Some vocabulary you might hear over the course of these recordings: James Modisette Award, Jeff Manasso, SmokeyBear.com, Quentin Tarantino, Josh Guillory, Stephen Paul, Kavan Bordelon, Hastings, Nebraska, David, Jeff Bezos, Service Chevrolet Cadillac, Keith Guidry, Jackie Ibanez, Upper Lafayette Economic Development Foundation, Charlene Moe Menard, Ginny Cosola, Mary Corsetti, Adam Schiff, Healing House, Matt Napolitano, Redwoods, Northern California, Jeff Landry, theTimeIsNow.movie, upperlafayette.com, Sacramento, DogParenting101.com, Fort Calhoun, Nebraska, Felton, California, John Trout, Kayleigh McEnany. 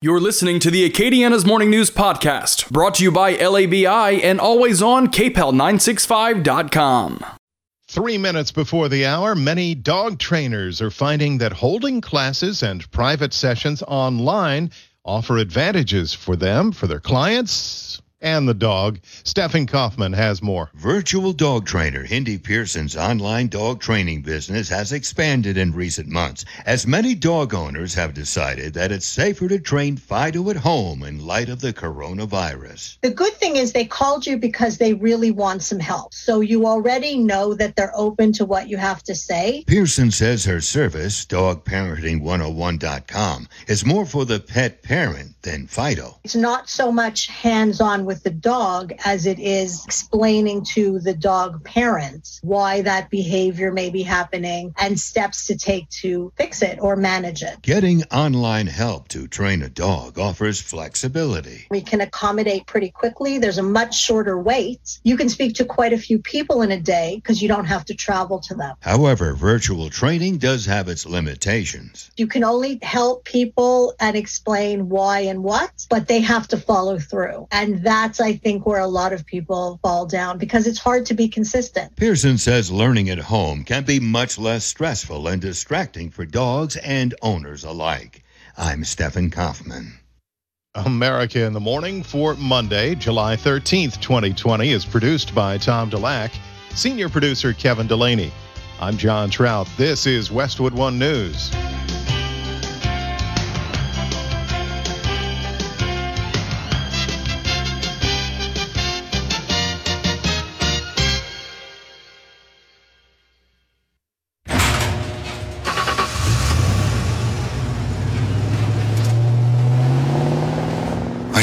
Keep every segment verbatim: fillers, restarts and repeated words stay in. You're listening to the Acadiana's Morning News Podcast, brought to you by L A B I and always on K P E L nine sixty-five dot com. Three minutes before the hour, many dog trainers are finding that holding classes and private sessions online offer advantages for them, for their clients, and the dog. Stephen Kaufman has more. Virtual dog trainer Hindi Pearson's online dog training business has expanded in recent months, as many dog owners have decided that it's safer to train Fido at home in light of the coronavirus. The good thing is they called you because they really want some help, so you already know that they're open to what you have to say. Pearson says her service, dog parenting one oh one dot com, is more for the pet parent than Fido. It's not so much hands-on with the dog as it is explaining to the dog parents why that behavior may be happening and steps to take to fix it or manage it. Getting online help to train a dog offers flexibility. We can accommodate pretty quickly. There's a much shorter wait. You can speak to quite a few people in a day because you don't have to travel to them. However, virtual training does have its limitations. You can only help people and explain why and what, but they have to follow through. And that That's, I think, where a lot of people fall down because it's hard to be consistent. Pearson says learning at home can be much less stressful and distracting for dogs and owners alike. I'm Stephen Kaufman. America in the Morning for Monday, July thirteenth, twenty twenty, is produced by Tom Delac, senior producer Kevin Delaney. I'm John Trout. This is Westwood One News. I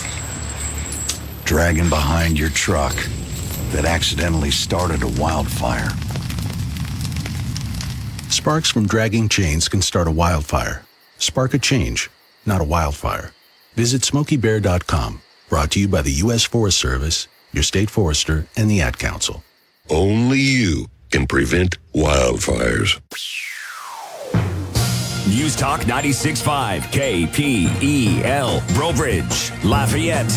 dragging behind your truck that accidentally started a wildfire. Sparks from dragging chains can start a wildfire. Spark a change, not a wildfire. Visit Smokey Bear dot com. Brought to you by the U S Forest Service, your state forester, and the Ad Council. Only you can prevent wildfires. News Talk ninety-six point five, K P E L, Brobridge, Lafayette.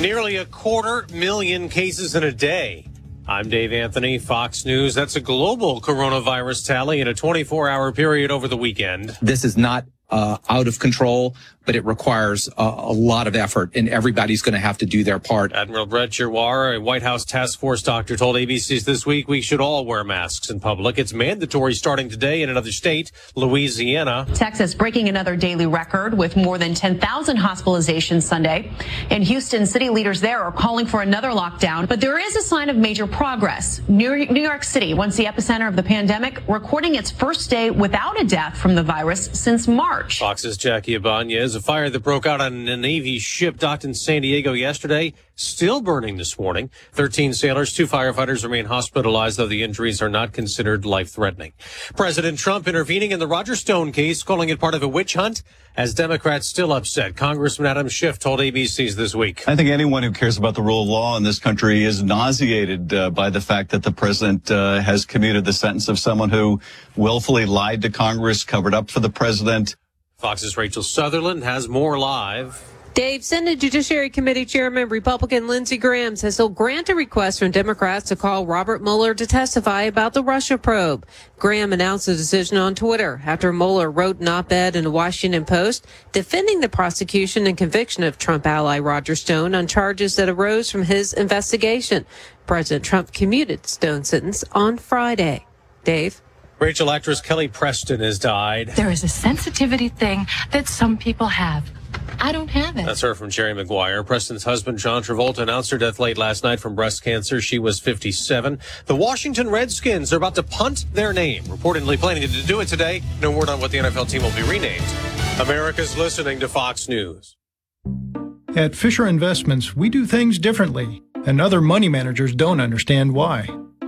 Nearly a quarter million cases in a day. I'm Dave Anthony, Fox News. That's a global coronavirus tally in a twenty-four hour period over the weekend. This is not uh, out of control, but it requires a, a lot of effort, and everybody's going to have to do their part. Admiral Brett Giroir, a White House task force doctor, told A B C's This Week we should all wear masks in public. It's mandatory starting today in another state, Louisiana. Texas breaking another daily record with more than ten thousand hospitalizations Sunday. In Houston, city leaders there are calling for another lockdown, but there is a sign of major progress. New York City, once the epicenter of the pandemic, recording its first day without a death from the virus since March. Fox's Jackie Ibanez. A fire that broke out on a Navy ship docked in San Diego yesterday, still burning this morning. thirteen sailors, two firefighters remain hospitalized, though the injuries are not considered life-threatening. President Trump intervening in the Roger Stone case, calling it part of a witch hunt, as Democrats still upset. Congressman Adam Schiff told A B C's This Week. I think anyone who cares about the rule of law in this country is nauseated uh, by the fact that the president uh, has commuted the sentence of someone who willfully lied to Congress, covered up for the president. Fox's Rachel Sutherland has more live. Dave, Senate Judiciary Committee Chairman Republican Lindsey Graham says he'll grant a request from Democrats to call Robert Mueller to testify about the Russia probe. Graham announced the decision on Twitter after Mueller wrote an op-ed in the Washington Post defending the prosecution and conviction of Trump ally Roger Stone on charges that arose from his investigation. President Trump commuted Stone's sentence on Friday. Dave? Rachel, actress Kelly Preston has died. There is a sensitivity thing that some people have. I don't have it. That's her from Jerry Maguire. Preston's husband, John Travolta, announced her death late last night from breast cancer. She was fifty-seven. The Washington Redskins are about to punt their name, reportedly planning to do it today. No word on what the N F L team will be renamed. America's listening to Fox News. At Fisher Investments, we do things differently, and other money managers don't understand why.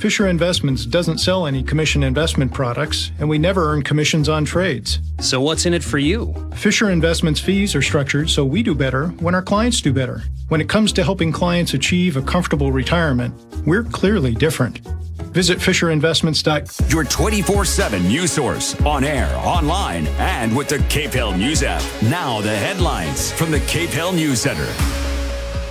Fisher Investments doesn't sell any commission investment products, and we never earn commissions on trades. So what's in it for you? Fisher Investments fees are structured so we do better when our clients do better. When it comes to helping clients achieve a comfortable retirement, we're clearly different. Visit fisher investments dot com. Your twenty-four seven news source, on air, online, and with the Cape Hill News app. Now the headlines from the Cape Hill News Center.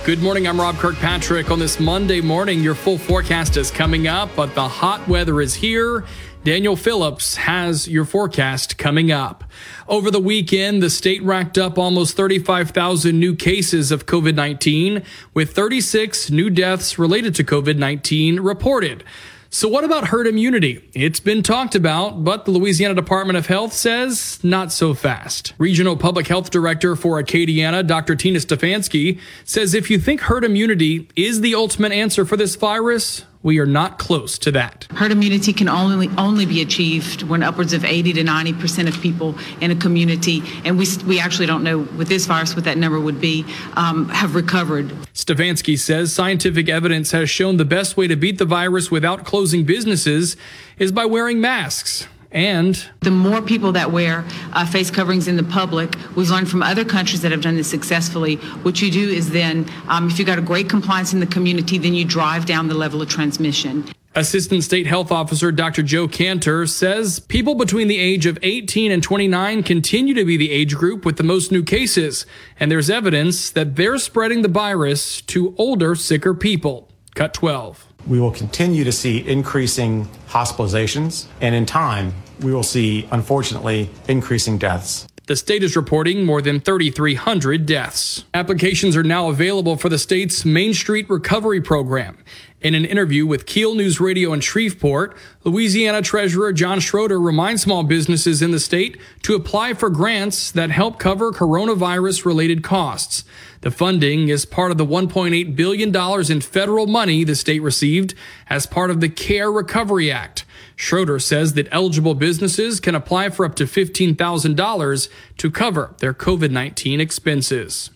Good morning, I'm Rob Kirkpatrick. On this Monday morning, your full forecast is coming up, but the hot weather is here. Daniel Phillips has your forecast coming up. Over the weekend, the state racked up almost thirty-five thousand new cases of covid nineteen, with thirty-six new deaths related to covid nineteen reported. So what about herd immunity? It's been talked about, but the Louisiana Department of Health says not so fast. Regional Public Health Director for Acadiana, Doctor Tina Stefanski, says if you think herd immunity is the ultimate answer for this virus, we are not close to that. Herd immunity can only only be achieved when upwards of eighty to ninety percent of people in a community, and we we actually don't know with this virus what that number would be, um, have recovered. Stefanski says scientific evidence has shown the best way to beat the virus without closing businesses is by wearing masks. And the more people that wear uh, face coverings in the public, we've learned from other countries that have done this successfully, what you do is then, um, if you've got a great compliance in the community, then you drive down the level of transmission. Assistant State Health Officer Doctor Joe Cantor says people between the age of eighteen and twenty-nine continue to be the age group with the most new cases, and there's evidence that they're spreading the virus to older, sicker people. Cut twelve. We will continue to see increasing hospitalizations, and in time, we will see, unfortunately, increasing deaths. The state is reporting more than thirty-three hundred deaths. Applications are now available for the state's Main Street Recovery Program. In an interview with Keel News Radio in Shreveport, Louisiana Treasurer John Schroeder reminds small businesses in the state to apply for grants that help cover coronavirus-related costs. The funding is part of the one point eight billion dollars in federal money the state received as part of the CARE Recovery Act. Schroeder says that eligible businesses can apply for up to fifteen thousand dollars to cover their covid nineteen expenses.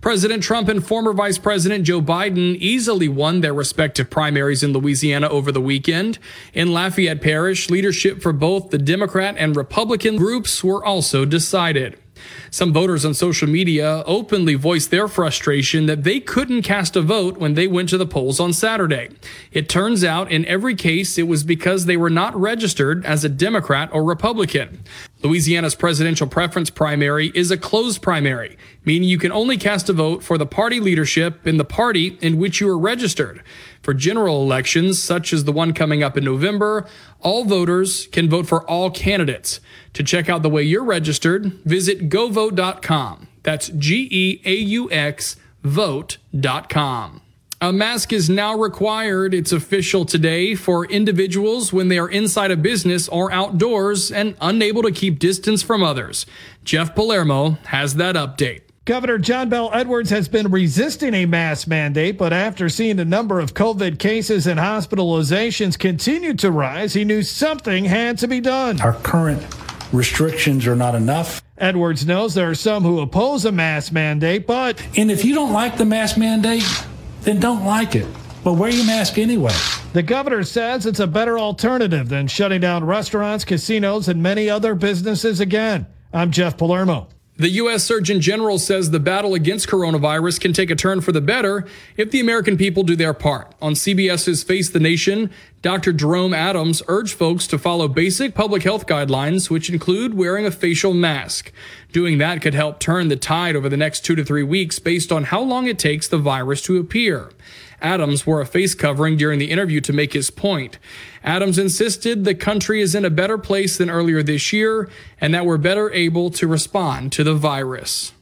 President Trump and former Vice President Joe Biden easily won their respective primaries in Louisiana over the weekend. In Lafayette Parish, leadership for both the Democrat and Republican groups were also decided. Some voters on social media openly voiced their frustration that they couldn't cast a vote when they went to the polls on Saturday. It turns out in every case it was because they were not registered as a Democrat or Republican. Louisiana's presidential preference primary is a closed primary, meaning you can only cast a vote for the party leadership in the party in which you are registered. For general elections, such as the one coming up in November, all voters can vote for all candidates. To check out the way you're registered, visit Geaux Vote dot com. That's G E A U X vote dot com. A mask is now required, it's official today, for individuals when they are inside a business or outdoors and unable to keep distance from others. Jeff Palermo has that update. Governor John Bel Edwards has been resisting a mask mandate, but after seeing the number of COVID cases and hospitalizations continue to rise, he knew something had to be done. Our current restrictions are not enough. Edwards knows there are some who oppose a mask mandate, but... And if you don't like the mask mandate, then don't like it. But wear your mask anyway. The governor says it's a better alternative than shutting down restaurants, casinos, and many other businesses again. I'm Jeff Palermo. The U S. Surgeon General says the battle against coronavirus can take a turn for the better if the American people do their part. On CBS's Face the Nation, Doctor Jerome Adams urged folks to follow basic public health guidelines, which include wearing a facial mask. Doing that could help turn the tide over the next two to three weeks based on how long it takes the virus to appear. Adams wore a face covering during the interview to make his point. Adams insisted the country is in a better place than earlier this year and that we're better able to respond to the virus.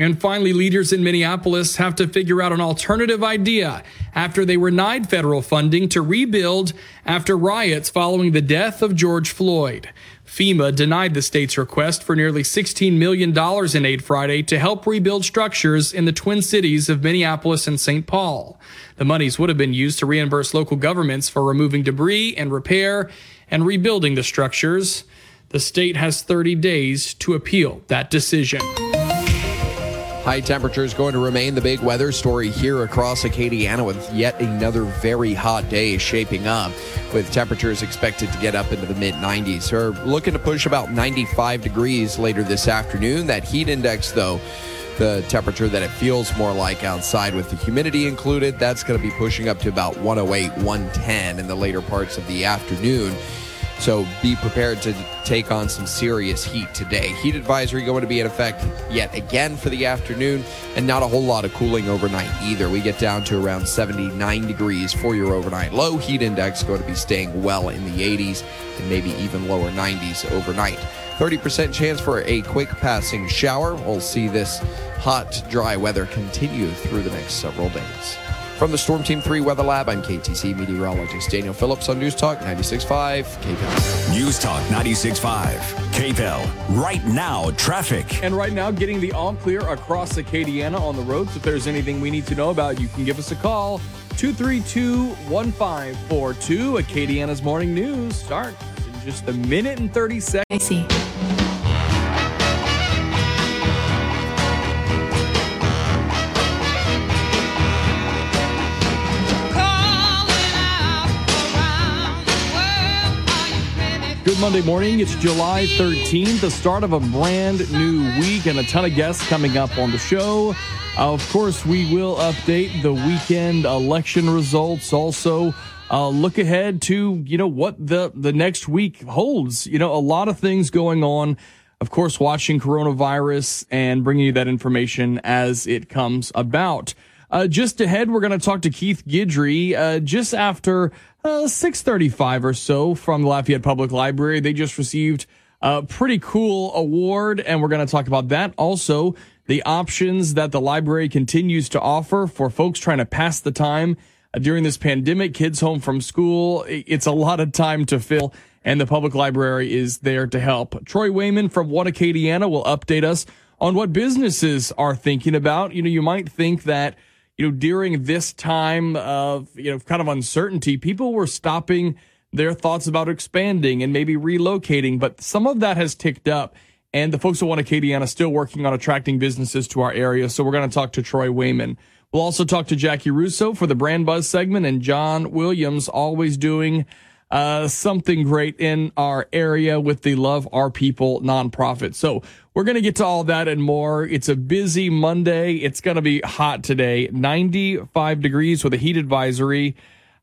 And finally, leaders in Minneapolis have to figure out an alternative idea after they were denied federal funding to rebuild after riots following the death of George Floyd. FEMA denied the state's request for nearly sixteen million dollars in aid Friday to help rebuild structures in the Twin Cities of Minneapolis and Saint Paul. The monies would have been used to reimburse local governments for removing debris and repair and rebuilding the structures. The state has thirty days to appeal that decision. High temperatures going to remain the big weather story here across Acadiana, with yet another very hot day shaping up, with temperatures expected to get up into the mid nineties. We're looking to push about ninety-five degrees later this afternoon. That heat index, though, the temperature that it feels more like outside with the humidity included, that's going to be pushing up to about one oh eight, one ten in the later parts of the afternoon. So be prepared to take on some serious heat today. Heat advisory going to be in effect yet again for the afternoon, and not a whole lot of cooling overnight either. We get down to around seventy-nine degrees for your overnight low. Heat index going to be staying well in the eighties and maybe even lower nineties overnight. thirty percent chance for a quick passing shower. We'll see this hot, dry weather continue through the next several days. From the Storm Team three Weather Lab, I'm K T C meteorologist Daniel Phillips on News Talk ninety-six point five K P E L. News Talk ninety-six point five K P E L. Right now, traffic. And right now, getting the all clear across Acadiana on the roads. If there's anything we need to know about, you can give us a call. two three two, one five four two. Acadiana's Morning News starts in just a minute and thirty seconds. I see. Good Monday morning. It's July thirteenth, the start of a brand new week, and a ton of guests coming up on the show. Uh, of course, we will update the weekend election results. Also, uh, look ahead to, you know, what the, the next week holds. You know, a lot of things going on. Of course, watching coronavirus and bringing you that information as it comes about. Uh, just ahead, we're going to talk to Keith Guidry uh, just after uh, six thirty-five or so from the Lafayette Public Library. They just received a pretty cool award, and we're going to talk about that. Also, the options that the library continues to offer for folks trying to pass the time uh, during this pandemic. Kids home from school, it's a lot of time to fill, and the public library is there to help. Troy Wayman from One Acadiana will update us on what businesses are thinking about. You know, you might think that, you know, during this time of, you know, kind of uncertainty, people were stopping their thoughts about expanding and maybe relocating. But some of that has ticked up, and the folks at One Acadiana are still working on attracting businesses to our area. So we're going to talk to Troy Wayman. We'll also talk to Jackie Russo for the Brand Buzz segment, and John Williams, always doing uh, something great in our area with the Love Our People nonprofit. So we're going to get to all that and more. It's a busy Monday. It's going to be hot today. ninety-five degrees with a heat advisory.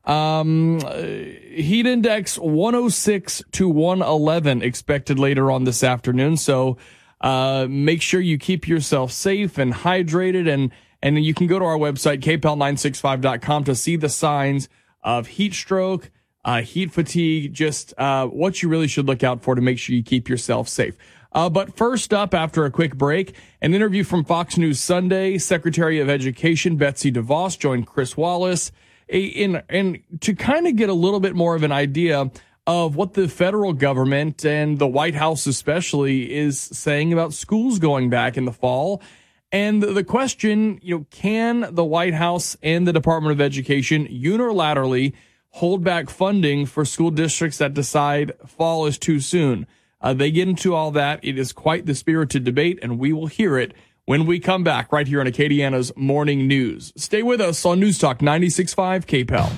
Um, heat index one oh six to one eleven expected later on this afternoon. So uh, make sure you keep yourself safe and hydrated. And, and you can go to our website, K P E L nine six five dot com, to see the signs of heat stroke, uh, heat fatigue, just uh, what you really should look out for to make sure you keep yourself safe. Uh, but first up, after a quick break, an interview from Fox News Sunday. Secretary of Education Betsy DeVos joined Chris Wallace in, in to kind of get a little bit more of an idea of what the federal government and the White House especially is saying about schools going back in the fall. And the question, you know, can the White House and the Department of Education unilaterally hold back funding for school districts that decide fall is too soon? Uh, they get into all that. It is quite the spirited debate, and we will hear it when we come back right here on Acadiana's Morning News. Stay with us on News Talk ninety-six point five K P E L.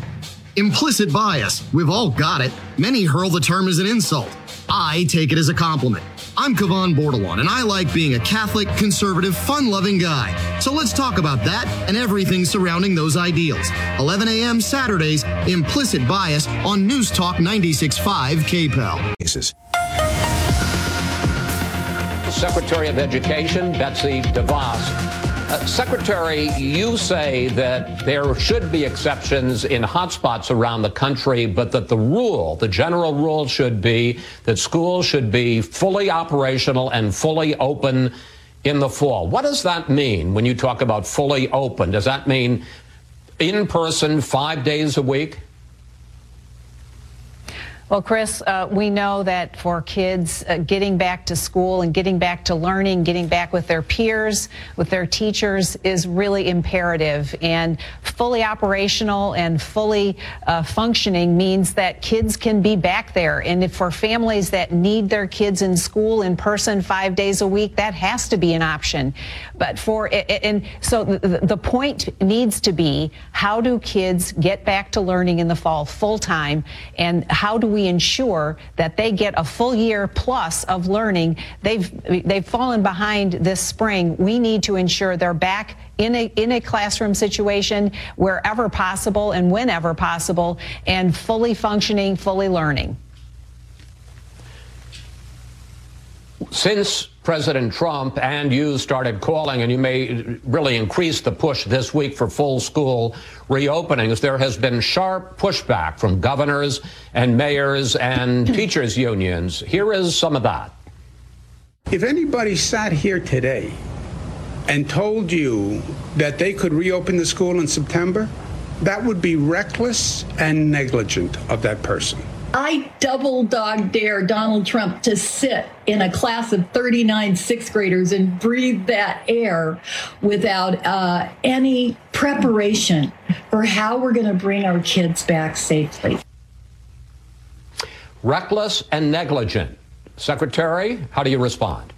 Implicit bias. We've all got it. Many hurl the term as an insult. I take it as a compliment. I'm Kavan Bordelon, and I like being a Catholic, conservative, fun-loving guy. So let's talk about that and everything surrounding those ideals. eleven a.m. Saturdays, Implicit Bias on News Talk ninety-six point five K P E L. Secretary of Education, Betsy DeVos. Uh, Secretary, you say that there should be exceptions in hotspots around the country, but that the rule, the general rule should be that schools should be fully operational and fully open in the fall. What does that mean when you talk about fully open? Does that mean in person five days a week? Well, Chris, uh, we know that for kids, uh, getting back to school and getting back to learning, getting back with their peers, with their teachers is really imperative. And fully operational and fully uh, functioning means that kids can be back there. And if for families that need their kids in school in person five days a week, that has to be an option. But for, and so the point needs to be, how do kids get back to learning in the fall full time, and how do we We ensure that they get a full year plus of learning? They've they've fallen behind this spring. We need to ensure they're back in a in a classroom situation wherever possible and whenever possible, and fully functioning, fully learning. Since President Trump and you started calling, and you may really increase the push this week for full school reopenings, there has been sharp pushback from governors and mayors and teachers' unions. Here is some of that. If anybody sat here today and told you that they could reopen the school in September, that would be reckless and negligent of that person. I double dog dare Donald Trump to sit in a class of thirty-nine sixth graders and breathe that air without uh, any preparation for how we're going to bring our kids back safely. Reckless and negligent. Secretary, how do you respond?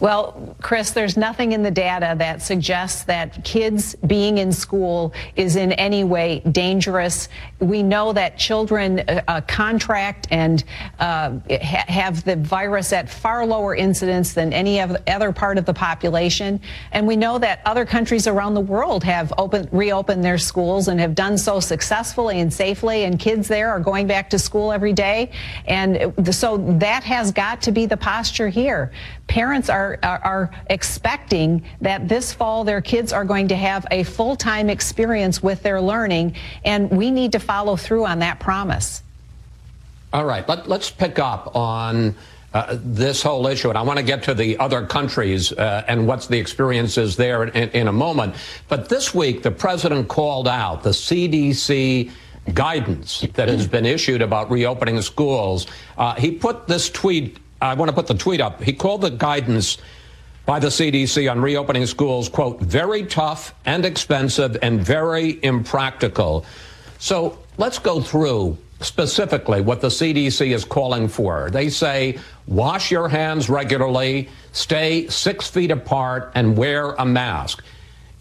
Well, Chris, there's nothing in the data that suggests that kids being in school is in any way dangerous. We know that children uh, contract and uh, ha- have the virus at far lower incidence than any other part of the population. And we know that other countries around the world have open, reopened their schools and have done so successfully and safely. And kids there are going back to school every day. And so that has got to be the posture here. Parents are are expecting that this fall their kids are going to have a full-time experience with their learning, and we need to follow through on that promise. All right, let, let's pick up on uh, this whole issue, and I want to get to the other countries uh, and what's the experiences there in, in a moment. But this week, the president called out the C D C guidance that has been issued about reopening schools. Uh, he put this tweet I want to put the tweet up. He called the guidance by the C D C on reopening schools, quote, very tough and expensive and very impractical. So let's go through specifically what the C D C is calling for. They say, wash your hands regularly, stay six feet apart, and wear a mask.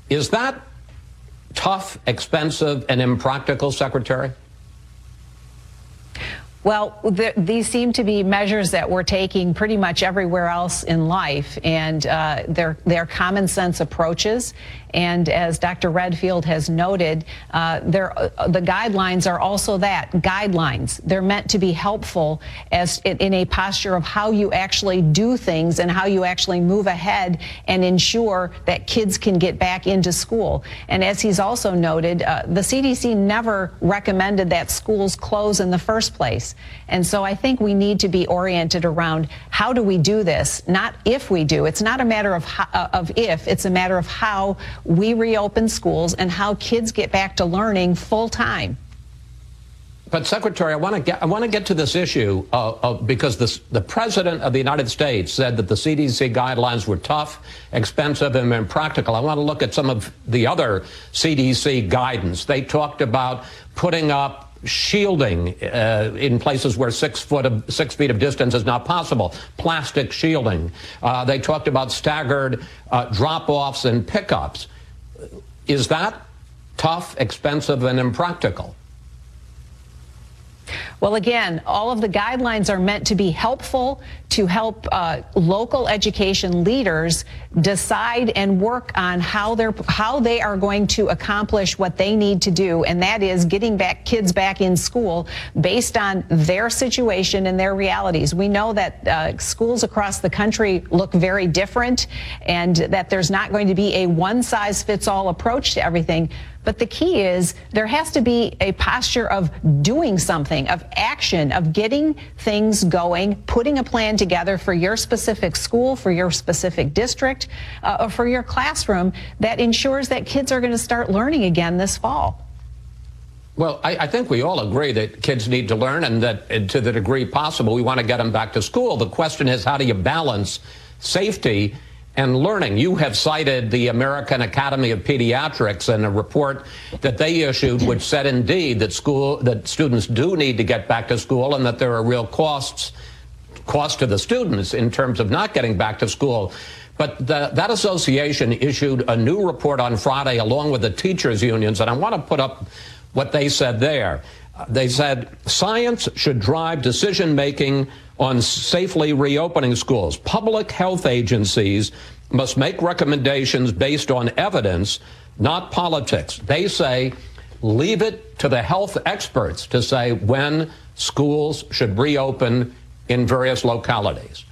Is that tough, expensive, and impractical, Secretary? Well, th- these seem to be measures that we're taking pretty much everywhere else in life, and uh, they're, they're common sense approaches. And as Doctor Redfield has noted, uh, uh, the guidelines are also that, guidelines. They're meant to be helpful as in, in a posture of how you actually do things and how you actually move ahead and ensure that kids can get back into school. And as he's also noted, uh, the C D C never recommended that schools close in the first place. And so I think we need to be oriented around how do we do this, not if we do. It's not a matter of, how, uh, of if, it's a matter of how we reopen schools and how kids get back to learning full time. But Secretary, I want to get I want to get to this issue uh, of, because this, the President of the United States said that the C D C guidelines were tough, expensive, and impractical. I want to look at some of the other C D C guidance. They talked about putting up shielding uh, in places where six foot of, six feet of distance is not possible, plastic shielding. Uh, they talked about staggered uh, drop-offs and pickups. Is that tough, expensive, and impractical? Well, again, all of the guidelines are meant to be helpful to help uh, local education leaders decide and work on how they're how they are going to accomplish what they need to do, and that is getting back kids back in school based on their situation and their realities. We know that uh, schools across the country look very different, and that there's not going to be a one-size-fits-all approach to everything. But the key is there has to be a posture of doing something, of action, of getting things going, putting a plan together for your specific school, for your specific district, uh, or for your classroom that ensures that kids are going to start learning again this fall. Well, I, I think we all agree that kids need to learn, and that and to the degree possible, we want to get them back to school. The question is, how do you balance safety and learning? You have cited the American Academy of Pediatrics and a report that they issued which said indeed that school that students do need to get back to school, and that there are real costs cost to the students in terms of not getting back to school. But the, that association issued a new report on Friday along with the teachers unions, and I want to put up what they said there. They said science should drive decision making on safely reopening schools. Public health agencies must make recommendations based on evidence, not politics. They say leave it to the health experts to say when schools should reopen in various localities.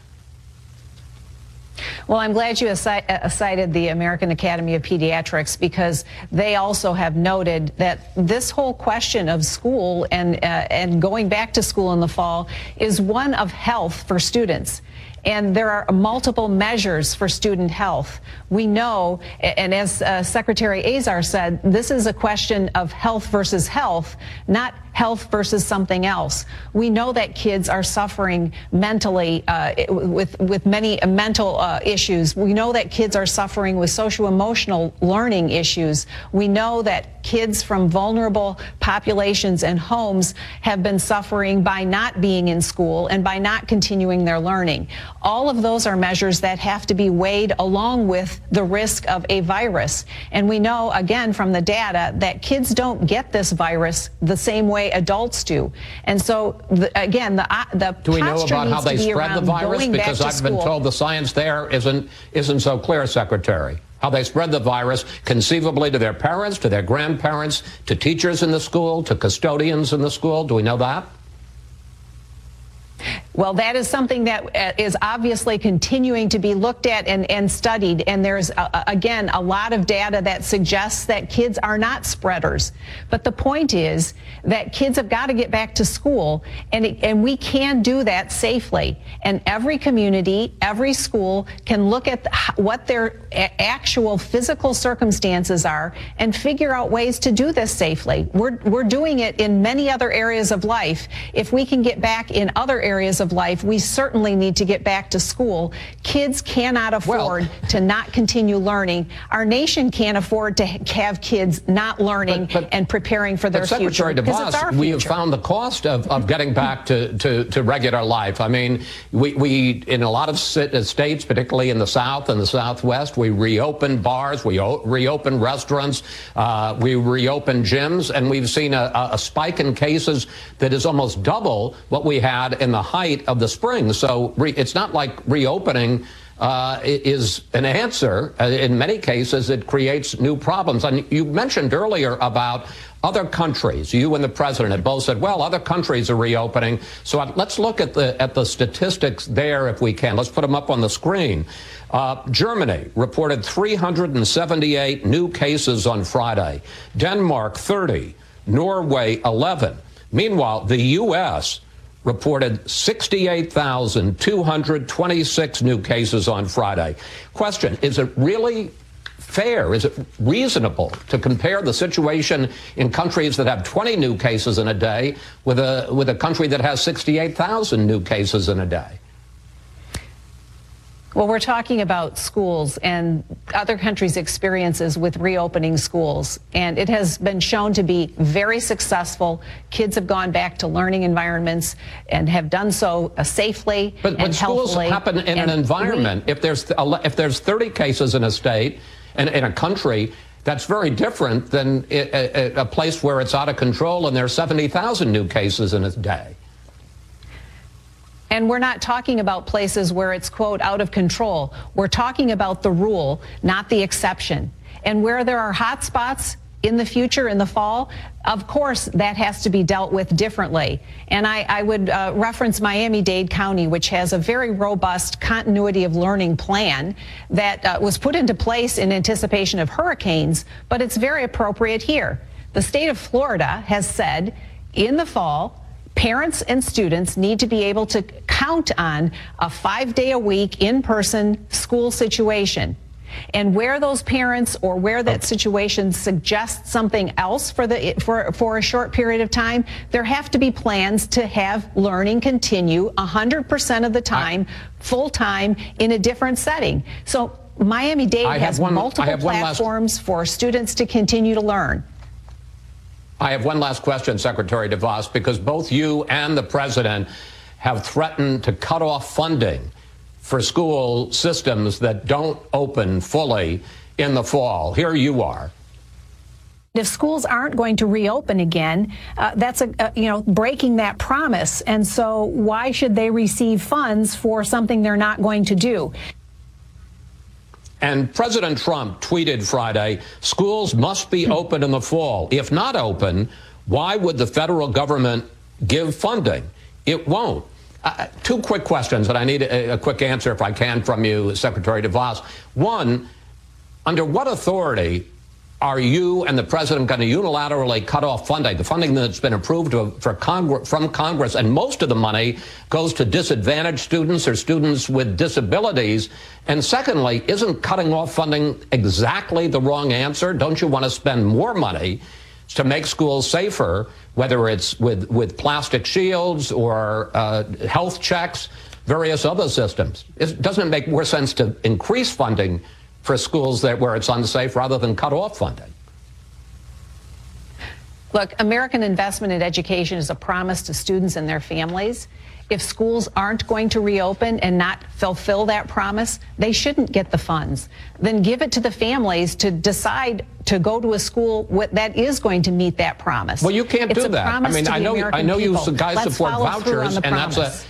Well, I'm glad you cited the American Academy of Pediatrics, because they also have noted that this whole question of school and uh, and going back to school in the fall is one of health for students. And there are multiple measures for student health. We know, and as uh, Secretary Azar said, this is a question of health versus health, not health versus something else. We know that kids are suffering mentally uh, with with many mental uh, issues. We know that kids are suffering with socio-emotional learning issues. We know that kids from vulnerable populations and homes have been suffering by not being in school and by not continuing their learning. All of those are measures that have to be weighed along with the risk of a virus. And we know, again, from the data that kids don't get this virus the same way adults do. And so, the, again, the uh, the do we know about how they spread the virus? Because I've been told the science there isn't isn't so clear, Secretary. How they spread the virus, conceivably to their parents, to their grandparents, to teachers in the school, to custodians in the school. Do we know that? Well, that is something that is obviously continuing to be looked at and, and studied. And there's, uh, again, a lot of data that suggests that kids are not spreaders. But the point is that kids have got to get back to school, and it, and we can do that safely. And every community, every school can look at what their actual physical circumstances are and figure out ways to do this safely. We're, we're doing it in many other areas of life. If we can get back in other areas of Of life, we certainly need to get back to school. Kids cannot afford well, to not continue learning. Our nation can't afford to have kids not learning but, but, and preparing for their but Secretary future. DeVos, it's our future. We have found the cost of, of getting back to, to, to regular life. I mean, we, we in a lot of states, particularly in the South and the Southwest, we reopened bars, we reopened restaurants, uh, we reopened gyms, and we've seen a, a spike in cases that is almost double what we had in the height of the spring. So re- it's not like reopening uh, is an answer. In many cases, it creates new problems. And you mentioned earlier about other countries. You and the president had both said, well, other countries are reopening. So let's look at the at the statistics there if we can. Let's put them up on the screen. Uh, Germany reported three hundred seventy-eight new cases on Friday. Denmark, thirty. Norway, eleven. Meanwhile, the U S reported sixty-eight thousand two hundred twenty-six new cases on Friday. Question, is it really fair, is it reasonable to compare the situation in countries that have twenty new cases in a day with a with a country that has sixty-eight thousand new cases in a day? Well, we're talking about schools and other countries' experiences with reopening schools, and it has been shown to be very successful. Kids have gone back to learning environments and have done so safely but, and but healthily. But schools happen in an environment. We, if there's if there's thirty cases in a state and in a country, That's very different than a, a, a place where it's out of control and there are seventy thousand new cases in a day. And we're not talking about places where it's, quote, out of control. We're talking about the rule, not the exception. And where there are hot spots in the future, in the fall, of course, that has to be dealt with differently. And I, I would uh, reference Miami-Dade County, which has a very robust continuity of learning plan that uh, was put into place in anticipation of hurricanes, but it's very appropriate here. The state of Florida has said in the fall, parents and students need to be able to count on a five-day-a-week in-person school situation. And where those parents or where that situation suggests something else for the for for a short period of time, there have to be plans to have learning continue one hundred percent of the time, full-time, in a different setting. So Miami-Dade has one, multiple platforms last... for students to continue to learn. I have one last question, Secretary DeVos, because both you and the president have threatened to cut off funding for school systems that don't open fully in the fall. Here you are. If schools aren't going to reopen again, uh, that's a, a, you know, breaking that promise. And so why should they receive funds for something they're not going to do? And President Trump tweeted Friday, schools must be open in the fall. If not open, why would the federal government give funding? It won't. Uh, two quick questions, and I need a, a quick answer, if I can, from you, Secretary DeVos. One, under what authority are you and the president going to unilaterally cut off funding, the funding that's been approved for Congre- from Congress, and most of the money goes to disadvantaged students or students with disabilities? And secondly, isn't cutting off funding exactly the wrong answer? Don't you want to spend more money to make schools safer, whether it's with, with plastic shields or uh, health checks, various other systems? It doesn't make more sense to increase funding for schools that where it's unsafe rather than cut off funding? Look, American investment in education is a promise to students and their families. If schools aren't going to reopen and not fulfill that promise, they shouldn't get the funds. Then give it to the families to decide to go to a school that is going to meet that promise. Well, you can't it's do that. I mean, I know, I know you guys Let's support vouchers, and promise. that's a.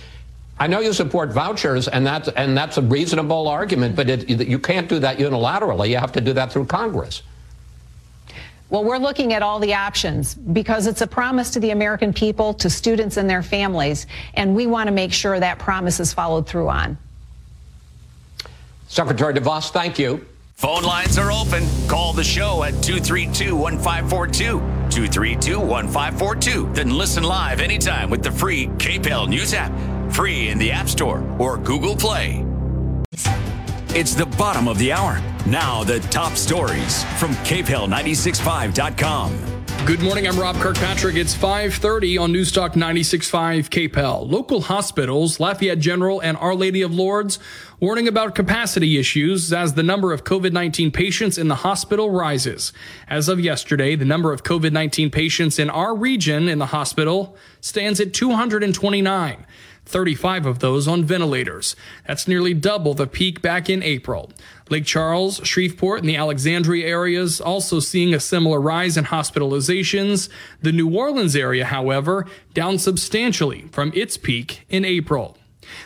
I know you support vouchers, and that's and that's a reasonable argument, but it, you can't do that unilaterally. You have to do that through Congress. Well, we're looking at all the options because it's a promise to the American people, to students and their families, and we want to make sure that promise is followed through on. Secretary DeVos, thank you. Phone lines are open. Call the show at two three two, one five four two, two three two, one five four two. Then listen live anytime with the free K P E L News app. Free in the App Store or Google Play. It's the bottom of the hour. Now the top stories from K P E L nine six five dot com. Good morning, I'm Rob Kirkpatrick. It's five thirty on News Talk ninety-six point five K P E L. Local hospitals, Lafayette General and Our Lady of Lourdes, warning about capacity issues as the number of COVID nineteen patients in the hospital rises. As of yesterday, the number of COVID nineteen patients in our region in the hospital stands at two hundred twenty-nine. thirty-five of those on ventilators. That's nearly double the peak back in April. Lake Charles, Shreveport, and the Alexandria areas also seeing a similar rise in hospitalizations. The New Orleans area, however, down substantially from its peak in April.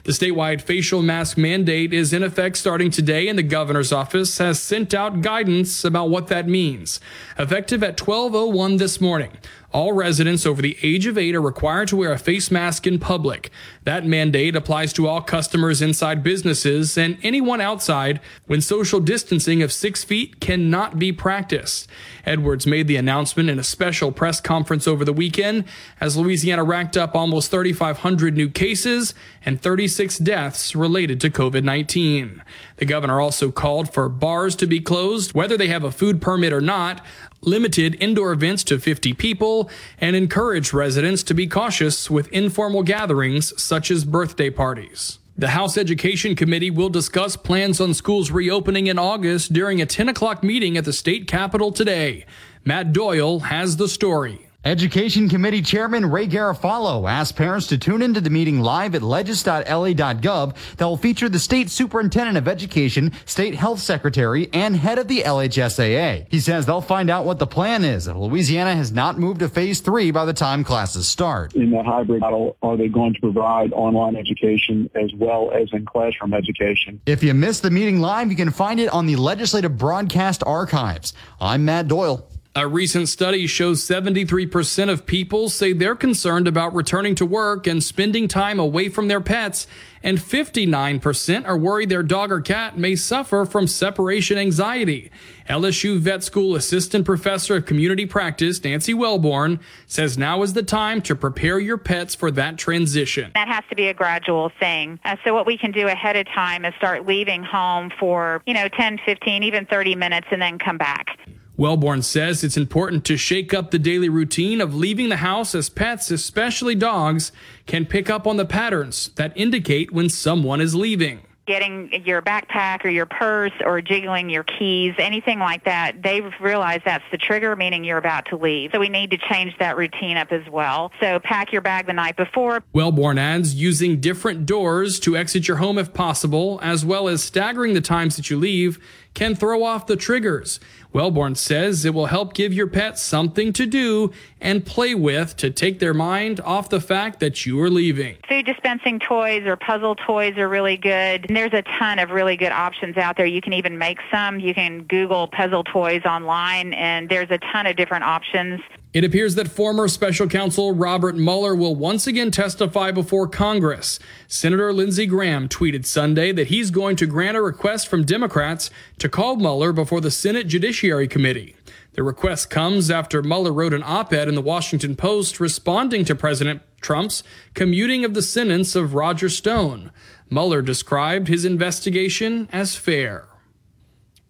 The statewide facial mask mandate is in effect starting today, and the governor's office has sent out guidance about what that means. Effective at twelve oh one this morning, all residents over the age of eight are required to wear a face mask in public. That mandate applies to all customers inside businesses and anyone outside when social distancing of six feet cannot be practiced. Edwards made the announcement in a special press conference over the weekend as Louisiana racked up almost thirty-five hundred new cases and thirty-six deaths related to COVID nineteen. The governor also called for bars to be closed, whether they have a food permit or not, limited indoor events to fifty people, and encourage residents to be cautious with informal gatherings such as birthday parties. The House Education Committee will discuss plans on schools reopening in August during a ten o'clock meeting at the state capitol today. Matt Doyle has the story. Education Committee Chairman Ray Garofalo asked parents to tune into the meeting live at legis dot l a dot gov that will feature the state superintendent of education, state health secretary, and head of the L H S A A. He says they'll find out what the plan is if Louisiana has not moved to phase three by the time classes start. In the hybrid model, are they going to provide online education as well as in classroom education? If you missed the meeting live, you can find it on the Legislative Broadcast Archives. I'm Matt Doyle. A recent study shows seventy-three percent of people say they're concerned about returning to work and spending time away from their pets, and fifty-nine percent are worried their dog or cat may suffer from separation anxiety. L S U Vet School Assistant Professor of Community Practice, Nancy Wellborn, says now is the time to prepare your pets for that transition. That has to be a gradual thing. Uh, so what we can do ahead of time is start leaving home for, you know, ten, fifteen, even thirty minutes and then come back. Wellborn says it's important to shake up the daily routine of leaving the house as pets, especially dogs, can pick up on the patterns that indicate when someone is leaving. Getting your backpack or your purse or jiggling your keys, anything like that, they realize that's the trigger, meaning you're about to leave. So we need to change that routine up as well. So pack your bag the night before. Wellborn adds using different doors to exit your home if possible, as well as staggering the times that you leave, can throw off the triggers. Wellborn says it will help give your pet something to do and play with to take their mind off the fact that you are leaving. Food dispensing toys or puzzle toys are really good. And there's a ton of really good options out there. You can even make some. You can Google puzzle toys online, and there's a ton of different options. It appears that former special counsel Robert Mueller will once again testify before Congress. Senator Lindsey Graham tweeted Sunday that he's going to grant a request from Democrats to call Mueller before the Senate Judiciary Committee. The request comes after Mueller wrote an op-ed in the Washington Post responding to President Trump's commuting of the sentence of Roger Stone. Mueller described his investigation as fair.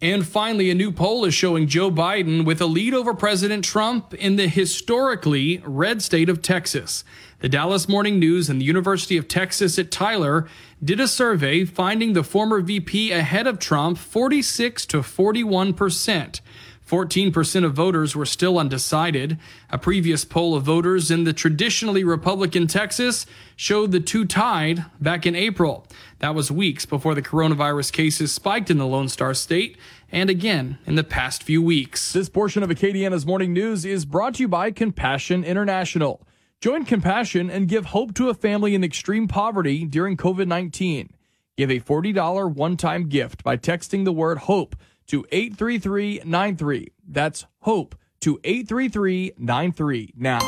And finally, a new poll is showing Joe Biden with a lead over President Trump in the historically red state of Texas. The Dallas Morning News and the University of Texas at Tyler did a survey finding the former V P ahead of Trump forty-six to forty-one percent. fourteen percent of voters were still undecided. A previous poll of voters in the traditionally Republican Texas showed the two tied back in April. That was weeks before the coronavirus cases spiked in the Lone Star State and again in the past few weeks. This portion of Acadiana's Morning News is brought to you by Compassion International. Join Compassion and give hope to a family in extreme poverty during covid nineteen. Give a forty dollars one-time gift by texting the word HOPE to eight three three nine three. That's HOPE to eight three three nine three now.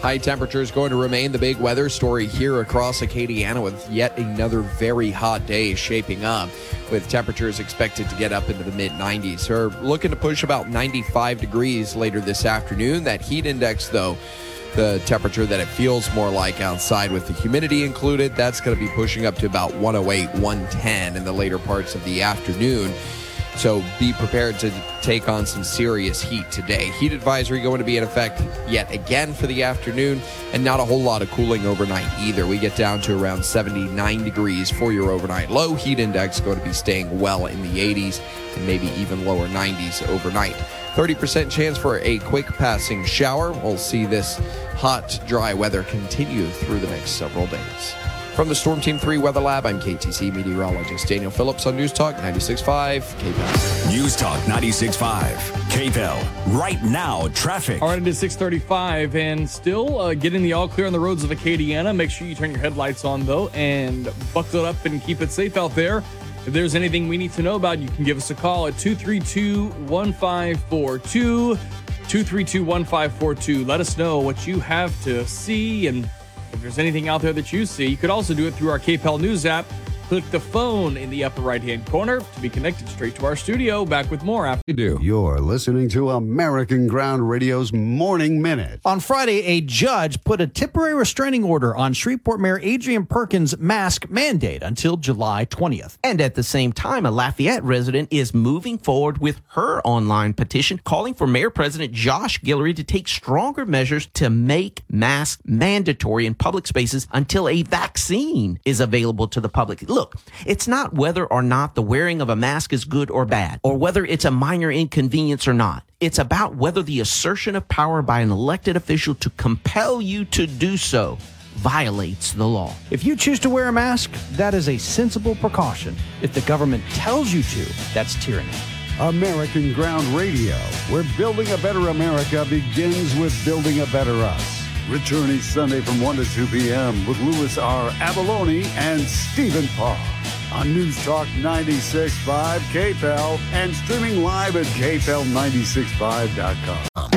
High temperatures going to remain the big weather story here across Acadiana, with yet another very hot day shaping up, with temperatures expected to get up into the mid nineties. We're looking to push about ninety-five degrees later this afternoon. That heat index, though, the temperature that it feels more like outside with the humidity included, that's going to be pushing up to about one oh eight, one ten in the later parts of the afternoon. So be prepared to take on some serious heat today. Heat advisory going to be in effect yet again for the afternoon, and not a whole lot of cooling overnight either. We get down to around seventy-nine degrees for your overnight low. Heat index going to be staying well in the eighties and maybe even lower nineties overnight. thirty percent chance for a quick passing shower. We'll see this hot, dry weather continue through the next several days. From the Storm Team three Weather Lab, I'm K T C meteorologist Daniel Phillips on News Talk ninety-six point five K P E L. News Talk ninety-six point five K P E L. Right now, traffic. All right, it is six thirty-five and still uh, getting the all clear on the roads of Acadiana. Make sure you turn your headlights on, though, and buckle it up and keep it safe out there. If there's anything we need to know about, you can give us a call at two three two, one five four two, two three two, one five four two. Let us know what you have to see, and if there's anything out there that you see. You could also do it through our K P E L News app. Click the phone in the upper right-hand corner to be connected straight to our studio. Back with more after you do. You're listening to American Ground Radio's Morning Minute. On Friday, a judge put a temporary restraining order on Shreveport Mayor Adrian Perkins' mask mandate until July twentieth. And at the same time, a Lafayette resident is moving forward with her online petition calling for Mayor President Josh Guillory to take stronger measures to make masks mandatory in public spaces until a vaccine is available to the public. Look, it's not whether or not the wearing of a mask is good or bad, or whether it's a minor inconvenience or not. It's about whether the assertion of power by an elected official to compel you to do so violates the law. If you choose to wear a mask, that is a sensible precaution. If the government tells you to, that's tyranny. American Ground Radio, where building a better America begins with building a better us. Return each Sunday from one to two p.m. with Louis R. Abalone and Stephen Paul on News Talk ninety-six point five K P E L and streaming live at K P E L ninety-six point five dot com.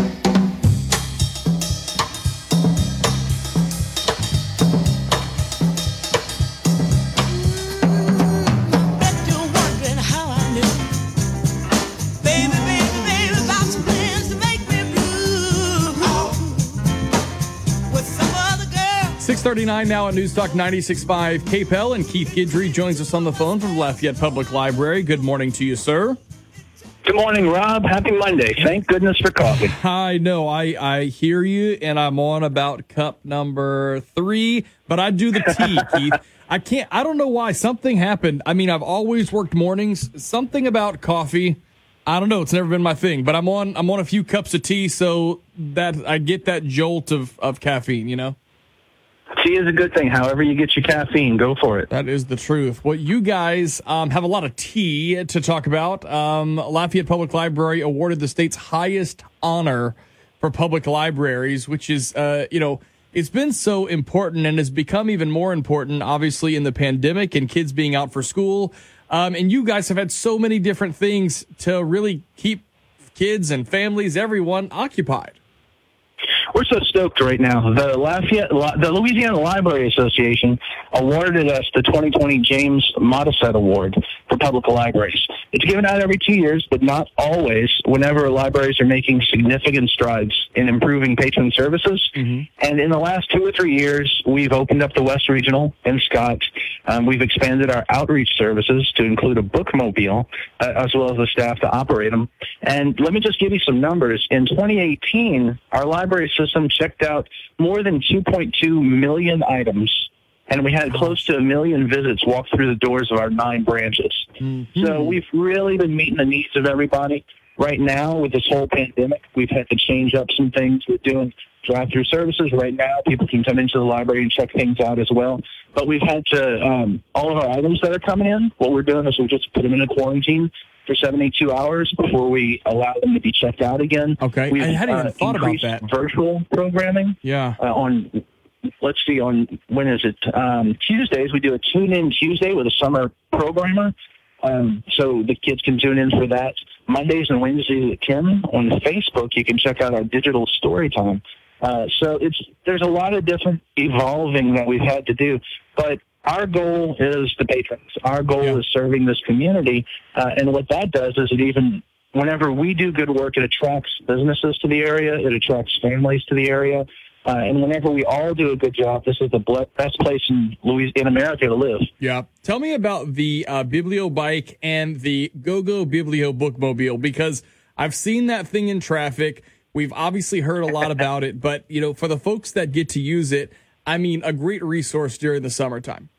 six thirty-nine now on News Talk ninety-six point five K P E L, and Keith Guidry joins us on the phone from Lafayette Public Library. Good morning to you, sir. Good morning, Rob. Happy Monday. Thank goodness for coffee. I know. I, I hear you, and I'm on about cup number three, but I do the tea, Keith. I can't. I don't know why. Something happened. I mean, I've always worked mornings. Something about coffee. I don't know. It's never been my thing, but I'm on. I'm on a few cups of tea, so that I get that jolt of, of caffeine, you know. Tea is a good thing. However you get your caffeine, go for it. That is the truth. Well, you guys um, have a lot of tea to talk about. Um, Lafayette Public Library awarded the state's highest honor for public libraries, which is, uh, you know, it's been so important and has become even more important, obviously, in the pandemic and kids being out for school. Um, and you guys have had so many different things to really keep kids and families, everyone, occupied. We're so stoked right now. The Lafayette, the Louisiana Library Association awarded us the twenty twenty James Modisette Award for public libraries. It's given out every two years, but not always, whenever libraries are making significant strides in improving patron services. Mm-hmm. And in the last two or three years, we've opened up the West Regional in Scott. Um, we've expanded our outreach services to include a bookmobile, uh, as well as the staff to operate them. And let me just give you some numbers. In twenty eighteen, our library system checked out more than two point two million items, and we had close to a million visits walk through the doors of our nine branches. Mm-hmm. So we've really been meeting the needs of everybody. Right now, with this whole pandemic, we've had to change up some things. We're doing drive-through services right now. People can come into the library and check things out as well. But we've had to, um, all of our items that are coming in, what we're doing is we just put them in a quarantine for seventy-two hours before we allow them to be checked out again. Okay. We've, I hadn't even uh, thought about that. Virtual programming. Yeah. Uh, on, let's see, on, when is it? Um, Tuesdays, we do a tune-in Tuesday with a summer programmer. Um, so the kids can tune in for that. Mondays and Wednesdays at ten on Facebook. You can check out our digital story time. Uh, so it's, there's a lot of different evolving that we've had to do, but our goal is the patrons. Our goal yeah. is serving this community. Uh, and what that does is it even, whenever we do good work, it attracts businesses to the area. It attracts families to the area. Uh, and whenever we all do a good job, this is the best place in Louisiana, in America, to live. Yeah. Tell me about the uh, bibliobike and the Go-Go Biblio Bookmobile, because I've seen that thing in traffic. We've obviously heard a lot about it, but, you know, for the folks that get to use it, I mean, a great resource during the summertime.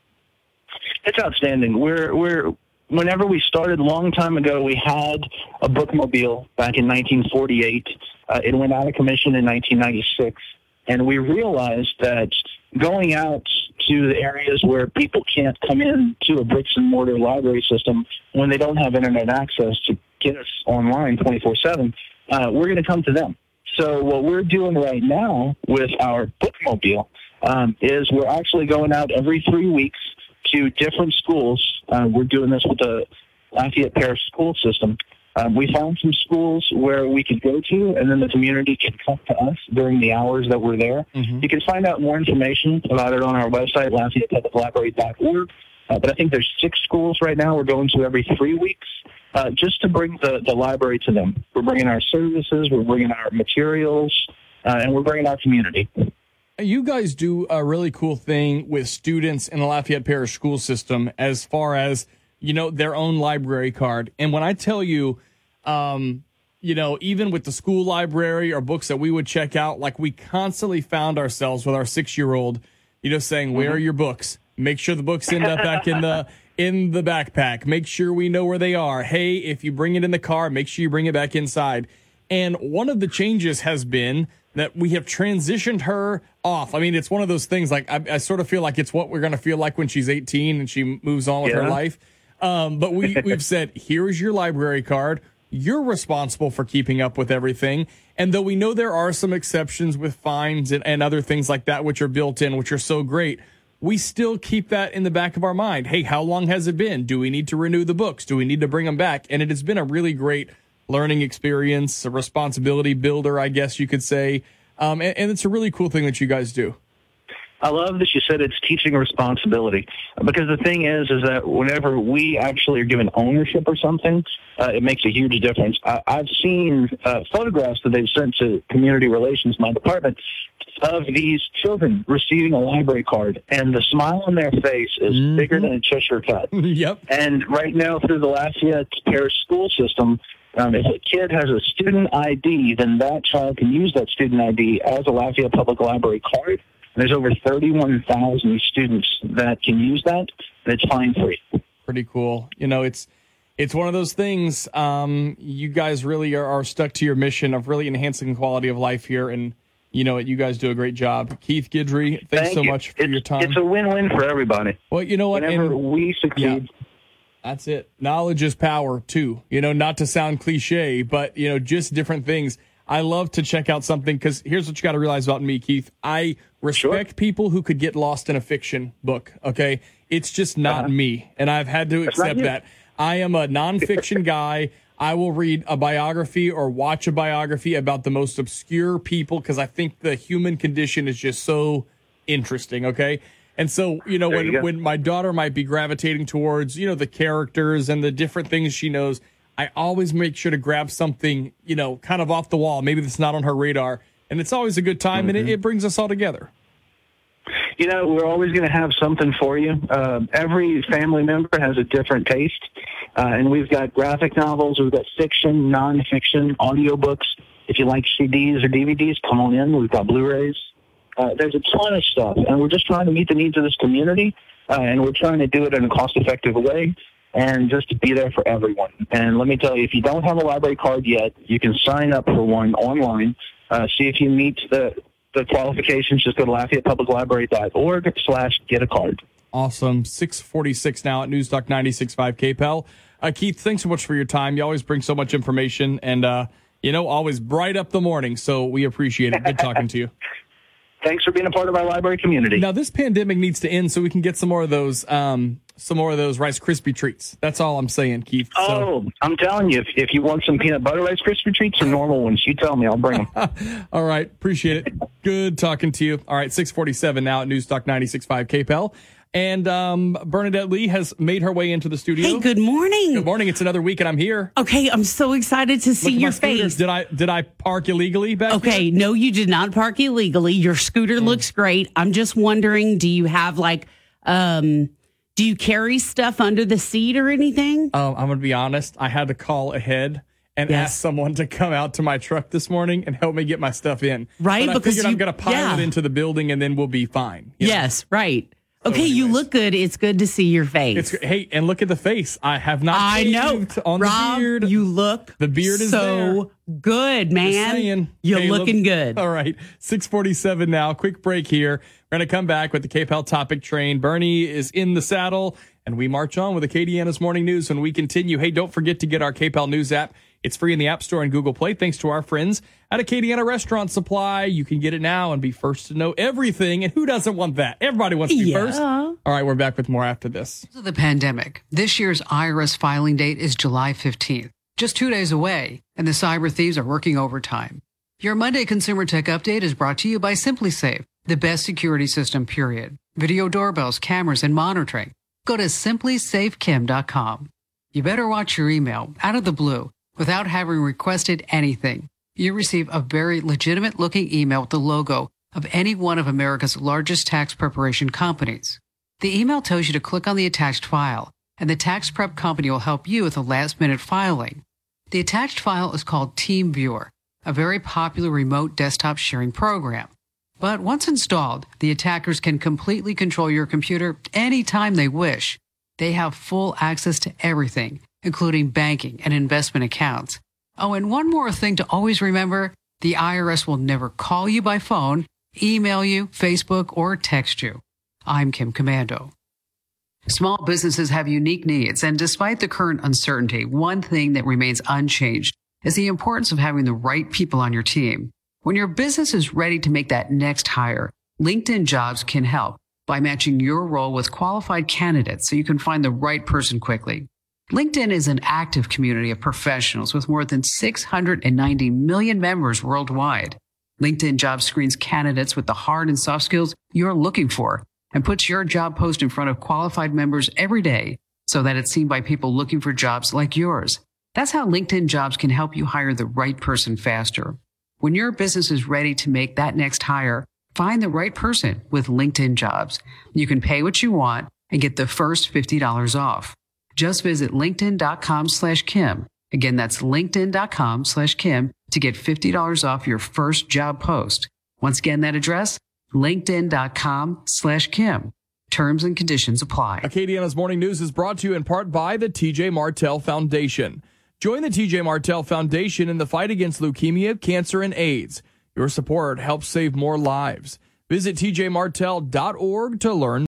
It's outstanding. We're we're whenever we started a long time ago, we had a bookmobile back in nineteen forty-eight. Uh, it went out of commission in nineteen ninety-six. And we realized that going out to the areas where people can't come in to a bricks and mortar library system when they don't have internet access to get us online twenty-four seven, uh, we're going to come to them. So what we're doing right now with our bookmobile um, is we're actually going out every three weeks to different schools. Uh, we're doing this with the Lafayette Parish School System. Um, we found some schools where we could go to, and then the community can come to us during the hours that we're there. Mm-hmm. You can find out more information about it on our website, Lafayette Public Library dot org. Uh, but I think there's six schools right now we're going to every three weeks uh, just to bring the, the library to them. We're bringing our services, we're bringing our materials, uh, and we're bringing our community. You guys do a really cool thing with students in the Lafayette Parish School System as far as, you know, their own library card. And when I tell you, um, you know, even with the school library or books that we would check out, like we constantly found ourselves with our six-year-old, you know, saying, where are your books? Make sure the books end up back in the in the backpack. Make sure we know where they are. Hey, if you bring it in the car, make sure you bring it back inside. And one of the changes has been that we have transitioned her off. I mean, it's one of those things, like, I, I sort of feel like it's what we're going to feel like when she's eighteen and she moves on with yeah. her life. Um, but we, we've said, here's your library card. You're responsible for keeping up with everything. And though we know there are some exceptions with fines and, and other things like that, which are built in, which are so great, we still keep that in the back of our mind. Hey, how long has it been? Do we need to renew the books? Do we need to bring them back? And it has been a really great learning experience, a responsibility builder, I guess you could say. Um, and, and it's a really cool thing that you guys do. I love that you said it's teaching responsibility, because the thing is, is that whenever we actually are given ownership or something, uh, it makes a huge difference. I, I've seen uh, photographs that they've sent to community relations, my department, of these children receiving a library card, and the smile on their face is mm-hmm. bigger than a Cheshire cat. Yep. And right now through the Lafayette Parish school system, Um, if a kid has a student I D, then that child can use that student I D as a Lafayette Public Library card. And there's over thirty-one thousand students that can use that. That's fine for you. Pretty cool. You know, it's it's one of those things. Um, you guys really are, are stuck to your mission of really enhancing quality of life here. And, you know, you guys do a great job. Keith Guidry, thanks Thank so you. much for it's, your time. It's a win-win for everybody. Well, you know what? Whenever and, we succeed... Yeah. That's it. Knowledge is power, too. You know, not to sound cliche, but, you know, just different things. I love to check out something, because here's what you got to realize about me, Keith. I respect sure. people who could get lost in a fiction book, okay? It's just not uh-huh. me, and I've had to accept that. I am a nonfiction guy. I will read a biography or watch a biography about the most obscure people, because I think the human condition is just so interesting, okay? And so, you know, when, you when my daughter might be gravitating towards, you know, the characters and the different things she knows, I always make sure to grab something, you know, kind of off the wall. Maybe that's not on her radar. And it's always a good time, mm-hmm. and it, it brings us all together. You know, we're always going to have something for you. Uh, every family member has a different taste. Uh, and we've got graphic novels. We've got fiction, nonfiction, audiobooks. If you like C Ds or D V Ds, come on in. We've got Blu-rays. Uh, there's a ton of stuff, and we're just trying to meet the needs of this community, uh, and we're trying to do it in a cost-effective way and just to be there for everyone. And let me tell you, if you don't have a library card yet, you can sign up for one online. Uh, see if you meet the, the qualifications. Just go to Lafayette Public Library dot org slash get a card. Awesome. six forty-six now at News Talk ninety-six point five K P E L. Uh, Keith, thanks so much for your time. You always bring so much information and, uh, you know, always bright up the morning, so we appreciate it. Good talking to you. Thanks for being a part of our library community. Now, this pandemic needs to end so we can get some more of those um, some more of those Rice Krispie treats. That's all I'm saying, Keith. Oh, so. I'm telling you, if, if you want some peanut butter Rice Krispie treats or normal ones, you tell me. I'll bring them. All right. Appreciate it. Good talking to you. All right. six forty-seven now at News Talk ninety-six point five K P E L. And um, Bernadette Lee has made her way into the studio. Hey, good morning. Good morning. It's another week, and I'm here. Okay, I'm so excited to see your face. Did I did I park illegally back Okay, here? No, you did not park illegally. Your scooter mm. looks great. I'm just wondering, do you have like, um, do you carry stuff under the seat or anything? Um, I'm going to be honest. I had to call ahead and yes. ask someone to come out to my truck this morning and help me get my stuff in. Right, but I because figured you, I'm going to pile yeah. it into the building, and then we'll be fine. Yes, know? Right. So okay, anyways. You look good. It's good to see your face. It's, hey, and look at the face. I have not I know. on Rob, the beard. You look the beard is so there. Good, man. You're hey, looking look. good. All right, six forty-seven now. Quick break here. We're going to come back with the K P E L topic train. Bernie is in the saddle, and we march on with Acadiana's Morning News when we continue. Hey, don't forget to get our K P E L News app. It's free in the App Store and Google Play, thanks to our friends at Acadiana Restaurant Supply. You can get it now and be first to know everything. And who doesn't want that? Everybody wants to be yeah. first. All right, we're back with more after this. Because of the pandemic, this year's I R S filing date is July fifteenth, just two days away, and the cyber thieves are working overtime. Your Monday Consumer Tech Update is brought to you by SimpliSafe, the best security system, period. Video doorbells, cameras, and monitoring. Go to simply safe kim dot com. You better watch your email out of the blue. Without having requested anything, you receive a very legitimate-looking email with the logo of any one of America's largest tax preparation companies. The email tells you to click on the attached file, and the tax prep company will help you with the last-minute filing. The attached file is called TeamViewer, a very popular remote desktop sharing program. But once installed, the attackers can completely control your computer anytime they wish. They have full access to everything, including banking and investment accounts. Oh, and one more thing to always remember, the I R S will never call you by phone, email you, Facebook, or text you. I'm Kim Commando. Small businesses have unique needs, and despite the current uncertainty, one thing that remains unchanged is the importance of having the right people on your team. When your business is ready to make that next hire, LinkedIn Jobs can help by matching your role with qualified candidates so you can find the right person quickly. LinkedIn is an active community of professionals with more than six hundred ninety million members worldwide. LinkedIn Jobs screens candidates with the hard and soft skills you're looking for and puts your job post in front of qualified members every day so that it's seen by people looking for jobs like yours. That's how LinkedIn Jobs can help you hire the right person faster. When your business is ready to make that next hire, find the right person with LinkedIn Jobs. You can pay what you want and get the first fifty dollars off. Just visit linkedin.com slash Kim. Again, that's linkedin.com slash Kim to get fifty dollars off your first job post. Once again, that address, linkedin.com slash Kim. Terms and conditions apply. Acadiana's Morning News is brought to you in part by the T J Martell Foundation. Join the T J Martell Foundation in the fight against leukemia, cancer, and AIDS. Your support helps save more lives. Visit T J Martell dot org to learn.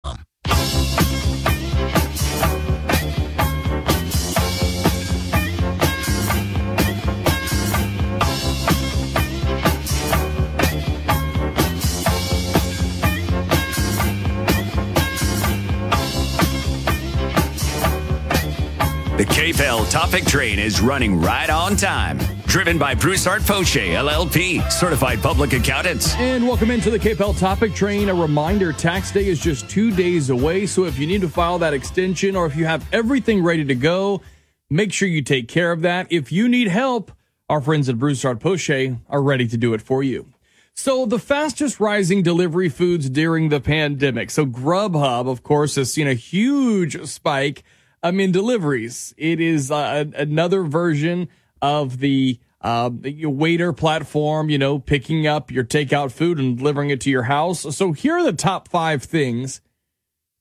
The K F L Topic Train is running right on time. Driven by Bruce Hart Fauché, L L P, Certified Public Accountants. And welcome into the K P L Topic Train. A reminder, tax day is just two days away, so if you need to file that extension or if you have everything ready to go, make sure you take care of that. If you need help, our friends at Bruce Hart Fauché are ready to do it for you. So the fastest rising delivery foods during the pandemic. So Grubhub, of course, has seen a huge spike um, in deliveries. It is uh, another version of the uh, your waiter platform, you know, picking up your takeout food and delivering it to your house. So here are the top five things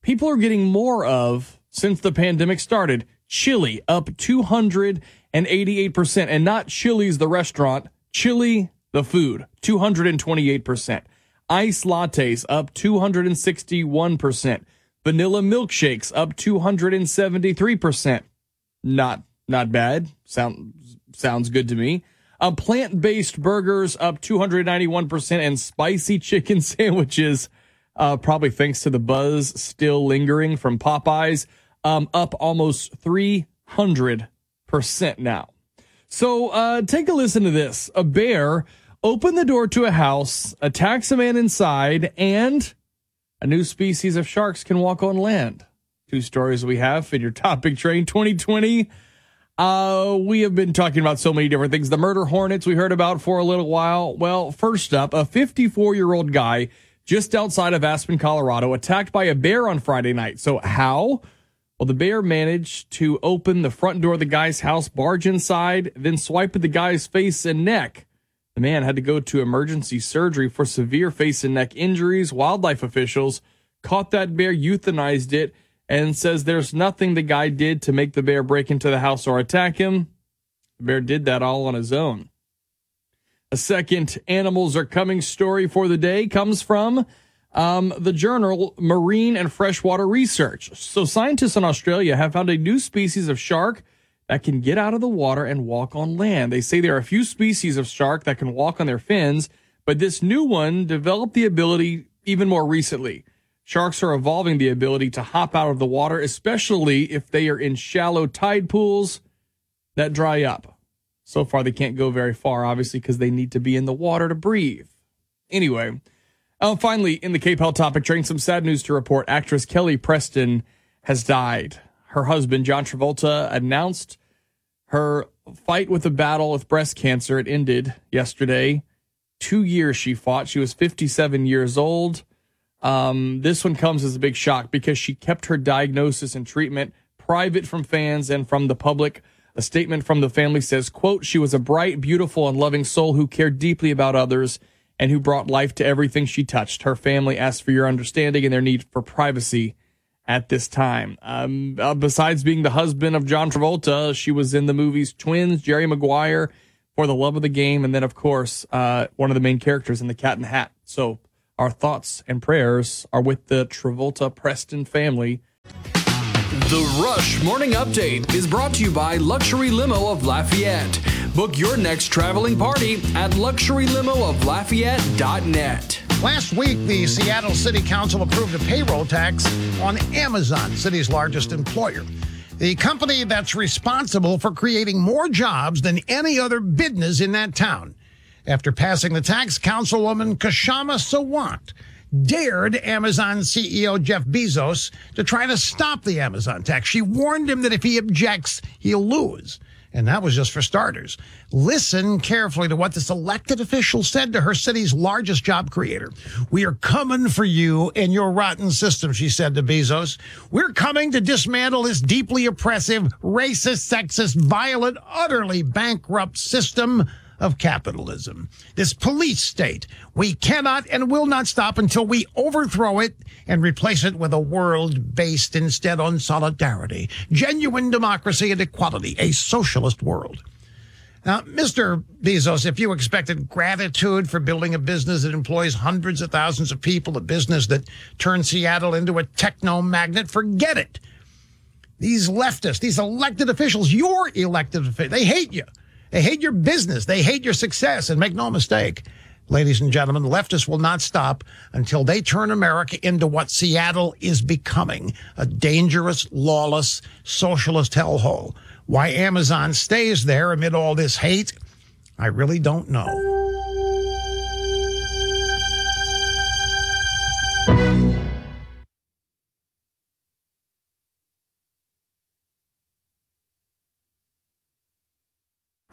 people are getting more of since the pandemic started. Chili up two hundred eighty-eight percent, and not Chili's the restaurant, Chili the food, two hundred twenty-eight percent. Ice lattes up two hundred sixty-one percent. Vanilla milkshakes up two hundred seventy-three percent. Not, not bad. Sounds Sounds good to me. Uh, plant-based burgers up two hundred ninety-one percent, and spicy chicken sandwiches, uh, probably thanks to the buzz still lingering from Popeyes, um, up almost three hundred percent now. So uh, take a listen to this. A bear opened the door to a house, attacks a man inside, and a new species of sharks can walk on land. Two stories we have in your Topic Train twenty twenty. Uh, we have been talking about so many different things. The murder hornets we heard about for a little while. Well, first up, a fifty-four-year-old guy just outside of Aspen, Colorado, attacked by a bear on Friday night. So how? Well, the bear managed to open the front door of the guy's house, barge inside, then swipe at the guy's face and neck. The man had to go to emergency surgery for severe face and neck injuries. Wildlife officials caught that bear, euthanized it, and says there's nothing the guy did to make the bear break into the house or attack him. The bear did that all on his own. A second animals are coming story for the day comes from um, the journal Marine and Freshwater Research. So scientists in Australia have found a new species of shark that can get out of the water and walk on land. They say there are a few species of shark that can walk on their fins, but this new one developed the ability even more recently. Sharks are evolving the ability to hop out of the water, especially if they are in shallow tide pools that dry up. So far, they can't go very far, obviously, because they need to be in the water to breathe. Anyway, uh, finally, in the K P L Topic Train, some sad news to report. Actress Kelly Preston has died. Her husband, John Travolta, announced her fight with the battle with breast cancer. It ended yesterday. Two years she fought. She was fifty-seven years old. Um, this one comes as a big shock because she kept her diagnosis and treatment private from fans and from the public. A statement from the family says, quote, "She was a bright, beautiful, and loving soul who cared deeply about others and who brought life to everything she touched. Her family asked for your understanding and their need for privacy at this time. Um, uh, besides being the husband of John Travolta, she was in the movies Twins, Jerry Maguire, For the Love of the Game, and then, of course, uh, one of the main characters in The Cat in the Hat. So our thoughts and prayers are with the Travolta Preston family. The Rush Morning Update is brought to you by Luxury Limo of Lafayette. Book your next traveling party at luxury limo of lafayette dot net. Last week, the Seattle City Council approved a payroll tax on Amazon, city's largest employer. The company that's responsible for creating more jobs than any other business in that town. After passing the tax, Councilwoman Kashama Sawant dared Amazon C E O Jeff Bezos to try to stop the Amazon tax. She warned him that if he objects, he'll lose. And that was just for starters. Listen carefully to what this elected official said to her city's largest job creator. "We are coming for you and your rotten system," she said to Bezos. "We're coming to dismantle this deeply oppressive, racist, sexist, violent, utterly bankrupt system of capitalism. This police state, we cannot and will not stop until we overthrow it and replace it with a world based instead on solidarity, genuine democracy and equality, a socialist world." Now, Mister Bezos, if you expected gratitude for building a business that employs hundreds of thousands of people, a business that turned Seattle into a techno magnet, forget it. These leftists, these elected officials, your elected officials, they hate you. They hate your business. They hate your success. And make no mistake, ladies and gentlemen, the leftists will not stop until they turn America into what Seattle is becoming, a dangerous, lawless, socialist hellhole. Why Amazon stays there amid all this hate, I really don't know.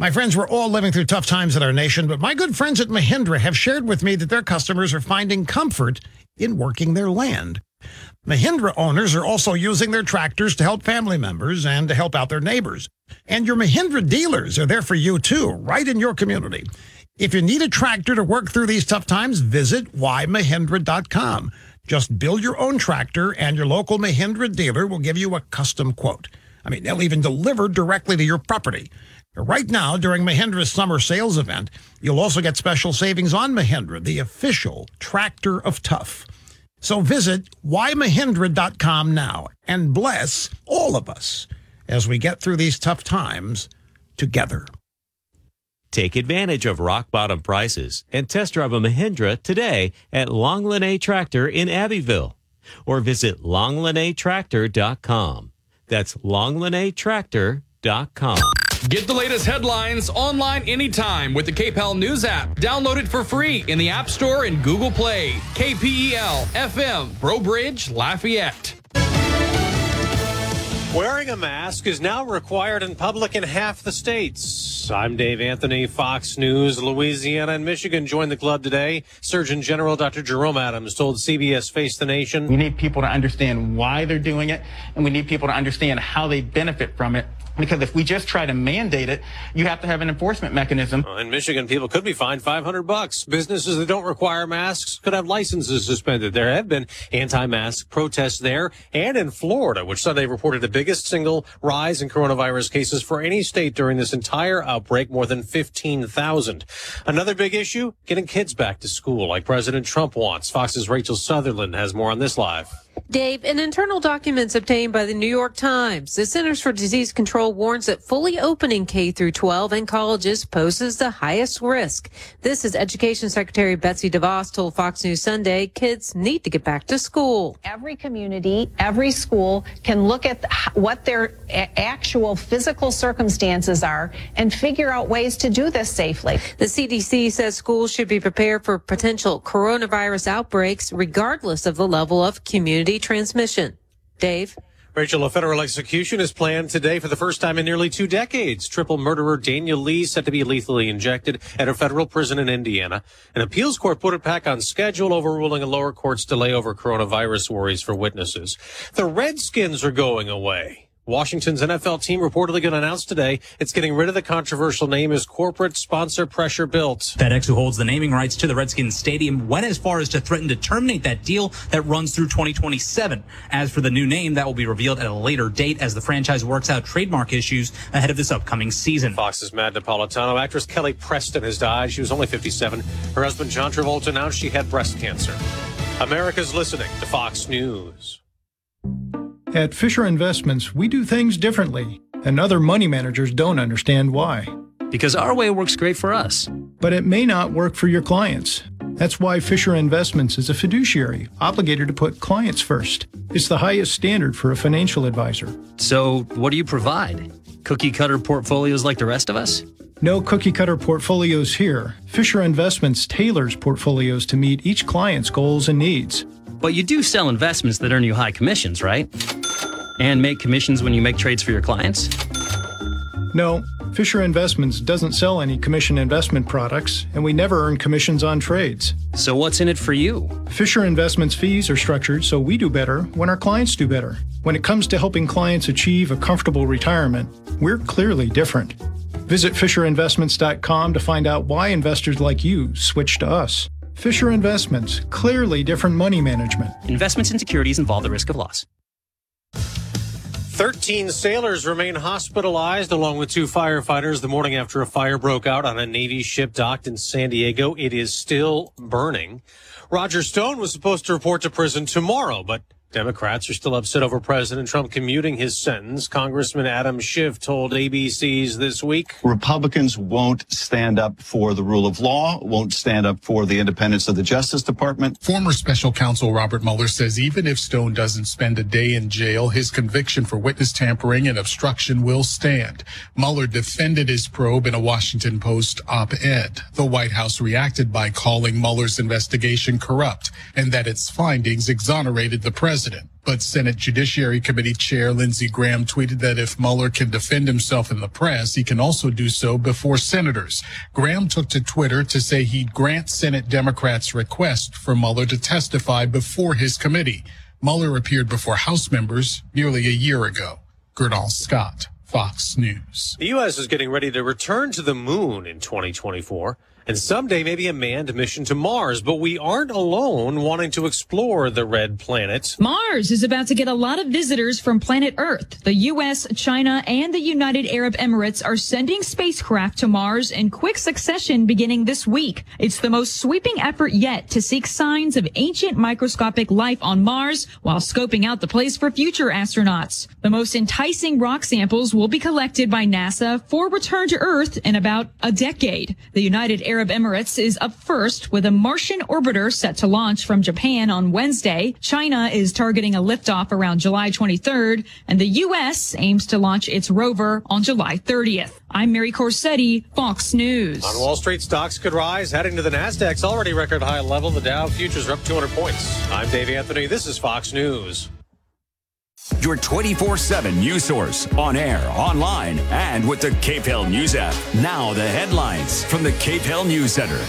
My friends, we're all living through tough times in our nation, but my good friends at Mahindra have shared with me that their customers are finding comfort in working their land. Mahindra owners are also using their tractors to help family members and to help out their neighbors. And your Mahindra dealers are there for you, too, right in your community. If you need a tractor to work through these tough times, visit why mahindra dot com. Just build your own tractor, and your local Mahindra dealer will give you a custom quote. I mean, they'll even deliver directly to your property. Right now, during Mahindra's summer sales event, you'll also get special savings on Mahindra, the official tractor of tough. So visit why mahindra dot com now and bless all of us as we get through these tough times together. Take advantage of rock-bottom prices and test drive a Mahindra today at Longline Tractor in Abbeville. Or visit longline tractor dot com. That's longline tractor dot com. Get the latest headlines online anytime with the K P E L News app. Download it for free in the App Store and Google Play. K P E L F M, Brobridge, Lafayette. Wearing a mask is now required in public in half the states. I'm Dave Anthony, Fox News. Louisiana and Michigan joined the club today. Surgeon General Doctor Jerome Adams told C B S Face the Nation. We need people to understand why they're doing it, and we need people to understand how they benefit from it. Because if we just try to mandate it, you have to have an enforcement mechanism. In Michigan, people could be fined five hundred bucks. Businesses that don't require masks could have licenses suspended. There have been anti-mask protests there and in Florida, which Sunday reported the biggest single rise in coronavirus cases for any state during this entire outbreak, more than fifteen thousand. Another big issue, getting kids back to school like President Trump wants. Fox's Rachel Sutherland has more on this live. Dave, in internal documents obtained by the New York Times, the Centers for Disease Control warns that fully opening K through twelve and colleges poses the highest risk. This is Education Secretary Betsy DeVos told Fox News Sunday kids need to get back to school. Every community, every school can look at what their actual physical circumstances are and figure out ways to do this safely. The C D C says schools should be prepared for potential coronavirus outbreaks regardless of the level of community transmission. Dave? Rachel, a federal execution is planned today for the first time in nearly two decades. Triple murderer Daniel Lee set to be lethally injected at a federal prison in Indiana. An appeals court put it back on schedule, overruling a lower court's delay over coronavirus worries for witnesses. The Redskins are going away. Washington's N F L team reportedly going to announce today it's getting rid of the controversial name as corporate sponsor pressure builds. FedEx, who holds the naming rights to the Redskins Stadium, went as far as to threaten to terminate that deal that runs through twenty twenty-seven. As for the new name, that will be revealed at a later date as the franchise works out trademark issues ahead of this upcoming season. Fox's Matt Napolitano. Actress Kelly Preston has died. She was only fifty-seven. Her husband, John Travolta, announced she had breast cancer. America's listening to Fox News. At Fisher Investments, we do things differently, and other money managers don't understand why. Because our way works great for us. But it may not work for your clients. That's why Fisher Investments is a fiduciary, obligated to put clients first. It's the highest standard for a financial advisor. So, what do you provide? Cookie-cutter portfolios like the rest of us? No cookie-cutter portfolios here. Fisher Investments tailors portfolios to meet each client's goals and needs. But you do sell investments that earn you high commissions, right? And make commissions when you make trades for your clients? No, Fisher Investments doesn't sell any commission investment products, and we never earn commissions on trades. So what's in it for you? Fisher Investments fees are structured so we do better when our clients do better. When it comes to helping clients achieve a comfortable retirement, we're clearly different. Visit fisher investments dot com to find out why investors like you switch to us. Fisher Investments, clearly different money management. Investments in securities involve the risk of loss. Thirteen sailors remain hospitalized along with two firefighters the morning after a fire broke out on a Navy ship docked in San Diego. It is still burning. Roger Stone was supposed to report to prison tomorrow, but Democrats are still upset over President Trump commuting his sentence. Congressman Adam Schiff told A B C's This Week. Republicans won't stand up for the rule of law, won't stand up for the independence of the Justice Department. Former special counsel Robert Mueller says even if Stone doesn't spend a day in jail, his conviction for witness tampering and obstruction will stand. Mueller defended his probe in a Washington Post op-ed. The White House reacted by calling Mueller's investigation corrupt and that its findings exonerated the president. But Senate Judiciary Committee Chair Lindsey Graham tweeted that if Mueller can defend himself in the press, he can also do so before senators. Graham took to Twitter to say he'd grant Senate Democrats' request for Mueller to testify before his committee. Mueller appeared before House members nearly a year ago. Gerdal Scott, Fox News. The U S is getting ready to return to the moon in twenty twenty-four. And someday maybe a manned mission to Mars. But we aren't alone wanting to explore the red planet. Mars is about to get a lot of visitors from planet Earth. The U S, China, and the United Arab Emirates are sending spacecraft to Mars in quick succession beginning this week. It's the most sweeping effort yet to seek signs of ancient microscopic life on Mars while scoping out the place for future astronauts. The most enticing rock samples will be collected by NASA for return to Earth in about a decade. The United Arab Arab Emirates is up first with a Martian orbiter set to launch from Japan on Wednesday. China is targeting a liftoff around July twenty-third, and the U S aims to launch its rover on July thirtieth. I'm Mary Corsetti, Fox News. On Wall Street, stocks could rise, heading to the Nasdaq's already record high level. The Dow futures are up two hundred points. I'm Dave Anthony. This is Fox News. Your twenty-four seven news source, on air, online, and with the Cape Hill News app. Now the headlines from the Cape Hill News Center.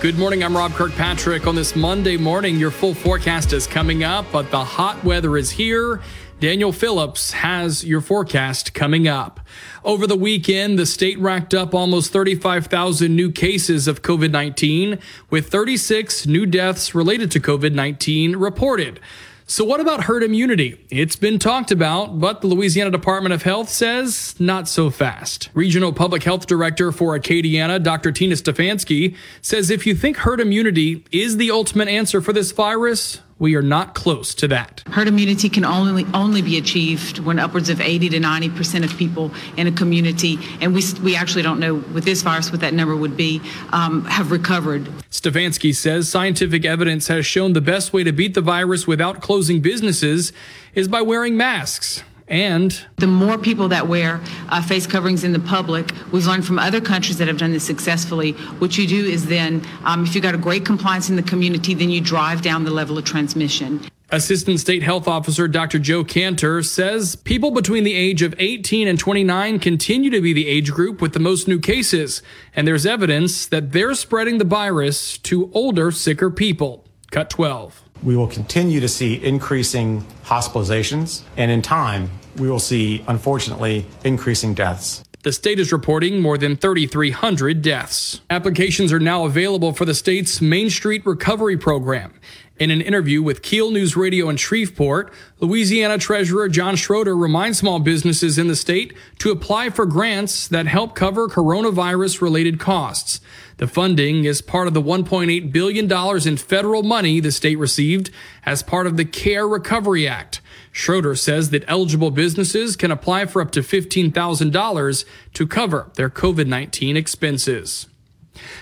Good morning, I'm Rob Kirkpatrick. On this Monday morning, your full forecast is coming up, but the hot weather is here. Daniel Phillips has your forecast coming up. Over the weekend, the state racked up almost thirty-five thousand new cases of COVID nineteen, with thirty-six new deaths related to COVID nineteen reported. So what about herd immunity? It's been talked about, but the Louisiana Department of Health says not so fast. Regional Public Health Director for Acadiana, Doctor Tina Stefanski, says if you think herd immunity is the ultimate answer for this virus, we are not close to that. Herd immunity can only only be achieved when upwards of eighty to ninety percent of people in a community, and we we actually don't know with this virus what that number would be, um, have recovered. Stefanski says scientific evidence has shown the best way to beat the virus without closing businesses is by wearing masks. And the more people that wear uh, face coverings in the public, we've learned from other countries that have done this successfully, what you do is then, um, if you've got a great compliance in the community, then you drive down the level of transmission. Assistant State Health Officer Doctor Joe Cantor says people between the age of eighteen and twenty-nine continue to be the age group with the most new cases, and there's evidence that they're spreading the virus to older, sicker people. Cut twelve. We will continue to see increasing hospitalizations, and in time, we will see, unfortunately, increasing deaths. The state is reporting more than three thousand three hundred deaths. Applications are now available for the state's Main Street Recovery Program. In an interview with Keel News Radio in Shreveport, Louisiana Treasurer John Schroeder reminds small businesses in the state to apply for grants that help cover coronavirus-related costs. The funding is part of the one point eight billion dollars in federal money the state received as part of the CARE Recovery Act. Schroeder says that eligible businesses can apply for up to fifteen thousand dollars to cover their COVID nineteen expenses.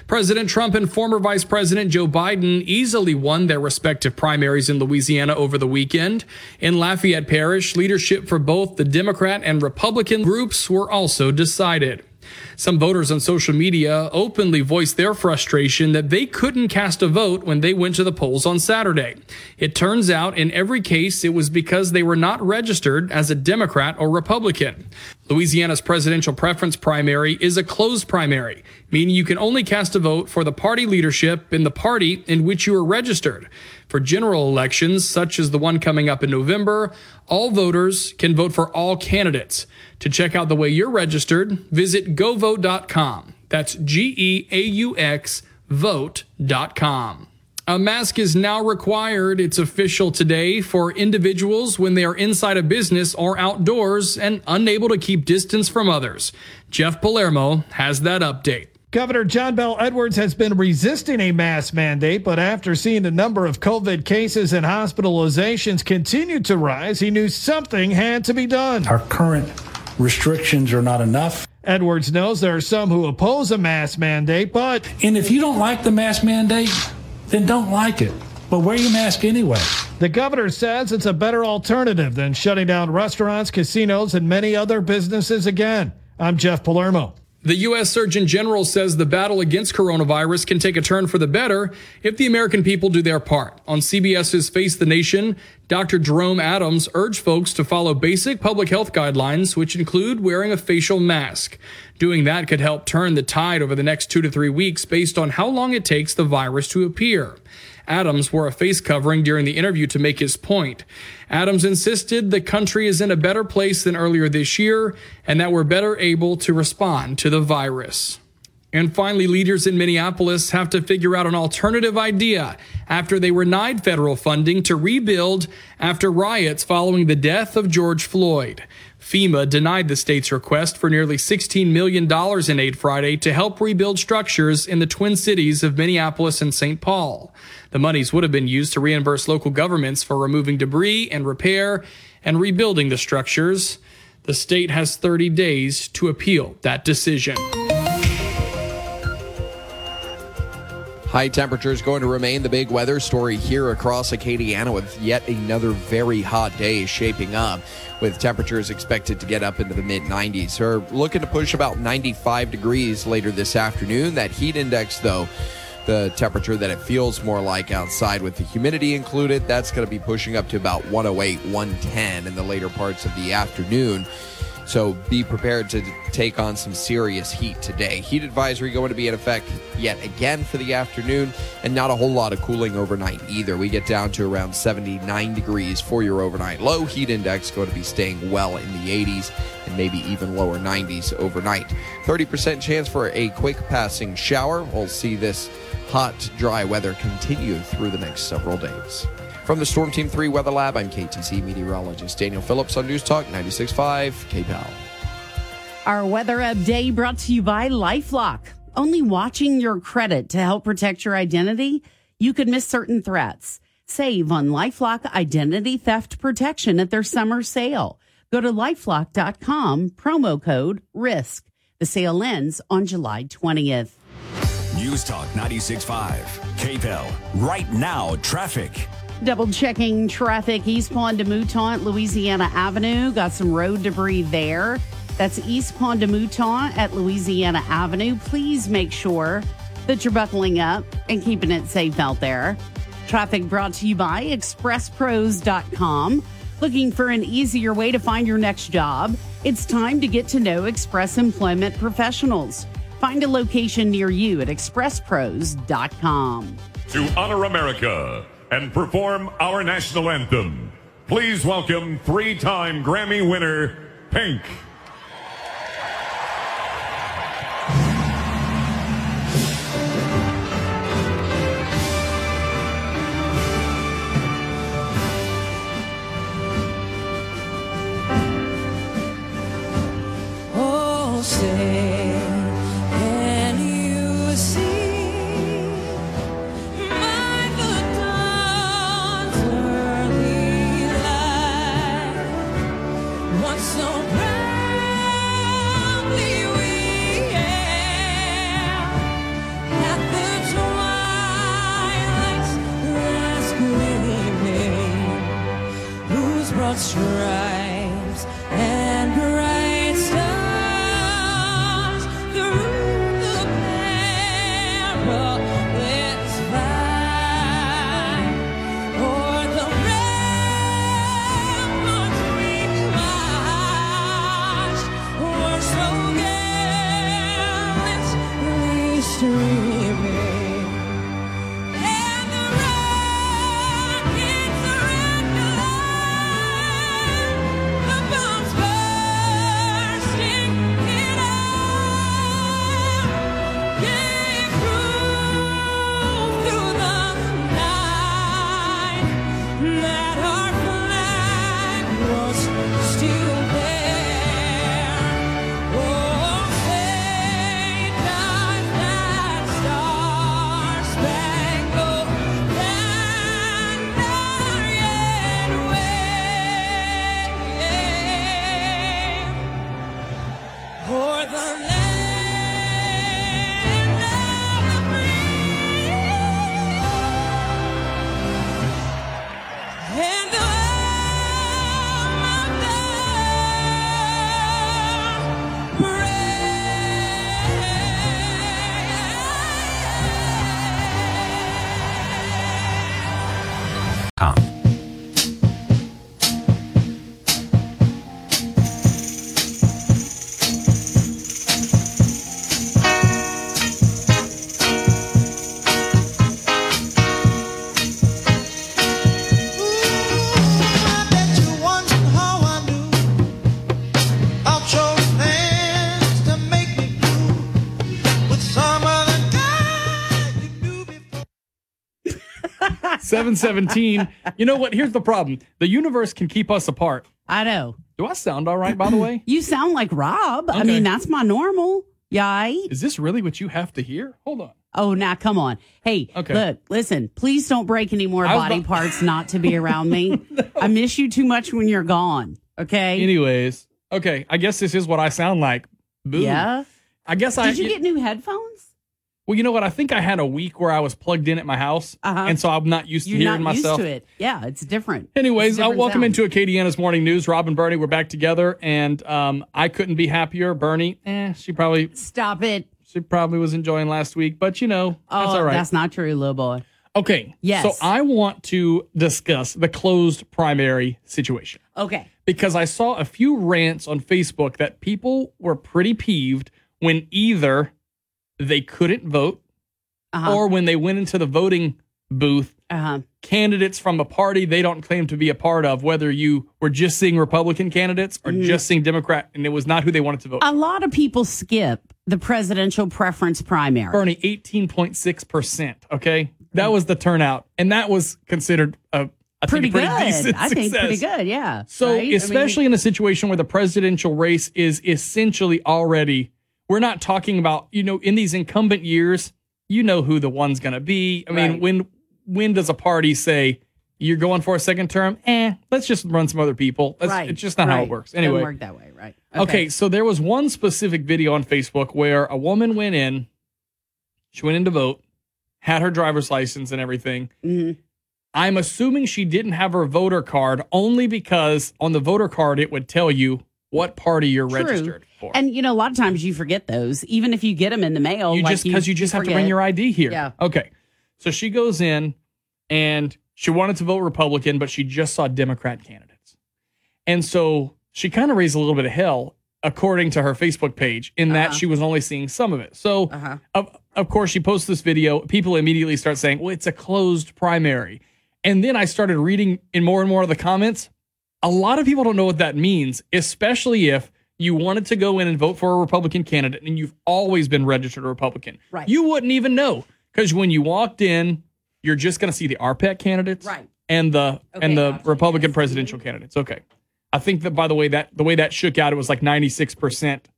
President Trump and former Vice President Joe Biden easily won their respective primaries in Louisiana over the weekend. In Lafayette Parish, leadership for both the Democrat and Republican groups were also decided. Some voters on social media openly voiced their frustration that they couldn't cast a vote when they went to the polls on Saturday. It turns out in every case it was because they were not registered as a Democrat or Republican. Louisiana's presidential preference primary is a closed primary, meaning you can only cast a vote for the party leadership in the party in which you are registered. For general elections, such as the one coming up in November, all voters can vote for all candidates. To check out the way you're registered, visit Geaux Vote dot com. That's G E A U X vote dot com. A mask is now required, it's official today, for individuals when they are inside a business or outdoors and unable to keep distance from others. Jeff Palermo has that update. Governor John Bel Edwards has been resisting a mask mandate, but after seeing the number of COVID cases and hospitalizations continue to rise, he knew something had to be done. Our current restrictions are not enough. Edwards knows there are some who oppose a mask mandate, but... And if you don't like the mask mandate, then don't like it. But wear your mask anyway. The governor says it's a better alternative than shutting down restaurants, casinos, and many other businesses again. I'm Jeff Palermo. The U S. Surgeon General says the battle against coronavirus can take a turn for the better if the American people do their part. On CBS's Face the Nation, Doctor Jerome Adams urged folks to follow basic public health guidelines, which include wearing a facial mask. Doing that could help turn the tide over the next two to three weeks based on how long it takes the virus to appear. Adams wore a face covering during the interview to make his point. Adams insisted the country is in a better place than earlier this year and that we're better able to respond to the virus. And finally, leaders in Minneapolis have to figure out an alternative idea after they were denied federal funding to rebuild after riots following the death of George Floyd. FEMA denied the state's request for nearly sixteen million dollars in aid Friday to help rebuild structures in the Twin Cities of Minneapolis and Saint Paul. The monies would have been used to reimburse local governments for removing debris and repair and rebuilding the structures. The state has thirty days to appeal that decision. High temperatures going to remain the big weather story here across Acadiana, with yet another very hot day shaping up, with temperatures expected to get up into the mid nineties. We're looking to push about ninety-five degrees later this afternoon. That heat index, though, the temperature that it feels more like outside with the humidity included, that's going to be pushing up to about one oh eight, one ten in the later parts of the afternoon. So be prepared to take on some serious heat today. Heat advisory going to be in effect yet again for the afternoon, and not a whole lot of cooling overnight either. We get down to around seventy-nine degrees for your overnight low. Heat index going to be staying well in the eighties and maybe even lower nineties overnight. thirty percent chance for a quick passing shower. We'll see this hot, dry weather continue through the next several days. From the Storm Team three Weather Lab, I'm K T C meteorologist Daniel Phillips on News Talk ninety-six point five K P A L. Our weather update brought to you by LifeLock. Only watching your credit to help protect your identity? You could miss certain threats. Save on LifeLock Identity Theft Protection at their summer sale. Go to LifeLock dot com, promo code RISK. The sale ends on July twentieth. News Talk ninety-six point five K P A L. Right now, traffic. Double-checking traffic eastbound to Mouton, Louisiana Avenue. Got some road debris there. That's eastbound to Mouton at Louisiana Avenue. Please make sure that you're buckling up and keeping it safe out there. Traffic brought to you by express pros dot com. Looking for an easier way to find your next job? It's time to get to know Express Employment Professionals. Find a location near you at express pros dot com. To honor America and perform our national anthem, Please welcome three-time Grammy winner, Pink. Oh, say. Stripes and bright stars through the perilous fight, o'er the ramparts we marched, were so gallantly streaming. seven seventeen You know what? Here's the problem. The universe can keep us apart. I know. Do I sound all right, by the way? You sound like Rob. Okay. I mean, that's my normal. Yay. Is this really what you have to hear? Hold on. Oh, now, nah, come on. Hey, okay. Look, listen, please don't break any more body about- parts not to be around me. No. I miss you too much when you're gone. Okay. Anyways. Okay. I guess this is what I sound like. Boo. Yeah. I guess Did I... Did you get new headphones? Well, you know what? I think I had a week where I was plugged in at my house, uh-huh. and so I'm not used to You're hearing not used myself. To it. Yeah, it's different. Anyways, it's different uh, welcome sound. Into Acadiana's Morning News. Rob and Bernie, we're back together, and um, I couldn't be happier. Bernie, eh, she probably... Stop it. She probably was enjoying last week, but, you know, oh, that's all right. That's not true, little boy. Okay. Yes. So I want to discuss the closed primary situation. Okay. Because I saw a few rants on Facebook that people were pretty peeved when either... they couldn't vote, uh-huh. or when they went into the voting booth, uh-huh. candidates from a party they don't claim to be a part of, whether you were just seeing Republican candidates or mm. just seeing Democrat, and it was not who they wanted to vote for. A lot of people skip the presidential preference primary. Bernie, eighteen point six percent, okay? That was the turnout, and that was considered a I pretty, pretty good. Decent I think success. Pretty good, yeah. So right? especially I mean, in a situation where the presidential race is essentially already... We're not talking about, you know, in these incumbent years, you know who the one's going to be. I mean, right. when when does a party say, you're going for a second term? Eh, let's just run some other people. That's, right. It's just not right. how it works. Anyway. It doesn't work that way, right. Okay. okay, so there was one specific video on Facebook where a woman went in, she went in to vote, had her driver's license and everything. Mm-hmm. I'm assuming she didn't have her voter card only because on the voter card it would tell you what party you're True. registered for. And, you know, a lot of times you forget those, even if you get them in the mail. You like just Because you, you just you have forget. to bring your I D here. Yeah. Okay. So she goes in, and she wanted to vote Republican, but she just saw Democrat candidates. And so she kind of raised a little bit of hell, according to her Facebook page, in that uh-huh. she was only seeing some of it. So, uh-huh. of, of course, she posts this video. People immediately start saying, well, it's a closed primary. And then I started reading in more and more of the comments. A lot of people don't know what that means, especially if you wanted to go in and vote for a Republican candidate and you've always been registered a Republican. Right. You wouldn't even know, because when you walked in, you're just going to see the R P E C candidates right. and the okay, and the Republican presidential candidates. Okay. I think that, by the way, that the way that shook out, it was like ninety-six percent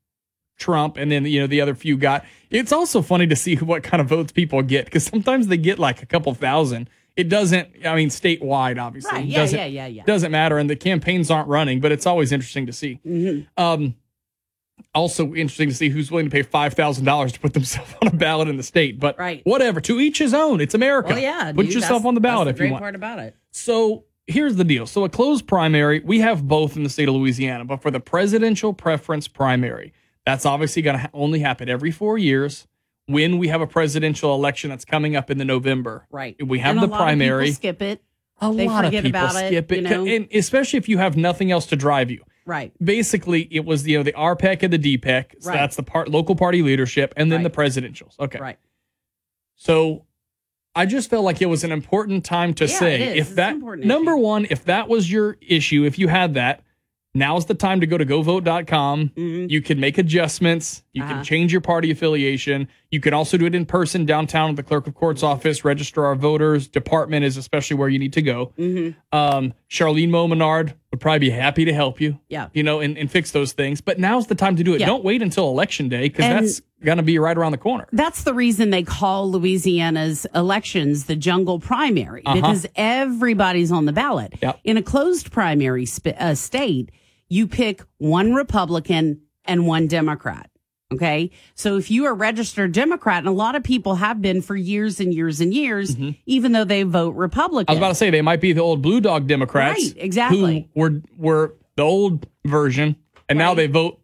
Trump, and then, you know, the other few got. It's also funny to see what kind of votes people get, because sometimes they get like a couple thousand. It doesn't, I mean, statewide, obviously. Right. Yeah, doesn't, yeah, yeah, yeah. Doesn't matter, and the campaigns aren't running, but it's always interesting to see. Mm-hmm. Um, also interesting to see who's willing to pay five thousand dollars to put themselves on a ballot in the state. But right. whatever, to each his own. It's America. Well, yeah, put dude, yourself on the ballot if the you want. That's the great part about it. So here's the deal. So a closed primary, we have both in the state of Louisiana, but for the presidential preference primary, that's obviously going to ha- only happen every four years. When we have a presidential election that's coming up in the November, right? We have the primary. Skip it. A lot of people skip it. They forget about it, skip it, you know? And especially if you have nothing else to drive you. Right. Basically, it was you know the R P E C and the D P E C. So right. that's the part local party leadership, and then right. the presidentials. Okay. Right. So, I just felt like it was an important time to yeah, say it is. if it's that number issue. one, if that was your issue, if you had that. Now's the time to go to Go Vote dot com. Mm-hmm. You can make adjustments. You uh-huh. can change your party affiliation. You can also do it in person downtown at the Clerk of Court's mm-hmm. office. Register Our Voters department is especially where you need to go. Mm-hmm. Um, Charlene Moe Menard would probably be happy to help you, yeah. you know, and, and fix those things. But now's the time to do it. Yeah. Don't wait until Election Day, because that's going to be right around the corner. That's the reason they call Louisiana's elections the jungle primary, uh-huh. because everybody's on the ballot. Yep. In a closed primary sp- uh, state, you pick one Republican and one Democrat, okay? So if you are registered Democrat, and a lot of people have been for years and years and years, mm-hmm. even though they vote Republican. I was about to say, they might be the old Blue Dog Democrats. Right, exactly. Who were, were the old version, and right. now they vote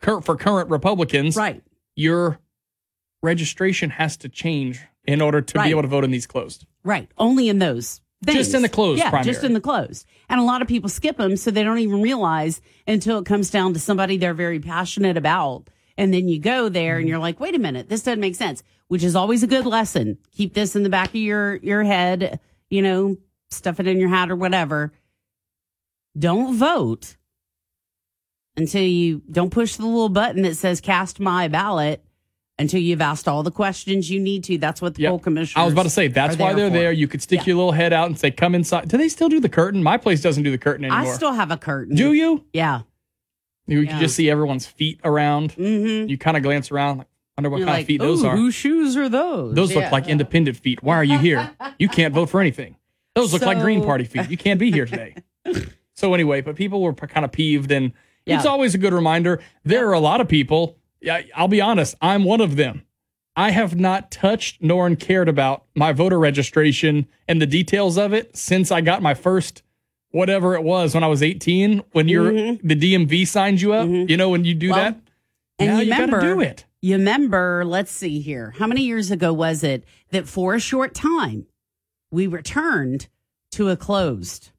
cur- for current Republicans. Right. Your registration has to change in order to right. be able to vote in these closed. Right, only in those. Things. Just in the closed yeah, primary. Just in the closed. And a lot of people skip them, so they don't even realize until it comes down to somebody they're very passionate about. And then you go there and you're like, wait a minute, this doesn't make sense, which is always a good lesson. Keep this in the back of your, your head, you know, stuff it in your hat or whatever. Don't vote until you don't push the little button that says cast my ballot. Until you've asked all the questions you need to. That's what the yep. poll commissioners I was about to say, that's why they're for. there. You could stick yeah. your little head out and say, come inside. Do they still do the curtain? My place doesn't do the curtain anymore. I still have a curtain. Do you? Yeah. You yeah. can just see everyone's feet around. Mm-hmm. You kind of glance around, like, wonder what You're kind like, of feet those are. Whose shoes are those? Those yeah. look like independent feet. Why are you here? You can't vote for anything. Those so... look like Green Party feet. You can't be here today. So anyway, but people were kind of peeved, and yeah. it's always a good reminder. There yeah. are a lot of people. Yeah, I'll be honest. I'm one of them. I have not touched nor cared about my voter registration and the details of it since I got my first whatever it was when I was eighteen. When you're mm-hmm. the D M V signs you up, mm-hmm. you know, when you do well, that, and now you, you remember, gotta do it. You remember? Let's see here. How many years ago was it that for a short time we returned to a closed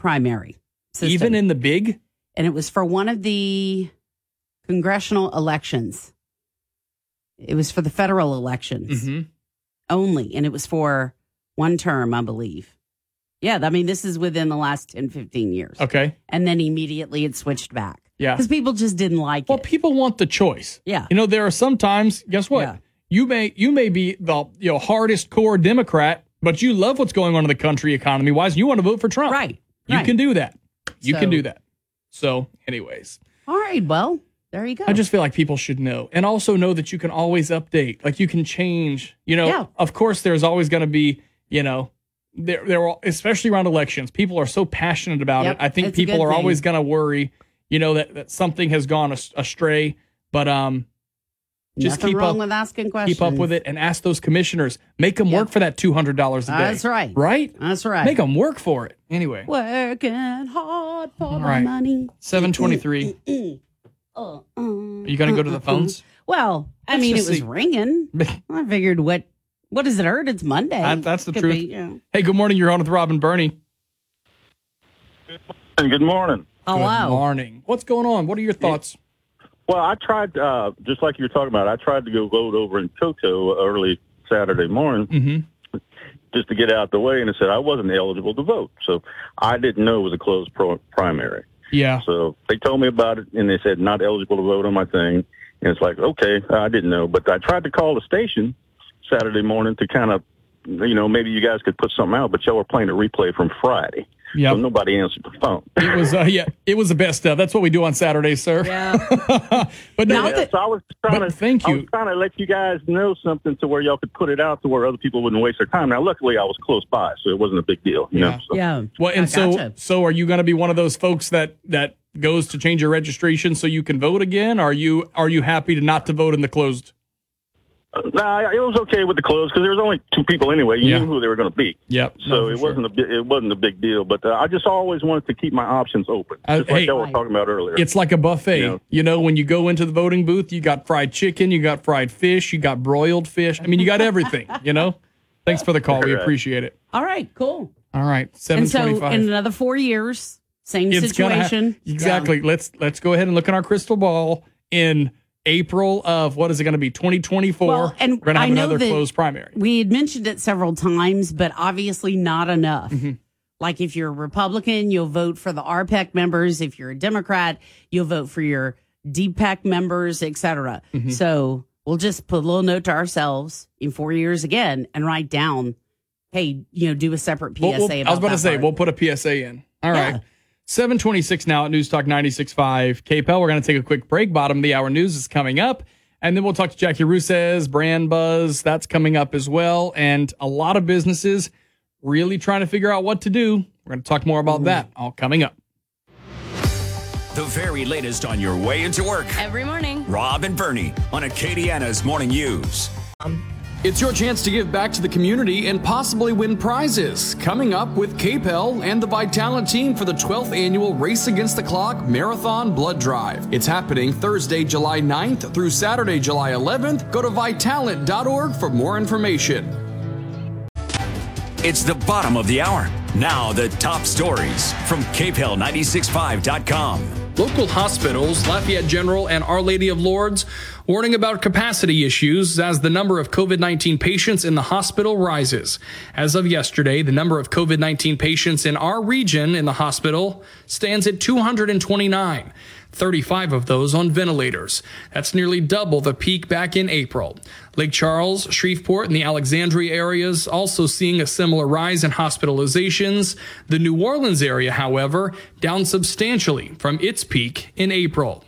primary system? Even in the big, and it was for one of the congressional elections. It was for the federal elections mm-hmm. only, and it was for one term, I believe. Yeah, I mean, this is within the last ten, fifteen years. Okay. And then immediately it switched back. Yeah. Because people just didn't like well, it. Well, people want the choice. Yeah. You know, there are sometimes, guess what? Yeah. You may you may be the you know hardest core Democrat, but you love what's going on in the country economy-wise. You want to vote for Trump. Right. You right. can do that. You so, can do that. So, anyways. All right, well. There you go. I just feel like people should know, and also know that you can always update. Like, you can change, you know, yeah. of course there's always going to be, you know, there, there are, especially around elections. People are so passionate about yep. it. I think it's people are thing. always going to worry, you know, that, that something has gone astray, but, um, just Nothing keep wrong up with asking questions. Keep up with it and ask those commissioners. Make them yep. work for that two hundred dollars a day. That's right. Right? That's right. Make them work for it. Anyway. Working hard for All right. my money. seven twenty-three Uh, uh, Are you going to uh, go to the phones? Uh, uh. Well, I Let's mean, it was see. ringing. I figured, what what is it hurt? It's Monday. I, that's the Could truth. Be, yeah. Hey, good morning. You're on with Rob and Bernie. Good morning. Hello. Good morning. What's going on? What are your thoughts? Well, I tried, uh, just like you were talking about, I tried to go vote over in Toto early Saturday morning. Mm-hmm. just to get out of the way, and it said I wasn't eligible to vote. So I didn't know it was a closed pro- primary. Yeah. So they told me about it, and they said not eligible to vote on my thing. And it's like, okay, I didn't know. But I tried to call the station Saturday morning to kind of, you know, maybe you guys could put something out, but y'all were playing a replay from Friday. Yeah. So nobody answered the phone. It was, uh, yeah, it was the best stuff. That's what we do on Saturdays, sir. Yeah. But no, yeah, that, so I was trying to, thank you. I was trying to let you guys know something to where y'all could put it out to where other people wouldn't waste their time. Now, luckily, I was close by, so it wasn't a big deal. You yeah. know, so. Yeah. Well, and so, gotcha. so are you going to be one of those folks that, that goes to change your registration so you can vote again? Are you, are you happy to not to vote in the closed? Nah, it was okay with the clothes because there was only two people anyway. You yeah. knew who they were going to be. Yep. So no, it sure. wasn't a it wasn't a big deal. But uh, I just always wanted to keep my options open, uh, just hey, like y'all were talking about earlier. It's like a buffet. You know? you know, when you go into the voting booth, you got fried chicken, you got fried fish, you got broiled fish. I mean, you got everything. You know. Thanks for the call. We appreciate it. All right. Cool. All right. Seven twenty-five. And so, in another four years, same it's situation. Ha- exactly. Yeah. Let's let's go ahead and look in our crystal ball in April of, what is it going to be, twenty twenty-four? Well, and we're going to have another closed primary. We had mentioned it several times, but obviously not enough. Mm-hmm. Like if you're a Republican, you'll vote for the R PAC members. If you're a Democrat, you'll vote for your D PAC members, et cetera. Mm-hmm. So we'll just put a little note to ourselves in four years again and write down, hey, you know, do a separate P S A. We'll, we'll, about I was about to say, part. We'll put a P S A in. All yeah. right. seven twenty-six now at News Talk ninety-six point five K P E L. We're going to take a quick break. Bottom of the hour news is coming up. And then we'll talk to Jackie Russo, Brand Buzz. That's coming up as well. And a lot of businesses really trying to figure out what to do. We're going to talk more about that all coming up. The very latest on your way into work. Every morning. Rob and Bernie on Acadiana's Morning News. Um. It's your chance to give back to the community and possibly win prizes. Coming up with K P E L and the Vitalant team for the twelfth annual Race Against the Clock Marathon Blood Drive. It's happening Thursday, July ninth through Saturday, July eleventh. Go to vitalant dot org for more information. It's the bottom of the hour. Now the top stories from K P E L ninety-six point five dot com. Local hospitals, Lafayette General and Our Lady of Lourdes, warning about capacity issues as the number of COVID nineteen patients in the hospital rises. As of yesterday, the number of COVID nineteen patients in our region in the hospital stands at two hundred twenty-nine, thirty-five of those on ventilators. That's nearly double the peak back in April. Lake Charles, Shreveport, and the Alexandria areas also seeing a similar rise in hospitalizations. The New Orleans area, however, down substantially from its peak in April.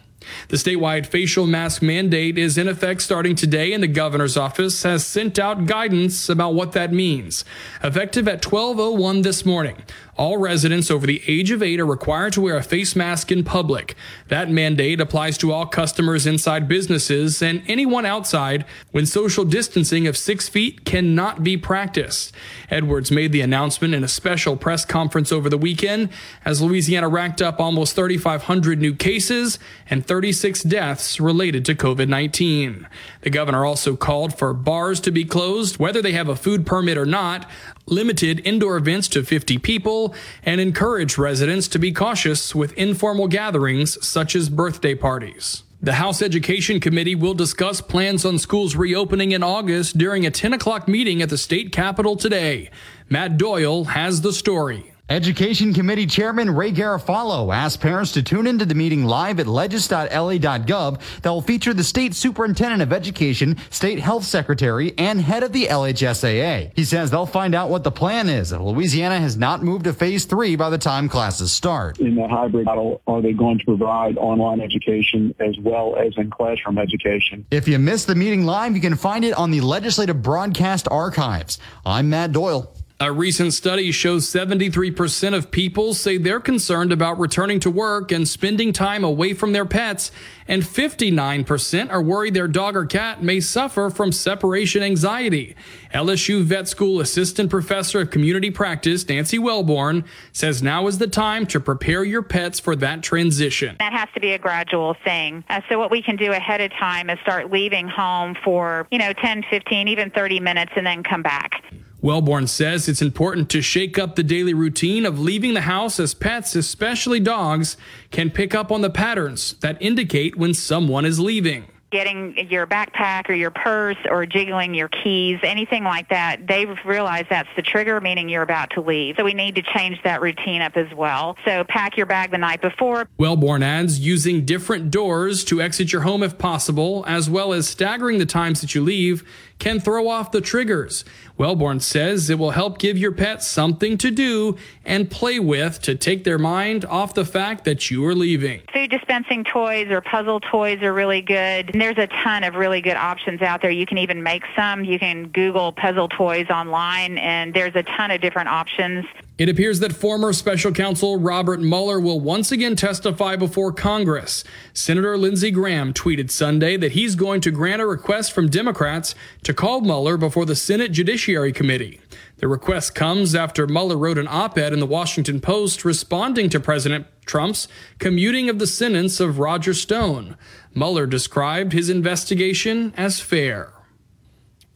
The statewide facial mask mandate is in effect starting today, and the governor's office has sent out guidance about what that means. Effective at twelve oh one this morning, all residents over the age of eight are required to wear a face mask in public. That mandate applies to all customers inside businesses and anyone outside when social distancing of six feet cannot be practiced. Edwards made the announcement in a special press conference over the weekend as Louisiana racked up almost thirty-five hundred new cases and thirty-six deaths related to COVID nineteen. The governor also called for bars to be closed, whether they have a food permit or not, limited indoor events to fifty people, and encourage residents to be cautious with informal gatherings such as birthday parties. The House Education Committee will discuss plans on schools reopening in August during a ten o'clock meeting at the state capitol today. Matt Doyle has the story. Education Committee Chairman Ray Garofalo asked parents to tune into the meeting live at legis dot L A dot gov that will feature the State Superintendent of Education, State Health Secretary, and head of the L H S A A. He says they'll find out what the plan is if Louisiana has not moved to phase three by the time classes start. In the hybrid model, are they going to provide online education as well as in classroom education? If you missed the meeting live, you can find it on the Legislative Broadcast Archives. I'm Matt Doyle. A recent study shows seventy-three percent of people say they're concerned about returning to work and spending time away from their pets, and fifty-nine percent are worried their dog or cat may suffer from separation anxiety. L S U Vet School Assistant Professor of Community Practice, Nancy Wellborn, says now is the time to prepare your pets for that transition. That has to be a gradual thing. Uh, so what we can do ahead of time is start leaving home for, you know, ten, fifteen, even thirty minutes and then come back. Wellborn says it's important to shake up the daily routine of leaving the house as pets, especially dogs, can pick up on the patterns that indicate when someone is leaving. getting your backpack or your purse or jiggling your keys, anything like that, they realize that's the trigger, meaning you're about to leave. So we need to change that routine up as well. So pack your bag the night before. Wellborn adds using different doors to exit your home if possible, as well as staggering the times that you leave, can throw off the triggers. Wellborn says it will help give your pet something to do and play with to take their mind off the fact that you are leaving. Food dispensing toys or puzzle toys are really good. And there's a ton of really good options out there. You can even make some. You can Google puzzle toys online, and there's a ton of different options. It appears that former special counsel Robert Mueller will once again testify before Congress. Senator Lindsey Graham tweeted Sunday that he's going to grant a request from Democrats to call Mueller before the Senate Judiciary Committee. The request comes after Mueller wrote an op-ed in the Washington Post responding to President Trump's commuting of the sentence of Roger Stone. Mueller described his investigation as fair.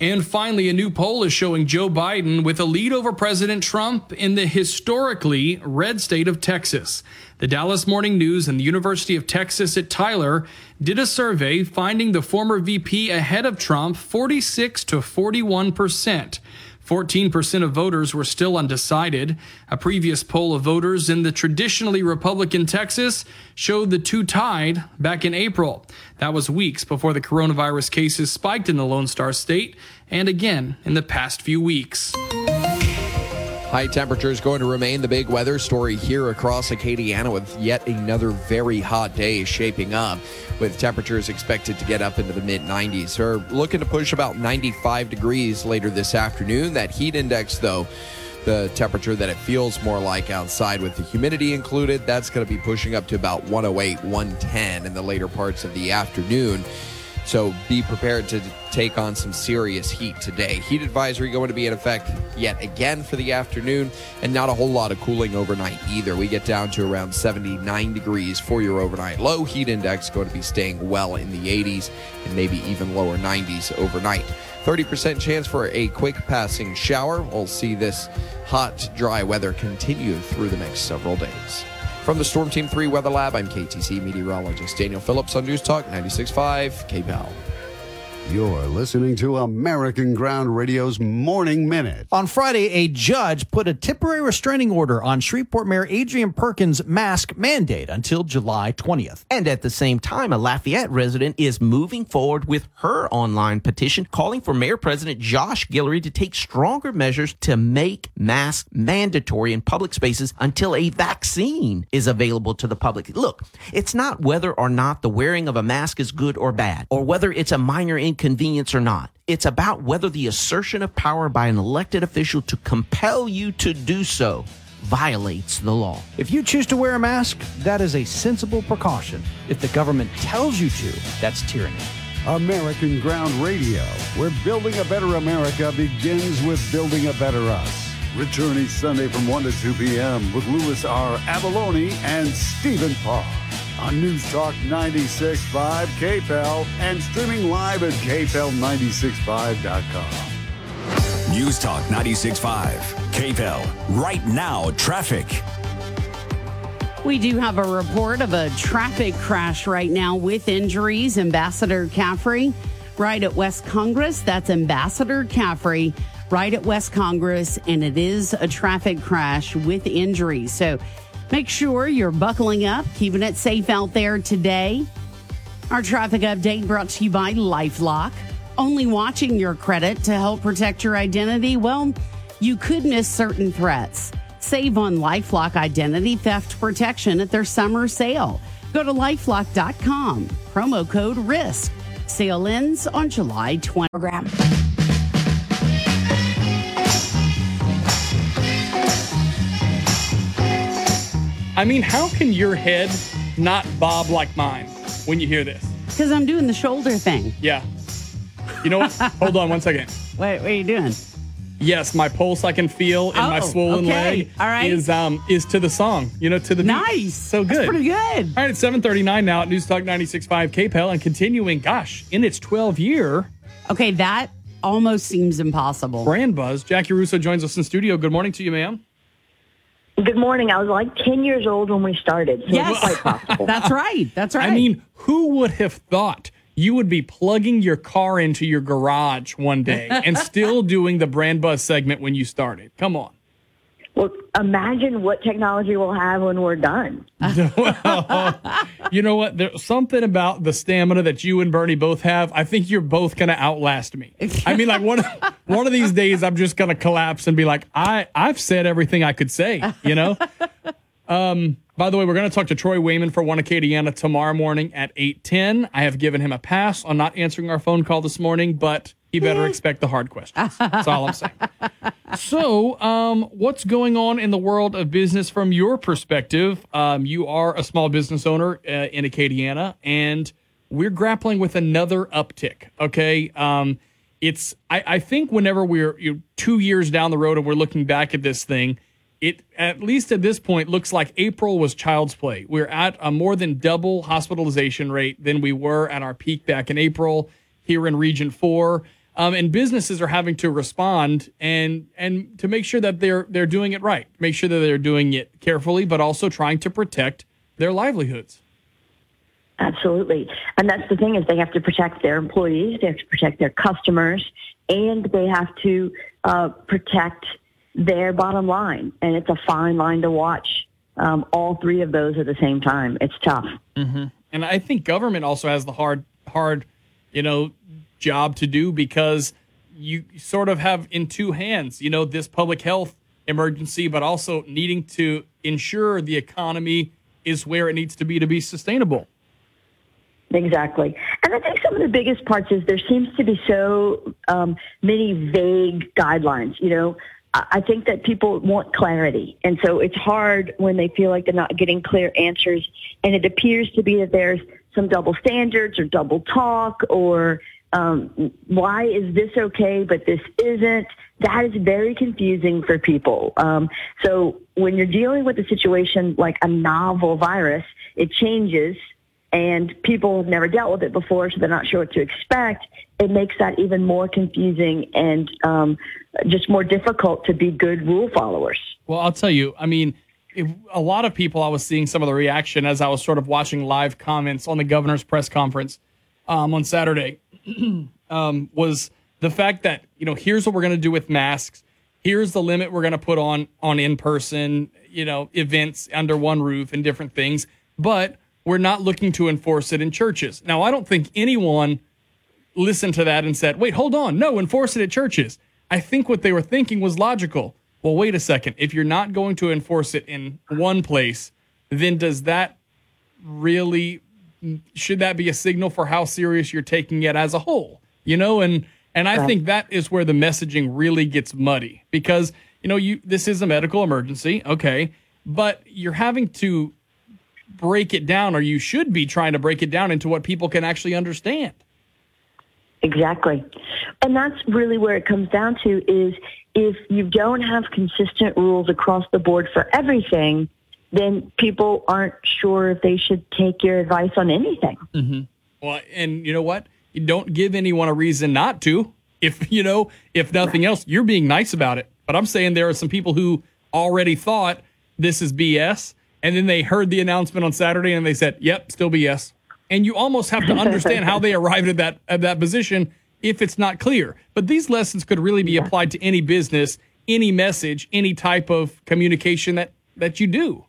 And finally, a new poll is showing Joe Biden with a lead over President Trump in the historically red state of Texas. The Dallas Morning News and the University of Texas at Tyler did a survey finding the former V P ahead of Trump forty-six to forty-one percent. fourteen percent of voters were still undecided. A previous poll of voters in the traditionally Republican Texas showed the two tied back in April. That was weeks before the coronavirus cases spiked in the Lone Star State and again in the past few weeks. High temperatures going to remain the big weather story here across Acadiana, with yet another very hot day shaping up, with temperatures expected to get up into the mid nineties. We're looking to push about ninety-five degrees later this afternoon. That heat index, though, the temperature that it feels more like outside with the humidity included, that's going to be pushing up to about one oh eight, one ten in the later parts of the afternoon. So be prepared to take on some serious heat today. Heat advisory going to be in effect yet again for the afternoon, and not a whole lot of cooling overnight either. We get down to around seventy-nine degrees for your overnight low. Heat index going to be staying well in the eighties and maybe even lower nineties overnight. thirty percent chance for a quick passing shower. We'll see this hot, dry weather continue through the next several days. From the Storm Team three Weather Lab, I'm K T C meteorologist Daniel Phillips on News Talk ninety-six point five K P A L. You're listening to American Ground Radio's Morning Minute. On Friday, a judge put a temporary restraining order on Shreveport Mayor Adrian Perkins' mask mandate until July twentieth. And at the same time, a Lafayette resident is moving forward with her online petition calling for Mayor President Josh Guillory to take stronger measures to make masks mandatory in public spaces until a vaccine is available to the public. Look, it's not whether or not the wearing of a mask is good or bad, or whether it's a minor inconvenience or not. It's about whether the assertion of power by an elected official to compel you to do so violates the law. If you choose to wear a mask, that is a sensible precaution. If the government tells you to, that's tyranny. American Ground Radio, where building a better America begins with building a better us. Return each Sunday from one to two p.m. with Louis R. Abalone and Stephen Paul on News Talk ninety-six point five K P A L and streaming live at K P A L ninety-six point five dot com. News Talk ninety-six point five K P A L. Right now, traffic. We do have a report of a traffic crash right now with injuries. Ambassador Caffrey, right at West Congress. That's Ambassador Caffrey, right at West Congress, and it is a traffic crash with injuries. So make sure you're buckling up, keeping it safe out there today. Our traffic update brought to you by LifeLock. Only watching your credit to help protect your identity? Well, you could miss certain threats. Save on LifeLock identity theft protection at their summer sale. Go to LifeLock dot com. Promo code RISK. Sale ends on July twentieth. Program. I mean, how can your head not bob like mine when you hear this? Because I'm doing the shoulder thing. Yeah. You know what? Hold on one second. Wait, what are you doing? Yes, my pulse I can feel in oh, my swollen okay. leg All right. is um is to the song, you know, to the beat. Nice. So good. That's pretty good. All right, it's seven thirty-nine now at News Talk ninety-six point five K P A L and continuing, gosh, in its twelfth year. Okay, that almost seems impossible. Brand Buzz. Jackie Russo joins us in studio. Good morning to you, ma'am. Good morning. I was like ten years old when we started. So yes. It's quite possible. That's right. That's right. I mean, who would have thought you would be plugging your car into your garage one day and still doing the Brand Buzz segment when you started. Come on. Well, imagine what technology we'll have when we're done. Well, you know what? There's something about the stamina that you and Bernie both have. I think you're both going to outlast me. I mean, like one one of these days, I'm just going to collapse and be like, I, I've said everything I could say, you know? Um, by the way, we're going to talk to Troy Wayman for One Acadiana tomorrow morning at eight ten. I have given him a pass on not answering our phone call this morning, but he better expect the hard questions. That's all I'm saying. So, um, what's going on in the world of business from your perspective? Um, you are a small business owner uh, in Acadiana, and we're grappling with another uptick, okay? Um, it's I, I think whenever we're you know, two years down the road and we're looking back at this thing, it, at least at this point, looks like April was child's play. We're at a more than double hospitalization rate than we were at our peak back in April here in Region four. Um, and businesses are having to respond and and to make sure that they're they're doing it right, make sure that they're doing it carefully, but also trying to protect their livelihoods. Absolutely. And that's the thing, is they have to protect their employees, they have to protect their customers, and they have to uh, protect their bottom line, and it's a fine line to watch um, all three of those at the same time. It's tough. Mm-hmm. And I think government also has the hard, hard, you know, job to do, because you sort of have in two hands, you know, this public health emergency, but also needing to ensure the economy is where it needs to be to be sustainable. Exactly. And I think some of the biggest parts is there seems to be so um, many vague guidelines, you know. I think that people want clarity, and so it's hard when they feel like they're not getting clear answers, and it appears to be that there's some double standards or double talk or um, why is this okay but this isn't. That is very confusing for people. Um, so when you're dealing with a situation like a novel virus, it changes, and people have never dealt with it before, so they're not sure what to expect. It makes that even more confusing and um, just more difficult to be good rule followers. Well, I'll tell you, I mean, if a lot of people, I was seeing some of the reaction as I was sort of watching live comments on the governor's press conference um, on Saturday, um, was the fact that, you know, here's what we're going to do with masks. Here's the limit we're going to put on on in-person, you know, events under one roof and different things. But we're not looking to enforce it in churches. Now, I don't think anyone listened to that and said, wait, hold on. No, enforce it at churches. I think what they were thinking was logical. Well, wait a second. If you're not going to enforce it in one place, then does that really, should that be a signal for how serious you're taking it as a whole? You know, and, and I think that is where the messaging really gets muddy, because, you know, you, this is a medical emergency. Okay. But you're having to break it down, or you should be trying to break it down into what people can actually understand. Exactly. And that's really where it comes down to, is if you don't have consistent rules across the board for everything, then people aren't sure if they should take your advice on anything. Mm-hmm. Well, and you know what? You don't give anyone a reason not to. If, you know, if nothing else, you're being nice about it. But I'm saying there are some people who already thought this is B S, and then they heard the announcement on Saturday and they said, yep, still B S. And you almost have to understand how they arrived at that at that position if it's not clear. But these lessons could really be yeah. applied to any business, any message, any type of communication that, that you do.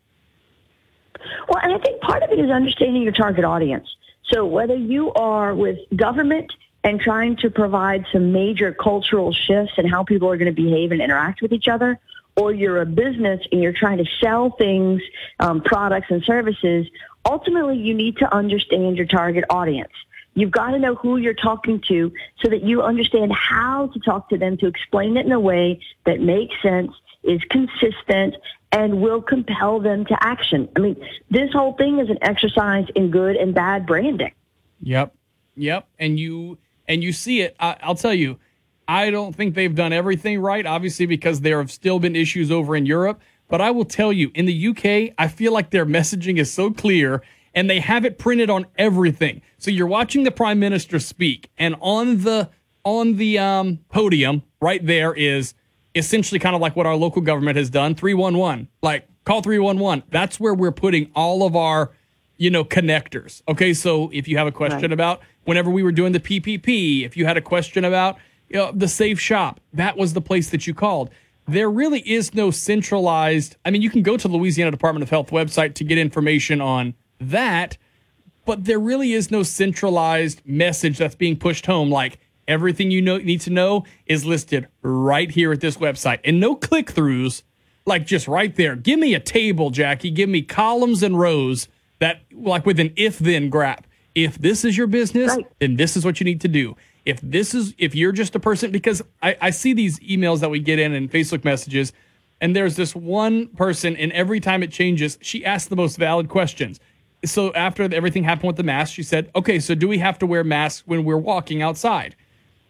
Well, and I think part of it is understanding your target audience. So whether you are with government and trying to provide some major cultural shifts in how people are going to behave and interact with each other, or you're a business and you're trying to sell things, um, products and services, ultimately you need to understand your target audience. You've got to know who you're talking to so that you understand how to talk to them, to explain it in a way that makes sense, is consistent, and will compel them to action. I mean, this whole thing is an exercise in good and bad branding. Yep. Yep. And you, and you see it. I, I'll tell you, I don't think they've done everything right, obviously, because there have still been issues over in Europe. But I will tell you, in the U K, I feel like their messaging is so clear, and they have it printed on everything. So you're watching the Prime Minister speak, and on the on the um, podium right there is essentially kind of like what our local government has done, three one one, like call three one one. That's where we're putting all of our, you know, connectors. Okay, so if you have a question right. about whenever we were doing the P P P, if you had a question about you know, the safe shop, that was the place that you called. There really is no centralized. I mean, you can go to the Louisiana Department of Health website to get information on that, but there really is no centralized message that's being pushed home. Like everything you know, need to know is listed right here at this website, and no click-throughs. Like just right there. Give me a table, Jackie. Give me columns and rows that, like with an if-then graph. If this is your business, right, then this is what you need to do. If this is, if you're just a person, because I, I see these emails that we get in and Facebook messages, and there's this one person, and every time it changes, she asks the most valid questions. So after everything happened with the mask, she said, okay, so do we have to wear masks when we're walking outside?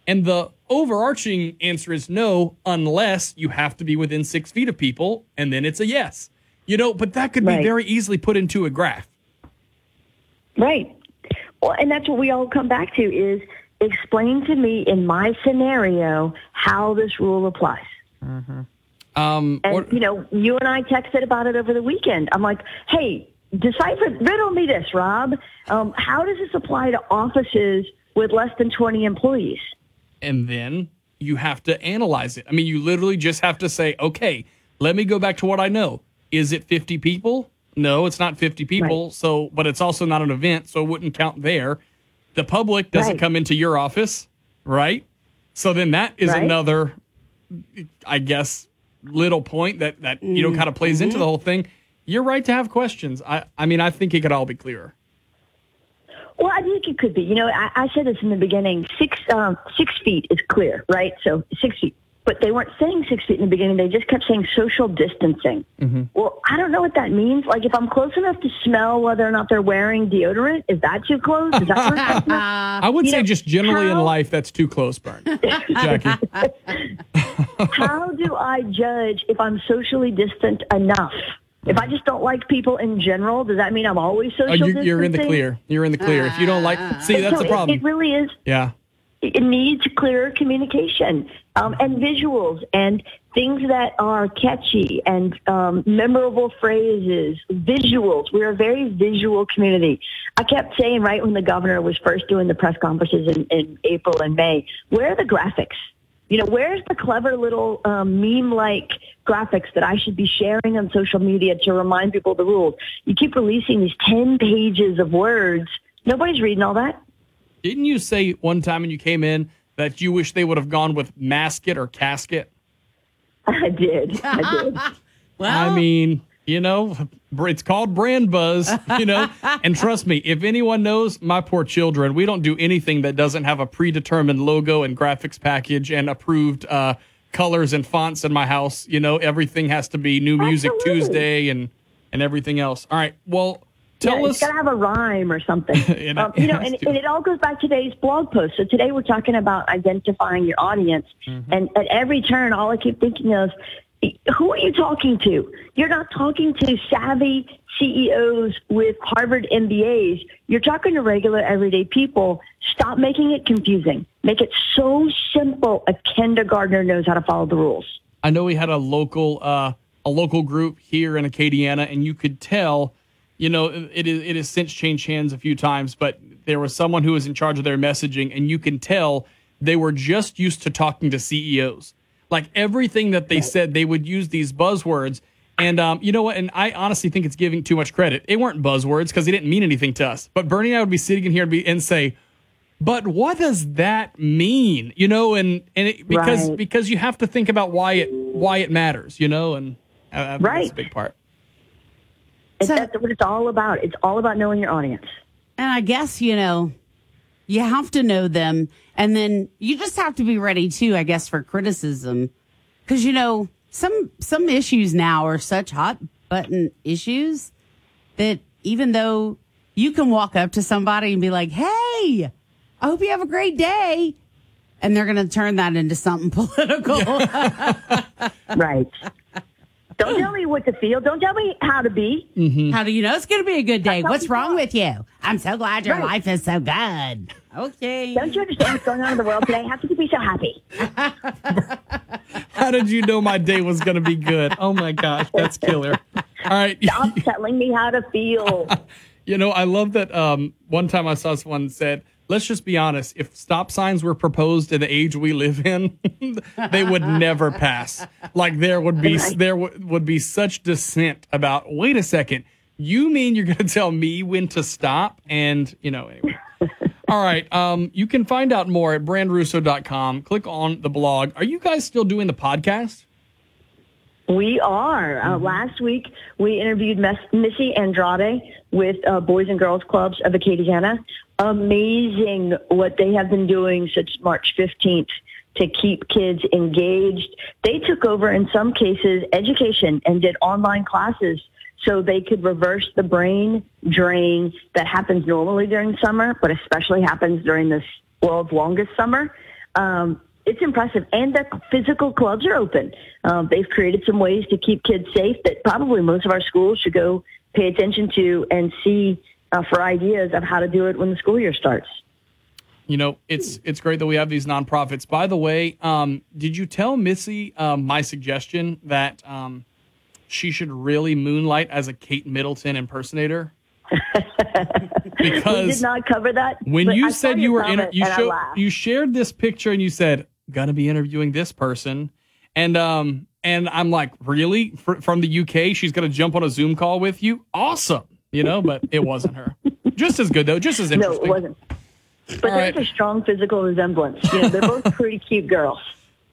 And the overarching answer is no, unless you have to be within six feet of people, and then it's a yes. You know, but that could right. be very easily put into a graph. Right. Well, and that's what we all come back to is, explain to me in my scenario how this rule applies. Mm-hmm. Um, and, what, you know, you and I texted about it over the weekend. I'm like, hey, decipher, riddle me this, Rob. Um, how does this apply to offices with less than twenty employees? And then you have to analyze it. I mean, you literally just have to say, okay, let me go back to what I know. Is it fifty people? No, it's not fifty people. Right. So, but it's also not an event, so it wouldn't count there. The public doesn't right. come into your office, right? So then that is right. another, I guess, little point that, that you know, kind of plays mm-hmm. into the whole thing. You're right to have questions. I, I mean, I think it could all be clearer. Well, I think it could be. You know, I, I said this in the beginning, six um, six feet is clear, right? So six feet. But they weren't saying six feet in the beginning. They just kept saying social distancing. Mm-hmm. Well, I don't know what that means. Like, if I'm close enough to smell whether or not they're wearing deodorant, is that too close? Is that close I would you say know, just generally how, in life, that's too close, Bern. Jackie. How do I judge if I'm socially distant enough? If I just don't like people in general, does that mean I'm always social oh, you're, distancing? You're in the clear. You're in the clear. Uh, if you don't like... See, that's so the problem. It, it really is. Yeah. It needs clearer communication um, and visuals and things that are catchy and um, memorable phrases, visuals. We're a very visual community. I kept saying right when the governor was first doing the press conferences in, in April and May, where are the graphics? You know, where's the clever little um, meme-like graphics that I should be sharing on social media to remind people of the rules? You keep releasing these ten pages of words. Nobody's reading all that. Didn't you say one time when you came in that you wish they would have gone with masket or casket? I did. I did. Well, I mean, you know, it's called brand buzz, you know. And trust me, if anyone knows, my poor children, we don't do anything that doesn't have a predetermined logo and graphics package and approved uh, colors and fonts in my house. You know, everything has to be New Music Absolutely. Tuesday and, and everything else. All right, well... Tell yeah, us. It's got to have a rhyme or something. it, um, you know, and, and it all goes back to today's blog post. So today we're talking about identifying your audience. Mm-hmm. And at every turn, all I keep thinking of is, who are you talking to? You're not talking to savvy C E Os with Harvard M B As. You're talking to regular, everyday people. Stop making it confusing. Make it so simple a kindergartner knows how to follow the rules. I know we had a local, uh, a local group here in Acadiana, and you could tell... You know, it is it has since changed hands a few times, but there was someone who was in charge of their messaging, and you can tell they were just used to talking to C E Os. Like everything that they said, they would use these buzzwords. And um, you know what? And I honestly think it's giving too much credit. It weren't buzzwords because they didn't mean anything to us. But Bernie and I would be sitting in here and, be, and say, but what does that mean? You know, and, and it, because right. because you have to think about why it why it matters, you know, and I, I think right. that's a big part. So, that's what it's all about. It's all about knowing your audience. And I guess, you know, you have to know them. And then you just have to be ready, too, I guess, for criticism. Because, you know, some some issues now are such hot button issues that even though you can walk up to somebody and be like, hey, I hope you have a great day. And they're going to turn that into something political. Right. Don't tell me what to feel. Don't tell me how to be. Mm-hmm. How do you know it's going to be a good day? What's wrong with you? I'm so glad your right. life is so good. Okay. Don't you understand what's going on in the world today? How could you be so happy? How did you know my day was going to be good? Oh, my gosh. That's killer. All right. Stop telling me how to feel. You know, I love that um, one time I saw someone said, let's just be honest. If stop signs were proposed in the age we live in, they would never pass. Like there would be there w- would be such dissent about, wait a second, you mean you're going to tell me when to stop? And, you know, anyway. All right. Um, you can find out more at brand russo dot com. Click on the blog. Are you guys still doing the podcast? We are. Uh, mm-hmm. Last week, we interviewed Miss, Missy Andrade with uh, Boys and Girls Clubs of Acadiana. Amazing what they have been doing since March fifteenth to keep kids engaged. They took over, in some cases, education and did online classes so they could reverse the brain drain that happens normally during summer, but especially happens during this world's longest summer. Um, It's impressive. And the physical clubs are open. Um, they've created some ways to keep kids safe that probably most of our schools should go pay attention to and see uh, for ideas of how to do it when the school year starts. You know, it's it's great that we have these nonprofits. By the way, um, did you tell Missy uh, my suggestion that um, she should really moonlight as a Kate Middleton impersonator? Because we did not cover that. When you I said you were, inter- you, showed, you shared this picture and you said, gonna be interviewing this person, and um and I'm like, really? F- from the U K, she's gonna jump on a Zoom call with you? Awesome, you know. But it wasn't her. Just as good though. Just as interesting. No, it wasn't. But all there's right. a strong physical resemblance. You know, they're both pretty cute girls.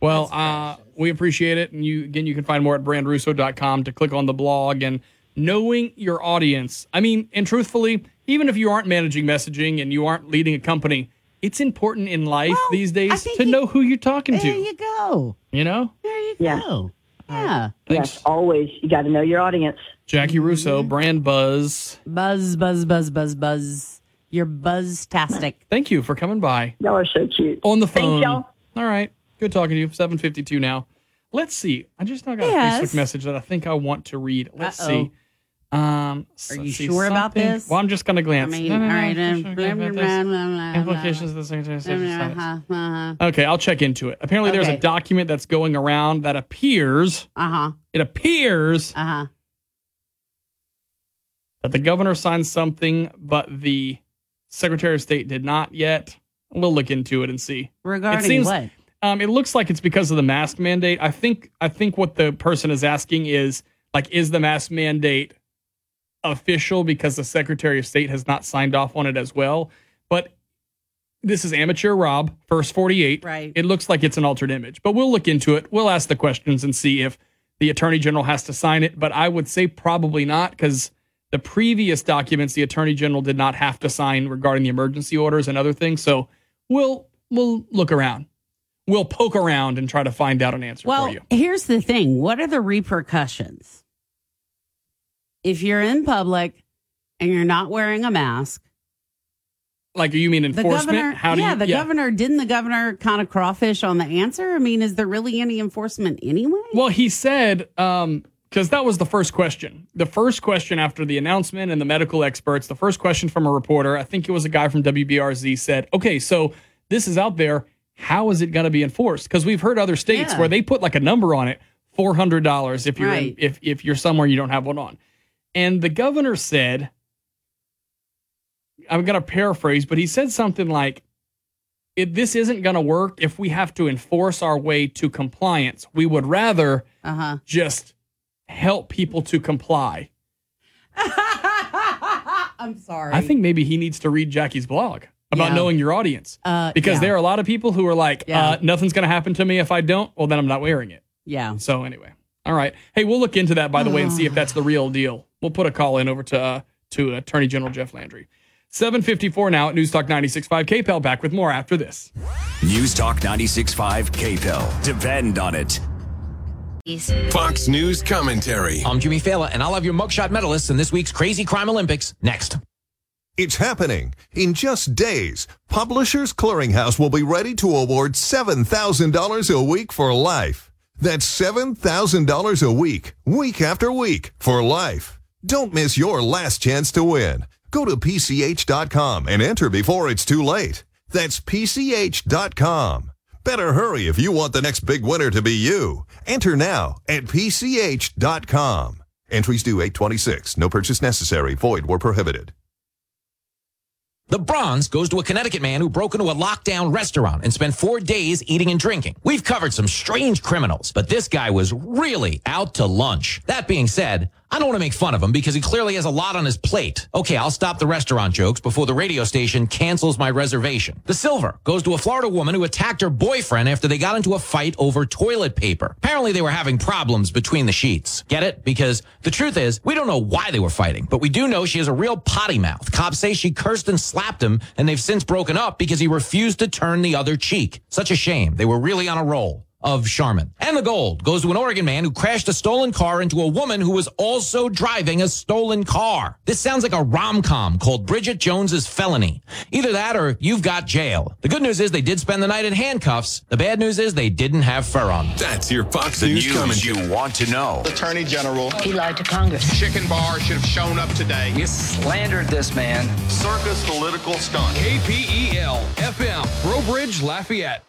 Well, uh, we appreciate it, and you again, you can find more at brand russo dot com to click on the blog and knowing your audience. I mean, and truthfully, even if you aren't managing messaging and you aren't leading a company, it's important in life well, these days to you, know who you're talking there to. There you go. You know? There you yeah. go. Yeah. Thanks. Yes, always. You got to know your audience. Jackie Russo, Brand Buzz. Buzz, buzz, buzz, buzz, buzz. You're buzztastic. Thank you for coming by. Y'all are so cute. On the phone. Thanks, y'all. All right. Good talking to you. seven fifty-two now. Let's see. I just now got yes. a Facebook message that I think I want to read. Let's Uh-oh. see. Um, Are you sure something. about this? Well, I'm just going to glance. I mean, no, no, all right. Implications of the Secretary of State. Okay, I'll check into it. Apparently, okay. there's a document that's going around that appears. Uh huh. It appears. Uh huh. That the governor signed something, but the Secretary of State did not yet. We'll look into it and see. Regarding it seems, what? Um, it looks like it's because of the mask mandate. I think. I think what the person is asking is like, is the mask mandate official because the Secretary of State has not signed off on it as well? But this is amateur Rob, first forty-eight. Right. It looks like it's an altered image, but we'll look into it. We'll ask the questions and see if the Attorney General has to sign it. But I would say probably not, because the previous documents the Attorney General did not have to sign regarding the emergency orders and other things. So we'll we'll look around. We'll poke around and try to find out an answer well, for you. Well, here's the thing. What are the repercussions? If you're in public and you're not wearing a mask. Like, you mean enforcement? The governor, How do yeah, you, the yeah. governor, didn't the governor kind of crawfish on the answer? I mean, is there really any enforcement anyway? Well, he said, um, because that was the first question. The first question after the announcement and the medical experts, the first question from a reporter, I think it was a guy from W B R Z, said, okay, so this is out there. How is it going to be enforced? Because we've heard other states yeah. where they put like a number on it, four hundred dollars if you're right. in, if if you're somewhere you don't have one on. And the governor said, I'm going to paraphrase, but he said something like, "If this isn't going to work if we have to enforce our way to compliance. We would rather uh-huh. just help people to comply." I'm sorry. I think maybe he needs to read Jackie's blog about yeah. knowing your audience. Uh, because yeah. there are a lot of people who are like, yeah. uh, nothing's going to happen to me if I don't. Well, then I'm not wearing it. Yeah. So anyway. All right. Hey, we'll look into that, by the way, and see if that's the real deal. We'll put a call in over to uh, to Attorney General Jeff Landry. seven fifty-four now at News Talk ninety-six point five K P E L. Back with more after this. News Talk ninety-six point five K P E L. Depend on it. Fox News commentary. I'm Jimmy Fallon, and I'll have your mugshot medalists in this week's Crazy Crime Olympics next. It's happening. In just days, Publishers Clearinghouse will be ready to award seven thousand dollars a week for life. That's seven thousand dollars a week, week after week, for life. Don't miss your last chance to win. Go to P C H dot com and enter before it's too late. That's P C H dot com. Better hurry if you want the next big winner to be you. Enter now at P C H dot com. Entries due eight twenty-six. No purchase necessary. Void where prohibited. The bronze goes to a Connecticut man who broke into a lockdown restaurant and spent four days eating and drinking. We've covered some strange criminals, but this guy was really out to lunch. That being said, I don't want to make fun of him because he clearly has a lot on his plate. Okay, I'll stop the restaurant jokes before the radio station cancels my reservation. The silver goes to a Florida woman who attacked her boyfriend after they got into a fight over toilet paper. Apparently they were having problems between the sheets. Get it? Because the truth is, we don't know why they were fighting, but we do know she has a real potty mouth. Cops say she cursed and slapped him, and they've since broken up because he refused to turn the other cheek. Such a shame. They were really on a roll. Of Charmin. And the gold goes to an Oregon man who crashed a stolen car into a woman who was also driving a stolen car. This sounds like a rom-com called Bridget Jones's Felony. Either that or You've Got Jail. The good news is they did spend the night in handcuffs. The bad news is they didn't have fur on. That's your Fox News coming. You want to know. Attorney General. He lied to Congress. Chicken Bar should have shown up today. You slandered this man. Circus political stunt. K P E L F M. Brobridge, Lafayette.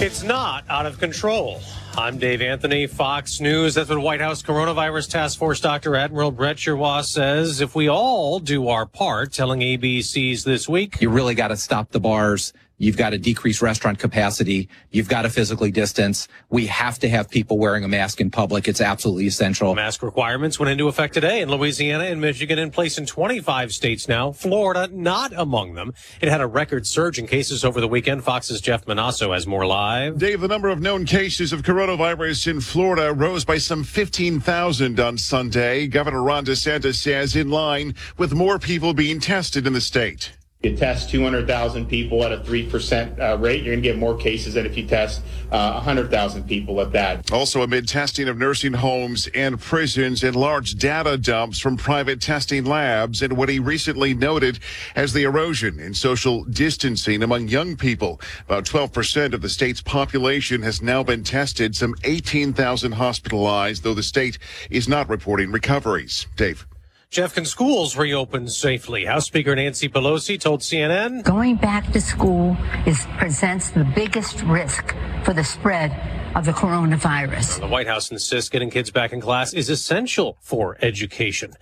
It's not out of control. I'm Dave Anthony, Fox News. That's what White House Coronavirus Task Force Doctor Admiral Brett Giroir says. If we all do our part, telling A B C's this week. You really got to stop the bars. You've got to decrease restaurant capacity. You've got to physically distance. We have to have people wearing a mask in public. It's absolutely essential. Mask requirements went into effect today in Louisiana and Michigan, in place in twenty-five states now. Florida not among them. It had a record surge in cases over the weekend. Fox's Jeff Manasso has more live. Dave, the number of known cases of coronavirus in Florida rose by some fifteen thousand on Sunday. Governor Ron DeSantis says in line with more people being tested in the state. You test two hundred thousand people at a three percent uh, rate, you're going to get more cases than if you test uh, one hundred thousand people at that. Also, amid testing of nursing homes and prisons and large data dumps from private testing labs, and what he recently noted as the erosion in social distancing among young people. About twelve percent of the state's population has now been tested, some eighteen thousand hospitalized, though the state is not reporting recoveries. Dave. Jeff, can schools reopen safely? House Speaker Nancy Pelosi told C N N. Going back to school is presents the biggest risk for the spread of the coronavirus. The White House insists getting kids back in class is essential for education.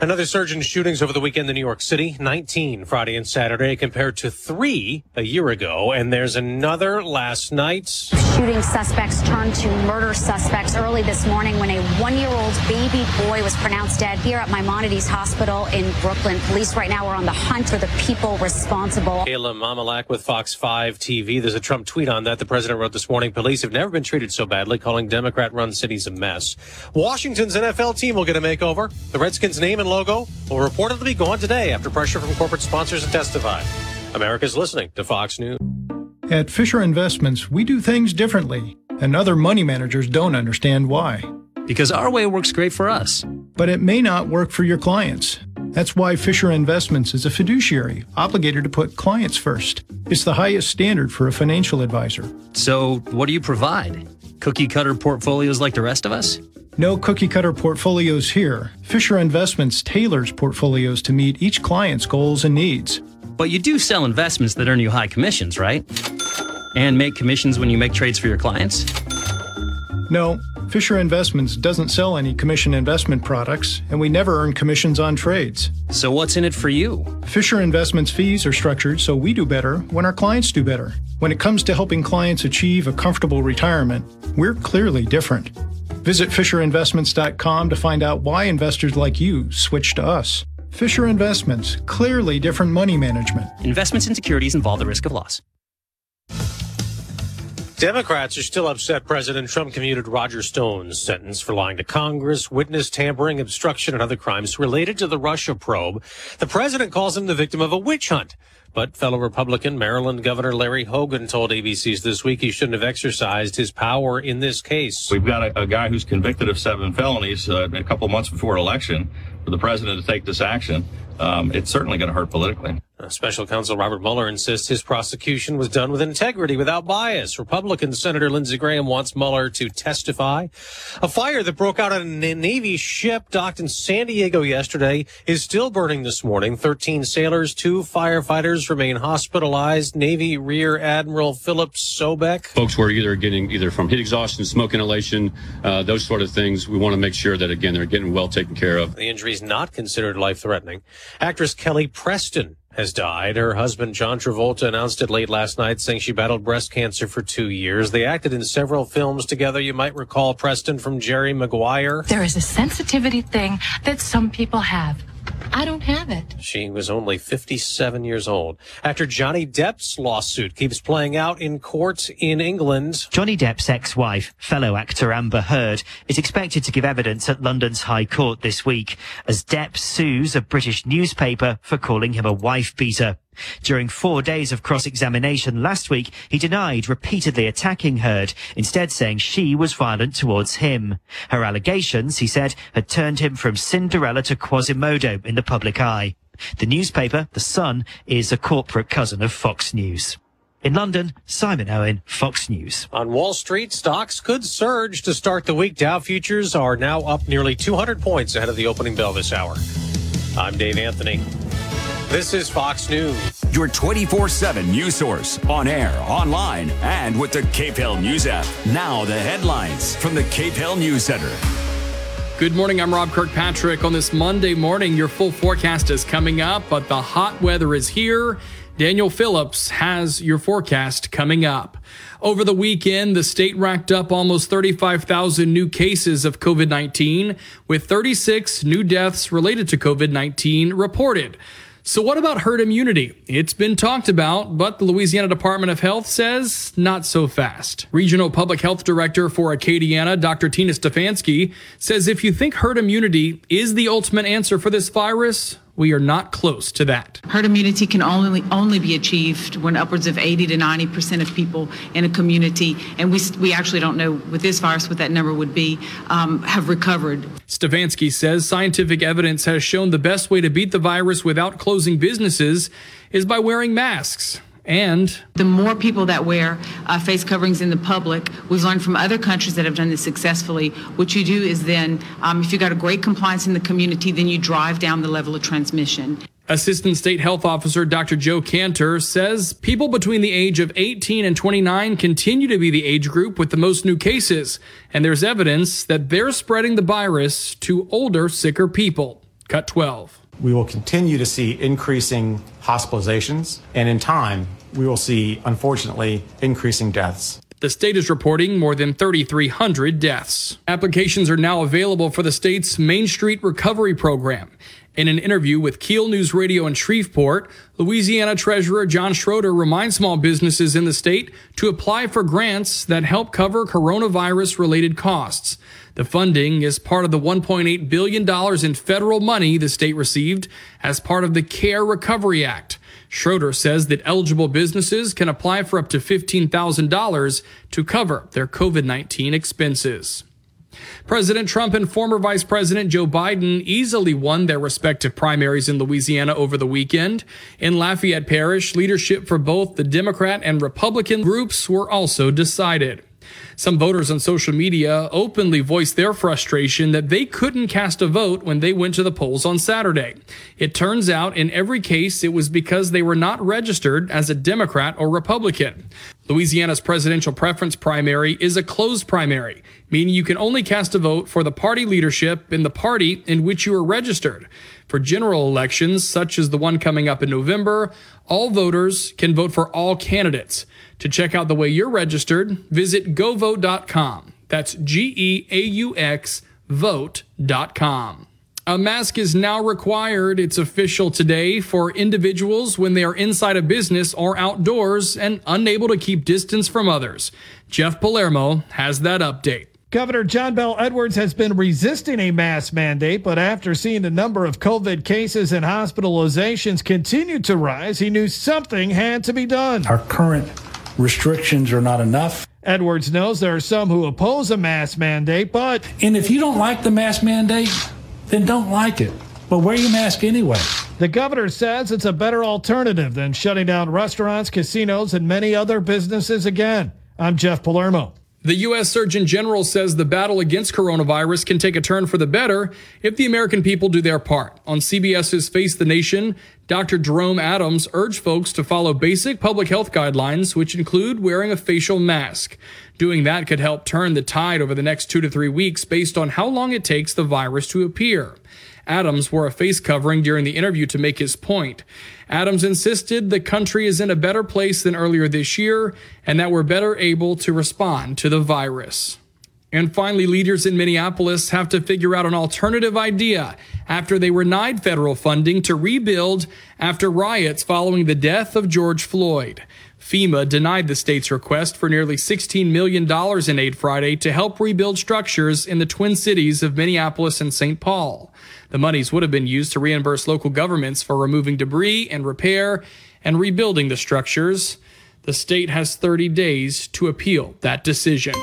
Another surge in shootings over the weekend in New York City, nineteen Friday and Saturday compared to three a year ago. And there's another last night. Shooting suspects turned to murder suspects early this morning when a one-year-old baby boy was pronounced dead here at Maimonides Hospital in Brooklyn. Police right now are on the hunt for the people responsible. Kayla Mamalak with Fox five T V. There's a Trump tweet on that. The president wrote this morning, police have never been treated so badly, calling Democrat-run cities a mess. Washington's N F L team will get a makeover. The Redskins' name and logo will reportedly be gone today after pressure from corporate sponsors to testify. America's listening to Fox News. At Fisher Investments, we do things differently, and other money managers don't understand why. Because our way works great for us. But it may not work for your clients. That's why Fisher Investments is a fiduciary, obligated to put clients first. It's the highest standard for a financial advisor. So, what do you provide? Cookie-cutter portfolios like the rest of us? No cookie-cutter portfolios here. Fisher Investments tailors portfolios to meet each client's goals and needs. But you do sell investments that earn you high commissions, right? And make commissions when you make trades for your clients? No, Fisher Investments doesn't sell any commission investment products, and we never earn commissions on trades. So what's in it for you? Fisher Investments fees are structured so we do better when our clients do better. When it comes to helping clients achieve a comfortable retirement, we're clearly different. Visit fisher investments dot com to find out why investors like you switch to us. Fisher Investments, clearly different money management. Investments in securities involve the risk of loss. Democrats are still upset President Trump commuted Roger Stone's sentence for lying to Congress, witness tampering, obstruction, and other crimes related to the Russia probe. The president calls him the victim of a witch hunt. But fellow Republican Maryland Governor Larry Hogan told A B C's This Week he shouldn't have exercised his power in this case. We've got a, a guy who's convicted of seven felonies uh, a couple months before election. For the president to take this action, um, it's certainly going to hurt politically. Special counsel Robert Mueller insists his prosecution was done with integrity, without bias. Republican Senator Lindsey Graham wants Mueller to testify. A fire that broke out on a Navy ship docked in San Diego yesterday is still burning this morning. thirteen sailors, two firefighters remain hospitalized. Navy Rear Admiral Phillips Sobeck. Folks were either getting either from heat exhaustion, smoke inhalation, uh, those sort of things. We want to make sure that, again, they're getting well taken care of. The injury is not considered life-threatening. Actress Kelly Preston has died. Her husband, John Travolta, announced it late last night, saying she battled breast cancer for two years. They acted in several films together. You might recall Preston from Jerry Maguire. There is a sensitivity thing that some people have. I don't have it. She was only fifty-seven years old. After Johnny Depp's lawsuit keeps playing out in court in England. Johnny Depp's ex-wife, fellow actor Amber Heard, is expected to give evidence at London's High Court this week as Depp sues a British newspaper for calling him a wife beater. During four days of cross-examination last week, he denied repeatedly attacking Heard, instead saying she was violent towards him. Her allegations, he said, had turned him from Cinderella to Quasimodo in the public eye. The newspaper, The Sun, is a corporate cousin of Fox News. In London, Simon Owen, Fox News. On Wall Street, stocks could surge to start the week. Dow futures are now up nearly two hundred points ahead of the opening bell this hour. I'm Dave Anthony. This is Fox News. Your twenty-four seven news source on air, online, and with the Cape Hill News app. Now the headlines from the Cape Hill News Center. Good morning, I'm Rob Kirkpatrick. On this Monday morning, your full forecast is coming up, but the hot weather is here. Daniel Phillips has your forecast coming up. Over the weekend, the state racked up almost thirty-five thousand new cases of COVID nineteen, with thirty-six new deaths related to COVID nineteen reported. So what about herd immunity? It's been talked about, but the Louisiana Department of Health says not so fast. Regional Public Health Director for Acadiana, Doctor Tina Stefanski, says if you think herd immunity is the ultimate answer for this virus, we are not close to that. Herd immunity can only only be achieved when upwards of eighty to ninety percent of people in a community, and we we actually don't know with this virus what that number would be, um, have recovered. Stefanski says scientific evidence has shown the best way to beat the virus without closing businesses is by wearing masks. And the more people that wear uh, face coverings in the public, we've learned from other countries that have done this successfully, what you do is then, um, if you've got a great compliance in the community, then you drive down the level of transmission. Assistant State Health Officer Doctor Joe Cantor says people between the age of eighteen and twenty-nine continue to be the age group with the most new cases, and there's evidence that they're spreading the virus to older, sicker people. Cut twelve. We will continue to see increasing hospitalizations, and in time, we will see, unfortunately, increasing deaths. The state is reporting more than thirty-three hundred deaths. Applications are now available for the state's Main Street Recovery Program. In an interview with Keel News Radio in Shreveport, Louisiana Treasurer John Schroeder reminds small businesses in the state to apply for grants that help cover coronavirus-related costs. The funding is part of the one point eight billion dollars in federal money the state received as part of the CARE Recovery Act. Schroeder says that eligible businesses can apply for up to fifteen thousand dollars to cover their COVID nineteen expenses. President Trump and former Vice President Joe Biden easily won their respective primaries in Louisiana over the weekend. In Lafayette Parish, leadership for both the Democrat and Republican groups were also decided. Some voters on social media openly voiced their frustration that they couldn't cast a vote when they went to the polls on Saturday. It turns out in every case it was because they were not registered as a Democrat or Republican. Louisiana's presidential preference primary is a closed primary, meaning you can only cast a vote for the party leadership in the party in which you are registered. For general elections, such as the one coming up in November, all voters can vote for all candidates. To check out the way you're registered, visit Geaux Vote dot com. That's G E A U X vote dot com. A mask is now required, it's official today, for individuals when they are inside a business or outdoors and unable to keep distance from others. Jeff Palermo has that update. Governor John Bel Edwards has been resisting a mask mandate, but after seeing the number of COVID cases and hospitalizations continue to rise, he knew something had to be done. Our current restrictions are not enough. Edwards knows there are some who oppose a mask mandate, but... And if you don't like the mask mandate, then don't like it. But wear your mask anyway. The governor says it's a better alternative than shutting down restaurants, casinos, and many other businesses again. I'm Jeff Palermo. The U S. Surgeon General says the battle against coronavirus can take a turn for the better if the American people do their part. On CBS's Face the Nation, Doctor Jerome Adams urged folks to follow basic public health guidelines, which include wearing a facial mask. Doing that could help turn the tide over the next two to three weeks based on how long it takes the virus to appear. Adams wore a face covering during the interview to make his point. Adams insisted the country is in a better place than earlier this year and that we're better able to respond to the virus. And finally, leaders in Minneapolis have to figure out an alternative idea after they were denied federal funding to rebuild after riots following the death of George Floyd. FEMA denied the state's request for nearly sixteen million dollars in aid Friday to help rebuild structures in the Twin Cities of Minneapolis and Saint Paul. The monies would have been used to reimburse local governments for removing debris and repair and rebuilding the structures. The state has thirty days to appeal that decision.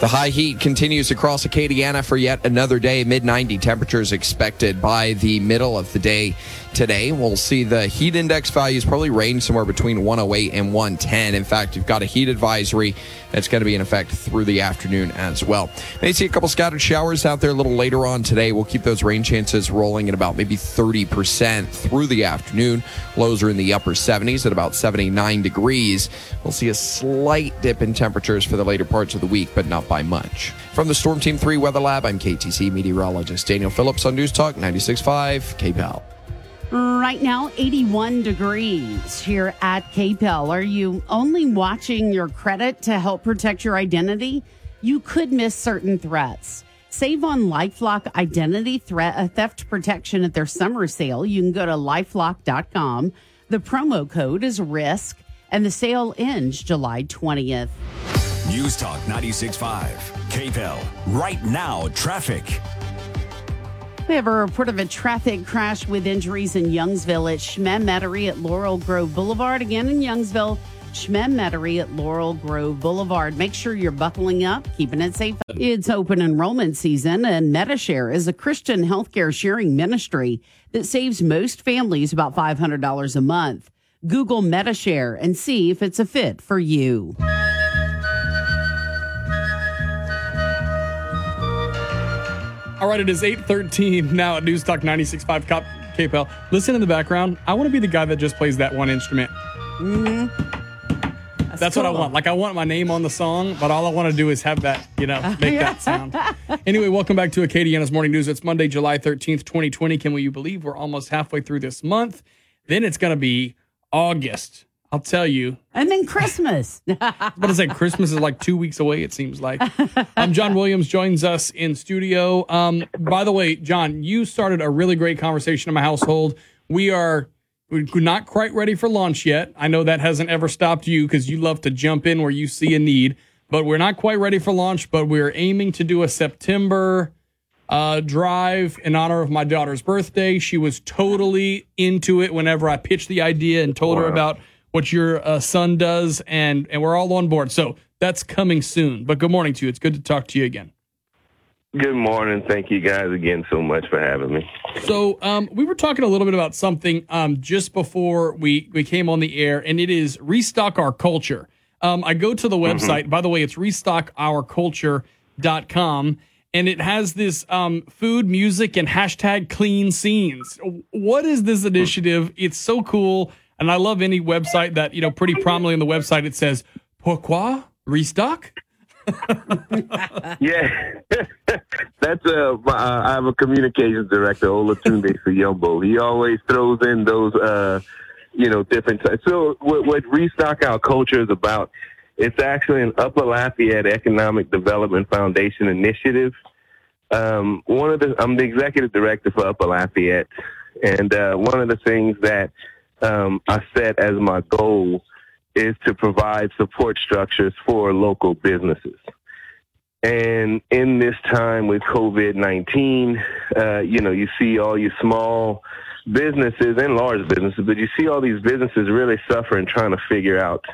The high heat continues across Acadiana for yet another day. mid nineties temperatures expected by the middle of the day today. We'll see the heat index values probably range somewhere between one oh eight and one ten. In fact, you've got a heat advisory that's going to be in effect through the afternoon as well. May see a couple scattered showers out there a little later on today. We'll keep those rain chances rolling at about maybe thirty percent through the afternoon. Lows are in the upper seventies at about seventy-nine degrees. We'll see a slight dip in temperatures for the later parts of the week, but not by much. From the Storm Team three Weather Lab, I'm K T C meteorologist Daniel Phillips on News Talk ninety-six point five K P E L. Right now, eighty-one degrees here at K P E L. Are you only watching your credit to help protect your identity? You could miss certain threats. Save on LifeLock Identity Threat uh, Theft Protection at their summer sale. You can go to lifelock dot com. The promo code is RISK, and the sale ends July twentieth. News Talk ninety-six point five K P E L. Right now, traffic. We have a report of a traffic crash with injuries in Youngsville at Schmemettery at Laurel Grove Boulevard. Again in Youngsville, Schmemettery at Laurel Grove Boulevard. Make sure you're buckling up, keeping it safe. It's open enrollment season, and MediShare is a Christian healthcare sharing ministry that saves most families about five hundred dollars a month. Google MediShare and see if it's a fit for you. All right, it is eight thirteen now at News Talk ninety-six point five K P E L. Listen in the background. I want to be the guy that just plays that one instrument. Mm-hmm. That's, That's cool. What I want. Like, I want my name on the song, but all I want to do is have that, you know, make yeah. that sound. Anyway, welcome back to Acadiana's Morning News. It's Monday, July thirteenth, twenty twenty. Can we, you believe we're almost halfway through this month? Then it's going to be August. I'll tell you. And then Christmas. But I said Christmas is like two weeks away, it seems like. Um, John Williams joins us in studio. Um, by the way, John, you started a really great conversation in my household. We are we're not quite ready for launch yet. I know that hasn't ever stopped you because you love to jump in where you see a need. But we're not quite ready for launch, but we're aiming to do a September uh, drive in honor of my daughter's birthday. She was totally into it whenever I pitched the idea and told wow. her about what your uh, son does, and, and we're all on board. So that's coming soon. But good morning to you. It's good to talk to you again. Good morning. Thank you guys again so much for having me. So um, we were talking a little bit about something um, just before we, we came on the air, and it is Restock Our Culture. Um, I go to the website. Mm-hmm. By the way, it's restock our culture dot com, and it has this um, food, music, and hashtag clean scenes. What is this initiative? It's so cool. And I love any website that, you know, pretty prominently on the website, it says, Pourquoi? Restock? Yeah. That's a, uh, I have a communications director, Olatunde Siyombo. He always throws in those, uh, you know, different types. So what, what Restock Our Culture is about, it's actually an Upper Lafayette Economic Development Foundation initiative. Um, one of the, I'm the executive director for Upper Lafayette. And uh, one of the things that, Um, I set as my goal is to provide support structures for local businesses. And in this time with COVID nineteen, uh, you know, you see all you small businesses and large businesses, but you see all these businesses really suffering, trying to figure out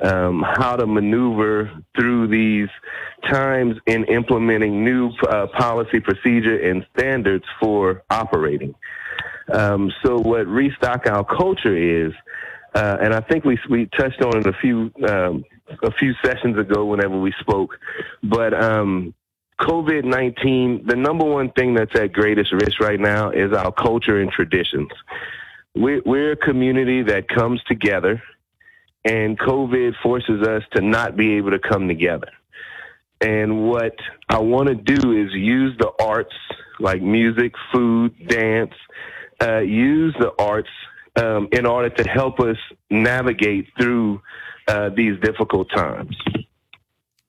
um, how to maneuver through these times in implementing new uh, policy, procedure, and standards for operating. Um, so what Restock Our Culture is, uh, and I think we we touched on it a few um, a few sessions ago whenever we spoke, but um, COVID nineteen, the number one thing that's at greatest risk right now is our culture and traditions. We, we're a community that comes together, and COVID forces us to not be able to come together. And what I want to do is use the arts, like music, food, dance, uh, use the arts um, in order to help us navigate through uh, these difficult times.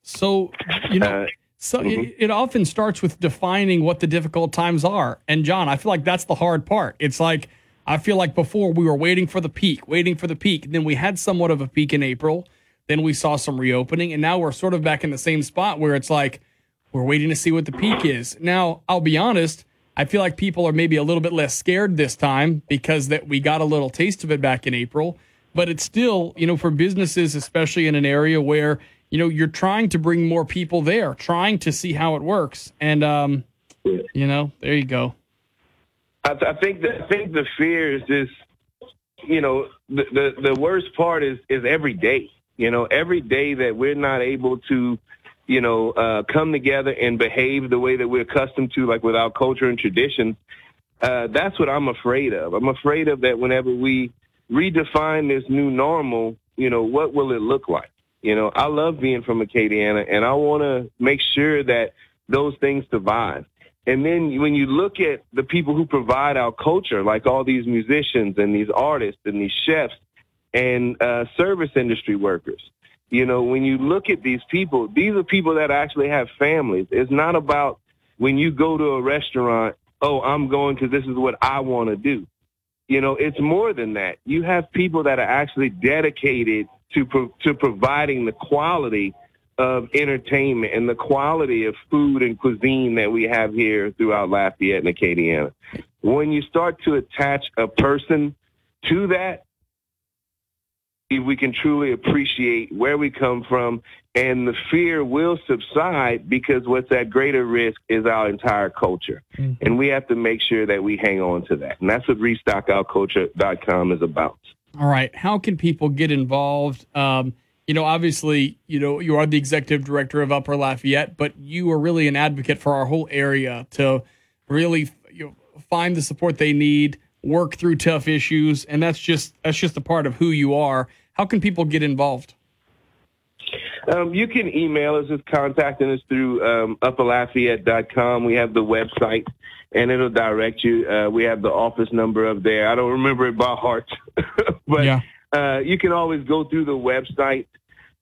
So, you know, uh, so mm-hmm. it, it often starts with defining what the difficult times are. And, John, I feel like that's the hard part. It's like, I feel like before we were waiting for the peak, waiting for the peak. And then we had somewhat of a peak in April. Then we saw some reopening, and now we're sort of back in the same spot where it's like we're waiting to see what the peak is. Now, I'll be honest, I feel like people are maybe a little bit less scared this time because that we got a little taste of it back in April. But it's still, you know, for businesses, especially in an area where, you know, you're trying to bring more people there, trying to see how it works. And, um, you know, there you go. I, th- I think the, I think the fear is just, you know, the, the, the worst part is, is every day. You know, every day that we're not able to, you know, uh, come together and behave the way that we're accustomed to, like with our culture and traditions, uh, that's what I'm afraid of. I'm afraid of that whenever we redefine this new normal, you know, what will it look like? You know, I love being from Acadiana, and I want to make sure that those things survive. And then when you look at the people who provide our culture, like all these musicians and these artists and these chefs, and uh, service industry workers. You know, when you look at these people, these are people that actually have families. It's not about when you go to a restaurant, oh, I'm going because this is what I want to do. You know, it's more than that. You have people that are actually dedicated to pro- to providing the quality of entertainment and the quality of food and cuisine that we have here throughout Lafayette and Acadiana. When you start to attach a person to that, we can truly appreciate where we come from, and the fear will subside because what's at greater risk is our entire culture. Mm-hmm. And we have to make sure that we hang on to that. And that's what restock our culture dot com is about. All right. How can people get involved? Um, you know, obviously, you know, you are the executive director of Upper Lafayette, but you are really an advocate for our whole area to really, you know, find the support they need, work through tough issues, and that's just that's just a part of who you are. How can people get involved? Um, you can email us, just contacting us through um, upper lafayette dot com. We have the website, and it'll direct you. Uh, we have the office number up there. I don't remember it by heart, but yeah. uh, you can always go through the website.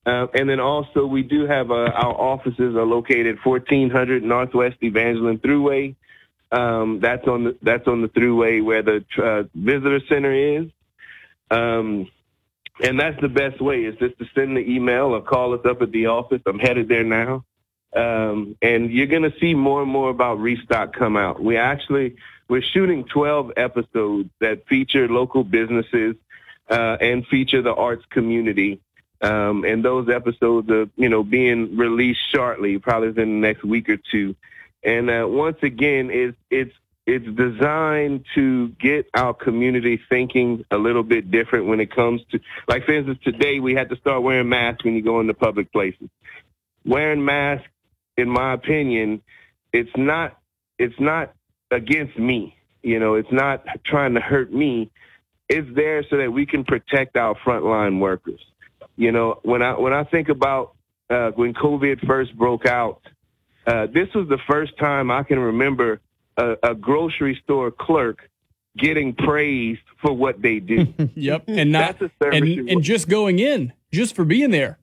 Uh, and then also we do have uh, our offices are located fourteen hundred Northwest Evangeline Thruway. Um, that's on the that's on the thruway where the uh, visitor center is, um, and that's the best way is just to send the email or call us up at the office. I'm headed there now, um, and you're going to see more and more about Restock come out. We actually we're shooting twelve episodes that feature local businesses uh, and feature the arts community, um, and those episodes are you know being released shortly, probably within the next week or two. And uh, once again, it's, it's it's designed to get our community thinking a little bit different when it comes to, like, for instance, today we had to start wearing masks when you go into public places. Wearing masks, in my opinion, it's not it's not against me. You know, it's not trying to hurt me. It's there so that we can protect our frontline workers. You know, when I when I think about uh, when COVID first broke out. Uh, this was the first time I can remember a, a grocery store clerk getting praised for what they do. Yep, and not That's a and, and just going in, just for being there.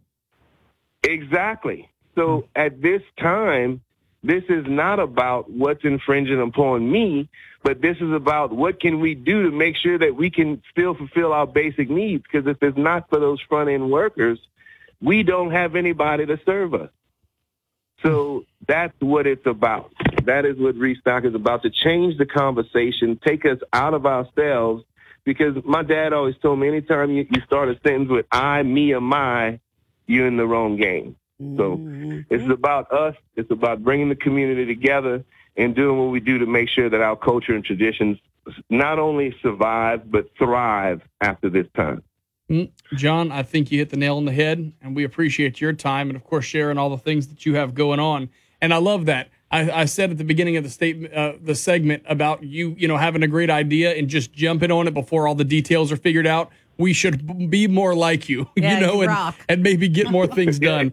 Exactly. So at this time, this is not about what's infringing upon me, but this is about what can we do to make sure that we can still fulfill our basic needs, because if it's not for those front-end workers, we don't have anybody to serve us. So that's what it's about. That is what Restock is about, to change the conversation, take us out of ourselves, because my dad always told me anytime you, you start a sentence with I, me, or my, you're in the wrong game. So it's about us. It's about bringing the community together and doing what we do to make sure that our culture and traditions not only survive but thrive after this time. John, I think you hit the nail on the head, and we appreciate your time and, of course, sharing all the things that you have going on. And I love that. I, I said at the beginning of the statement, uh, the segment about you, you know, having a great idea and just jumping on it before all the details are figured out. We should be more like you, yeah, you know, you and, and maybe get more things done.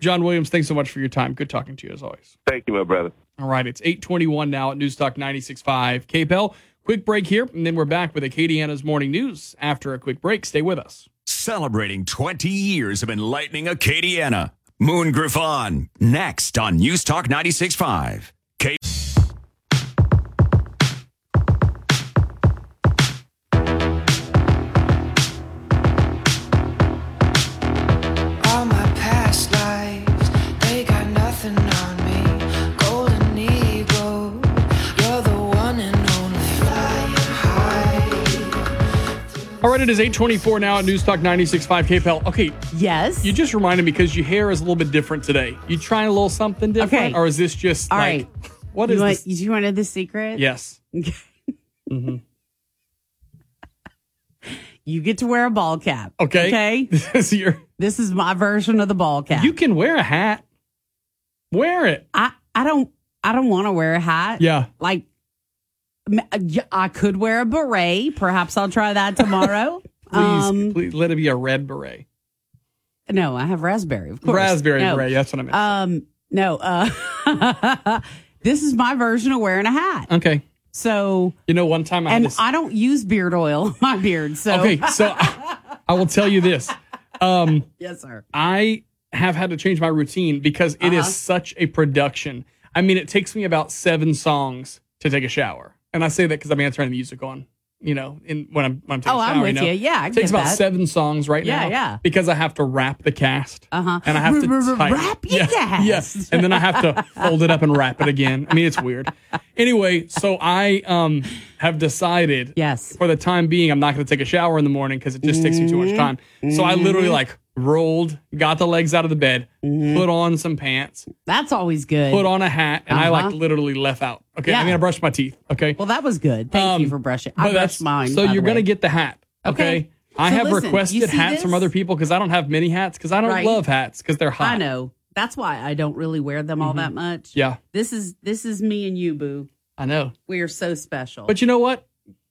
John Williams, thanks so much for your time. Good talking to you as always. Thank you, my brother. All right, it's eight twenty-one now at News Talk ninety-six point five K P E L. Quick break here, and then we're back with Acadiana's Morning News after a quick break. Stay with us. Celebrating twenty years of enlightening Acadiana. Moon Griffon, next on News Talk ninety-six point five K. All right, it is eight twenty-four now at News Talk ninety-six point five K P E L. Okay. Yes. You just reminded me because your hair is a little bit different today. You trying a little something different? Okay. Or is this just All like, right. what is you want, this? You want to know the secret? Yes. Okay. Mm-hmm. You get to wear a ball cap. Okay. Okay. This is your... This is my version of the ball cap. You can wear a hat. Wear it. I, I don't, I don't want to wear a hat. Yeah. Like. I could wear a beret. Perhaps I'll try that tomorrow. please, um, please let it be a red beret. No, I have raspberry, of course. Raspberry no. beret, that's what I meant. Um, no, uh, this is my version of wearing a hat. Okay. So... You know, one time I... And this... I don't use beard oil on my beard, so... Okay, so I, I will tell you this. Um, yes, sir. I have had to change my routine because it uh-huh. is such a production. I mean, it takes me about seven songs to take a shower. And I say that because I'm answering the music on, you know, in when I'm when I'm taking oh, a shower. Oh, I'm with you. Know? you. Yeah, I it takes about that. seven songs right yeah, now. Yeah, yeah. Because I have to wrap the cast. Uh-huh. And I have to type. Wrap your cast. Yes. And then I have to fold it up and wrap it again. I mean, it's weird. Anyway, so I um have decided yes. for the time being, I'm not going to take a shower in the morning because it just mm-hmm. takes me too much time. Mm-hmm. So I literally like rolled, got the legs out of the bed, mm-hmm. put on some pants. That's always good. Put on a hat, and uh-huh. I like literally left out. Okay, yeah. I mean, I brushed my teeth. Okay. Well, that was good. Thank um, you for brushing. I brushed mine. So you're going to get the hat. Okay. okay. I so have listen, requested hats this? from other people because I don't have many hats because I don't right. love hats because they're hot. I know. That's why I don't really wear them mm-hmm. all that much. Yeah. This is this is me and you, boo. I know. We are so special. But you know what?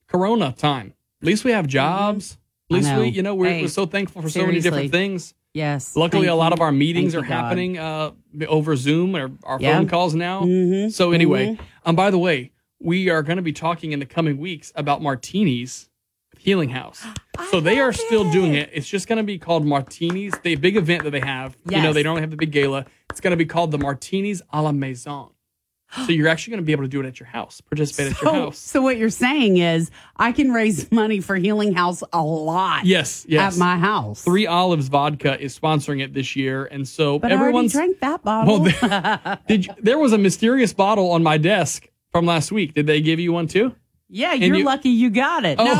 Corona time. At least we have jobs. Mm-hmm. At least we, you know, we're, hey, we're so thankful for seriously. so many different things. Yes. Luckily, a lot of our meetings Thank are happening uh, over Zoom or our yep. phone calls now. Mm-hmm. So anyway, mm-hmm. um, by the way, we are going to be talking in the coming weeks about martinis at Healing House. So I they are it. still doing it. It's just going to be called Martinis. The big event that they have, yes. you know, they normally have the big gala. It's going to be called the Martinis à la Maison. So you're actually going to be able to do it at your house, participate so, at your house. So what you're saying is I can raise money for Healing House a lot. Yes, yes. At my house. Three Olives Vodka is sponsoring it this year. And so but everyone's... But I already drank that bottle. Well, there, did you, there was a mysterious bottle on my desk from last week. Did they give you one too? Yeah, and you're you, lucky you got it. Oh, no.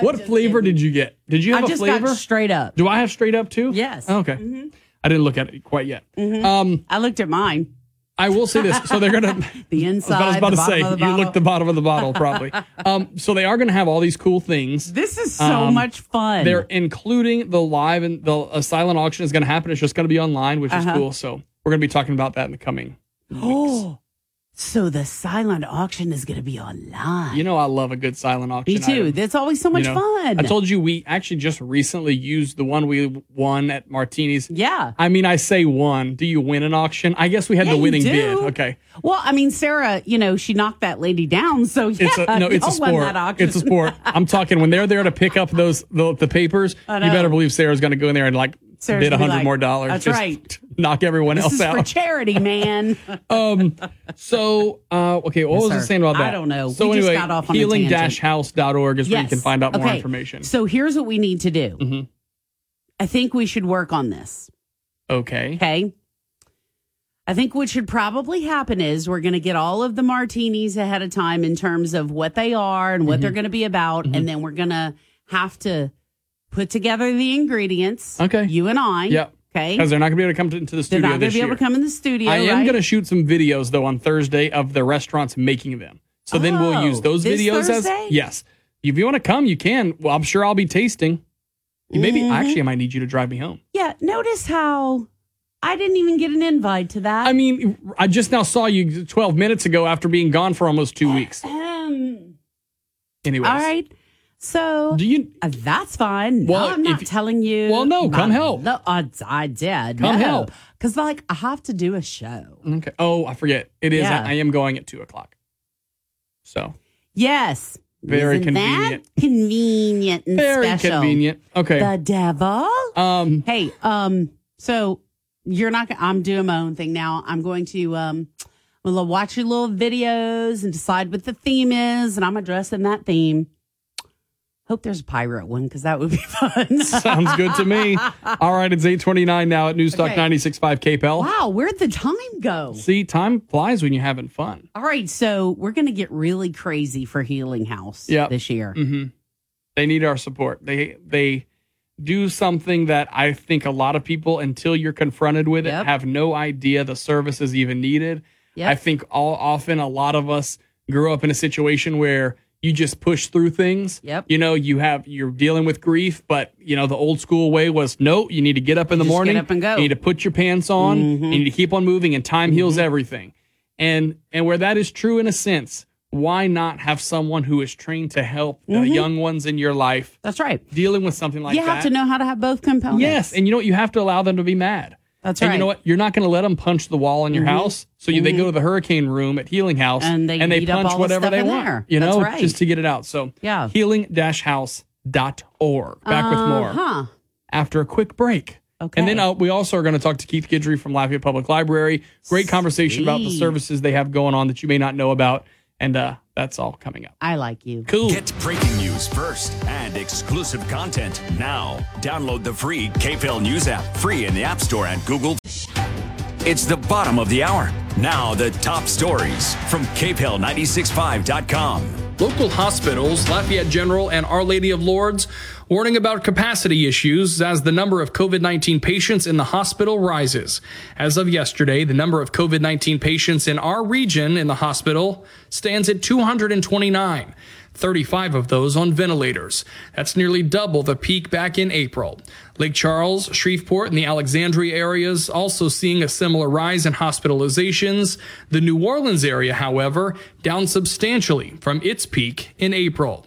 What flavor kidding. did you get? Did you have I a flavor? I just got straight up. Do I have straight up too? Yes. Oh, okay. Mm-hmm. I didn't look at it quite yet. Mm-hmm. Um, I looked at mine. I will say this. So they're going to... The inside, I was about to say, you look the bottom of the bottle, probably. Um, so they are going to have all these cool things. This is so um, much fun. They're including the live and the uh, silent auction is going to happen. It's just going to be online, which uh-huh. is cool. So we're going to be talking about that in the coming weeks. Oh, so the silent auction is going to be online. You know, I love a good silent auction. Me too. Item. That's always so much you know, fun. I told you we actually just recently used the one we won at Martinis. Yeah. I mean, I say won. Do you win an auction? I guess we had yeah, the winning bid. Okay. Well, I mean, Sarah, you know, she knocked that lady down. So yeah, it's a, no, it's a sport. It's a sport. I'm talking when they're there to pick up those the, the papers. You better believe Sarah's going to go in there and like Sarah's bid a hundred like, more dollars. That's just, right. Knock everyone this else is out. For charity, man. um. So, uh, okay, what yes, was I saying about that? I don't know. So we anyway, just got off on healing dash house dot org is yes. where you can find out okay. more information. So here's what we need to do. Mm-hmm. I think we should work on this. Okay. Okay. I think what should probably happen is we're going to get all of the martinis ahead of time in terms of what they are and what mm-hmm. they're going to be about, mm-hmm. and then we're going to have to put together the ingredients. Okay. You and I. Yep. Okay. Because they're not going to be able to come into the studio this year. They're not going to be able to come in the studio. I am right? going to shoot some videos, though, on Thursday of the restaurants making them. So oh, then we'll use those videos Thursday? as. Yes. If you want to come, you can. Well, I'm sure I'll be tasting. You maybe mm-hmm. actually, I might need you to drive me home. Yeah. Notice how I didn't even get an invite to that. I mean, I just now saw you twelve minutes ago after being gone for almost two weeks. Anyways. All right. So do you, uh, that's fine. Well, no, I'm not if, telling you. Well, no, my, come help. No, I, I did. Come no. help. Because, like, I have to do a show. Okay. Oh, I forget. It is. Yeah. I, I am going at two o'clock. So. Yes. Very Isn't convenient. That convenient and Very special. convenient. Okay. The devil. Um. Hey, um, so you're not going to, I'm doing my own thing now. I'm going to, um, I'm going to watch your little videos and decide what the theme is, and I'm addressing that theme. Hope there's a pirate one, because that would be fun. Sounds good to me. All right, it's eight twenty-nine now at Newstalk okay. ninety-six point five K P E L. Wow, where'd the time go? See, time flies when you're having fun. All right, so we're going to get really crazy for Healing House yep. this year. Mm-hmm. They need our support. They they do something that I think a lot of people, until you're confronted with yep. it, have no idea the service is even needed. Yep. I think all often a lot of us grew up in a situation where you just push through things. Yep. You know, you have, you're dealing with grief, but you know, the old school way was, no, you need to get up in the just morning. Get up and go. You need to put your pants on. Mm-hmm. You need to keep on moving, and time mm-hmm. heals everything. And, and where that is true in a sense, why not have someone who is trained to help mm-hmm. the young ones in your life? That's right. Dealing with something like that. You have that. to know how to have both components. Yes. And you know what? You have to allow them to be mad. That's and right. And you know what? You're not going to let them punch the wall in your mm-hmm. house. So mm-hmm. they go to the hurricane room at Healing House and they, and they punch whatever the they want, there. you know, right. just to get it out. So yeah. healing dash house dot org. Back uh, with more huh. after a quick break. Okay. And then uh, we also are going to talk to Keith Guidry from Lafayette Public Library. Great conversation Sweet. about the services they have going on that you may not know about. And uh, that's all coming up. I like you. Cool. Get breaking news first and exclusive content now. Download the free K P E L News app, free in the App Store and Google. It's the bottom of the hour. Now the top stories from K P E L ninety-six point five dot com. Local hospitals, Lafayette General and Our Lady of Lourdes, warning about capacity issues as the number of COVID nineteen patients in the hospital rises. As of yesterday, the number of COVID nineteen patients in our region in the hospital stands at two hundred twenty-nine, thirty-five of those on ventilators. That's nearly double the peak back in April. Lake Charles, Shreveport, and the Alexandria areas also seeing a similar rise in hospitalizations. The New Orleans area, however, down substantially from its peak in April.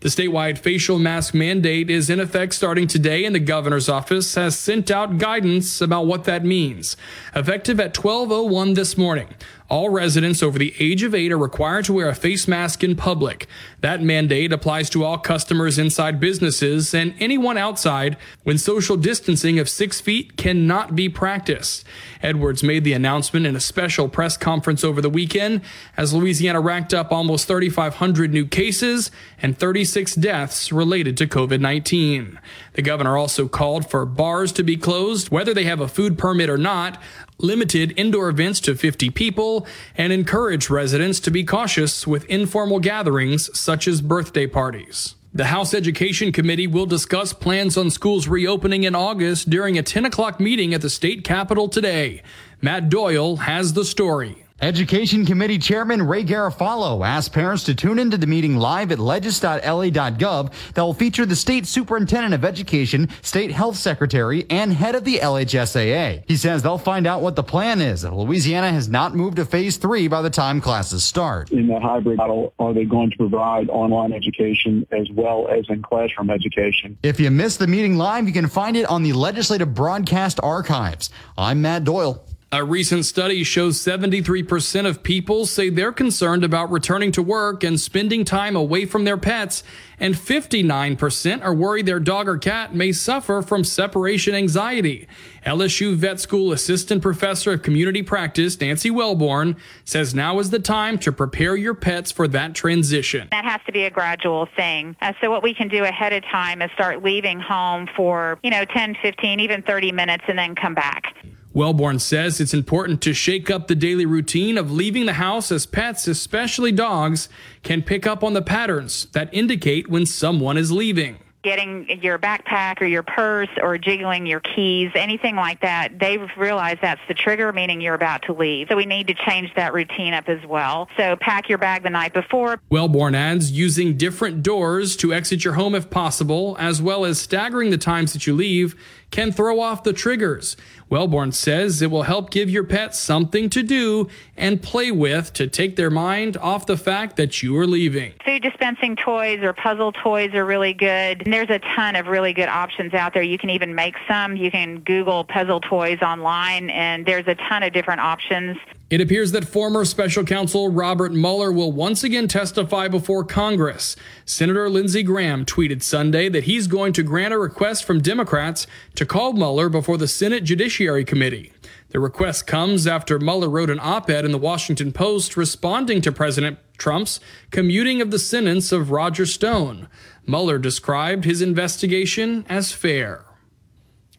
The statewide facial mask mandate is in effect starting today, and the governor's office has sent out guidance about what that means. Effective at twelve oh one this morning, all residents over the age of eight are required to wear a face mask in public. That mandate applies to all customers inside businesses and anyone outside when social distancing of six feet cannot be practiced. Edwards made the announcement in a special press conference over the weekend as Louisiana racked up almost thirty-five hundred new cases and thirty-six deaths related to COVID nineteen. The governor also called for bars to be closed, whether they have a food permit or not, limited indoor events to fifty people, and encourage residents to be cautious with informal gatherings such as birthday parties. The House Education Committee will discuss plans on schools reopening in August during a ten o'clock meeting at the state capitol today. Matt Doyle has the story. Education Committee Chairman Ray Garofalo asked parents to tune into the meeting live at legis dot L A dot gov that will feature the state superintendent of education, state health secretary, and head of the L H S A A. He says they'll find out what the plan is. Louisiana has not moved to phase three by the time classes start. In the hybrid model, are they going to provide online education as well as in classroom education? If you missed the meeting live, you can find it on the Legislative Broadcast Archives. I'm Matt Doyle. A recent study shows seventy-three percent of people say they're concerned about returning to work and spending time away from their pets, and fifty-nine percent are worried their dog or cat may suffer from separation anxiety. L S U Vet School Assistant Professor of Community Practice, Nancy Wellborn, says now is the time to prepare your pets for that transition. That has to be a gradual thing. Uh, so what we can do ahead of time is start leaving home for, you know, ten, fifteen, even thirty minutes and then come back. Wellborn says it's important to shake up the daily routine of leaving the house, as pets, especially dogs, can pick up on the patterns that indicate when someone is leaving. getting your backpack or your purse or jiggling your keys, anything like that, they realize that's the trigger, meaning you're about to leave. So we need to change that routine up as well. So pack your bag the night before. Wellborn adds using different doors to exit your home if possible, as well as staggering the times that you leave, can throw off the triggers. Wellborn says it will help give your pets something to do and play with to take their mind off the fact that you are leaving. Food dispensing toys or puzzle toys are really good. There's a ton of really good options out there. You can even make some. You can Google puzzle toys online, and there's a ton of different options. It appears that former special counsel Robert Mueller will once again testify before Congress. Senator Lindsey Graham tweeted Sunday that he's going to grant a request from Democrats to call Mueller before the Senate Judiciary Committee. The request comes after Mueller wrote an op-ed in the Washington Post responding to President Trump's commuting of the sentence of Roger Stone. Mueller described his investigation as fair.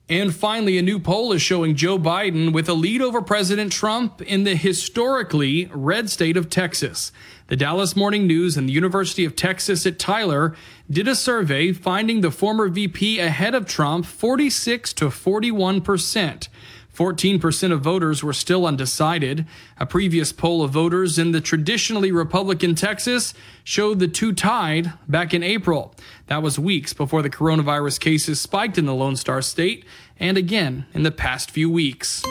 And finally, a new poll is showing Joe Biden with a lead over President Trump in the historically red state of Texas. The Dallas Morning News and the University of Texas at Tyler did a survey finding the former V P ahead of Trump forty-six to forty-one percent. fourteen percent of voters were still undecided. A previous poll of voters in the traditionally Republican Texas showed the two tied back in April. That was weeks before the coronavirus cases spiked in the Lone Star State and again in the past few weeks.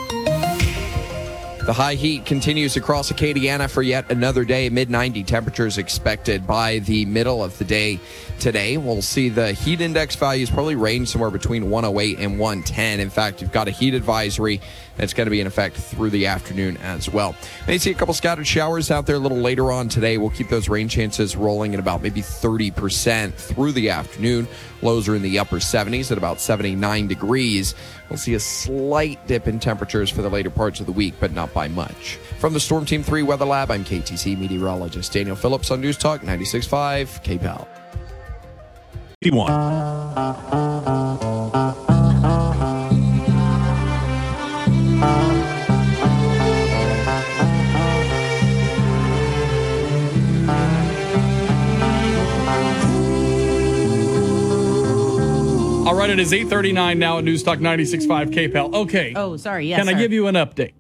The high heat continues across Acadiana for yet another day. mid nineties temperatures expected by the middle of the day today. We'll see the heat index values probably range somewhere between one oh eight and one ten. In fact, you've got a heat advisory that's going to be in effect through the afternoon as well. May see a couple scattered showers out there a little later on today. We'll keep those rain chances rolling at about maybe thirty percent through the afternoon. Lows are in the upper seventies at about seventy-nine degrees. We'll see a slight dip in temperatures for the later parts of the week, but not by much. From the Storm Team three Weather Lab, I'm K T C meteorologist Daniel Phillips on News Talk ninety-six point five K P A L. eighty-one. All right, it is eight thirty-nine now at News Talk ninety-six point five K P A L. Okay. Oh, sorry. Yes, Can sir. I give you an update?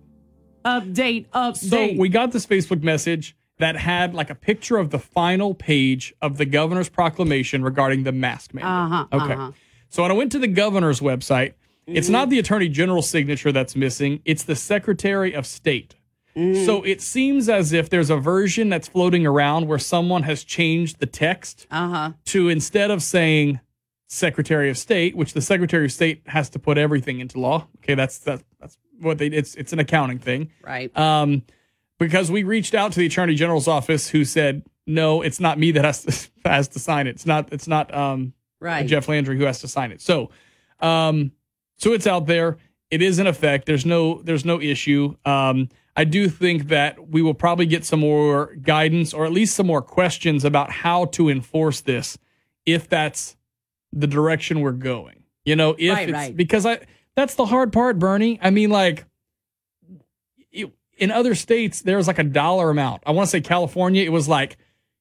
Update, update. So we got this Facebook message that had like a picture of the final page of the governor's proclamation regarding the mask mandate. Uh-huh, okay. Uh-huh. So when I went to the governor's website, it's mm-hmm. not the attorney general's signature that's missing. It's the Secretary of State. Mm. So it seems as if there's a version that's floating around where someone has changed the text uh-huh. to instead of saying Secretary of State, which the Secretary of State has to put everything into law. Okay, that's that's, that's what they it's it's an accounting thing, right? Um, because we reached out to the Attorney General's office, who said, "No, it's not me that has to has to sign it. It's not it's not um right. Jeff Landry who has to sign it." So, um, so it's out there. It is in effect. There's no there's no issue. Um, I do think that we will probably get some more guidance or at least some more questions about how to enforce this, if that's the direction we're going, you know, if right, it's right. because I, that's the hard part, Bernie. I mean, like it, in other states, there's like a dollar amount. I want to say California, it was like,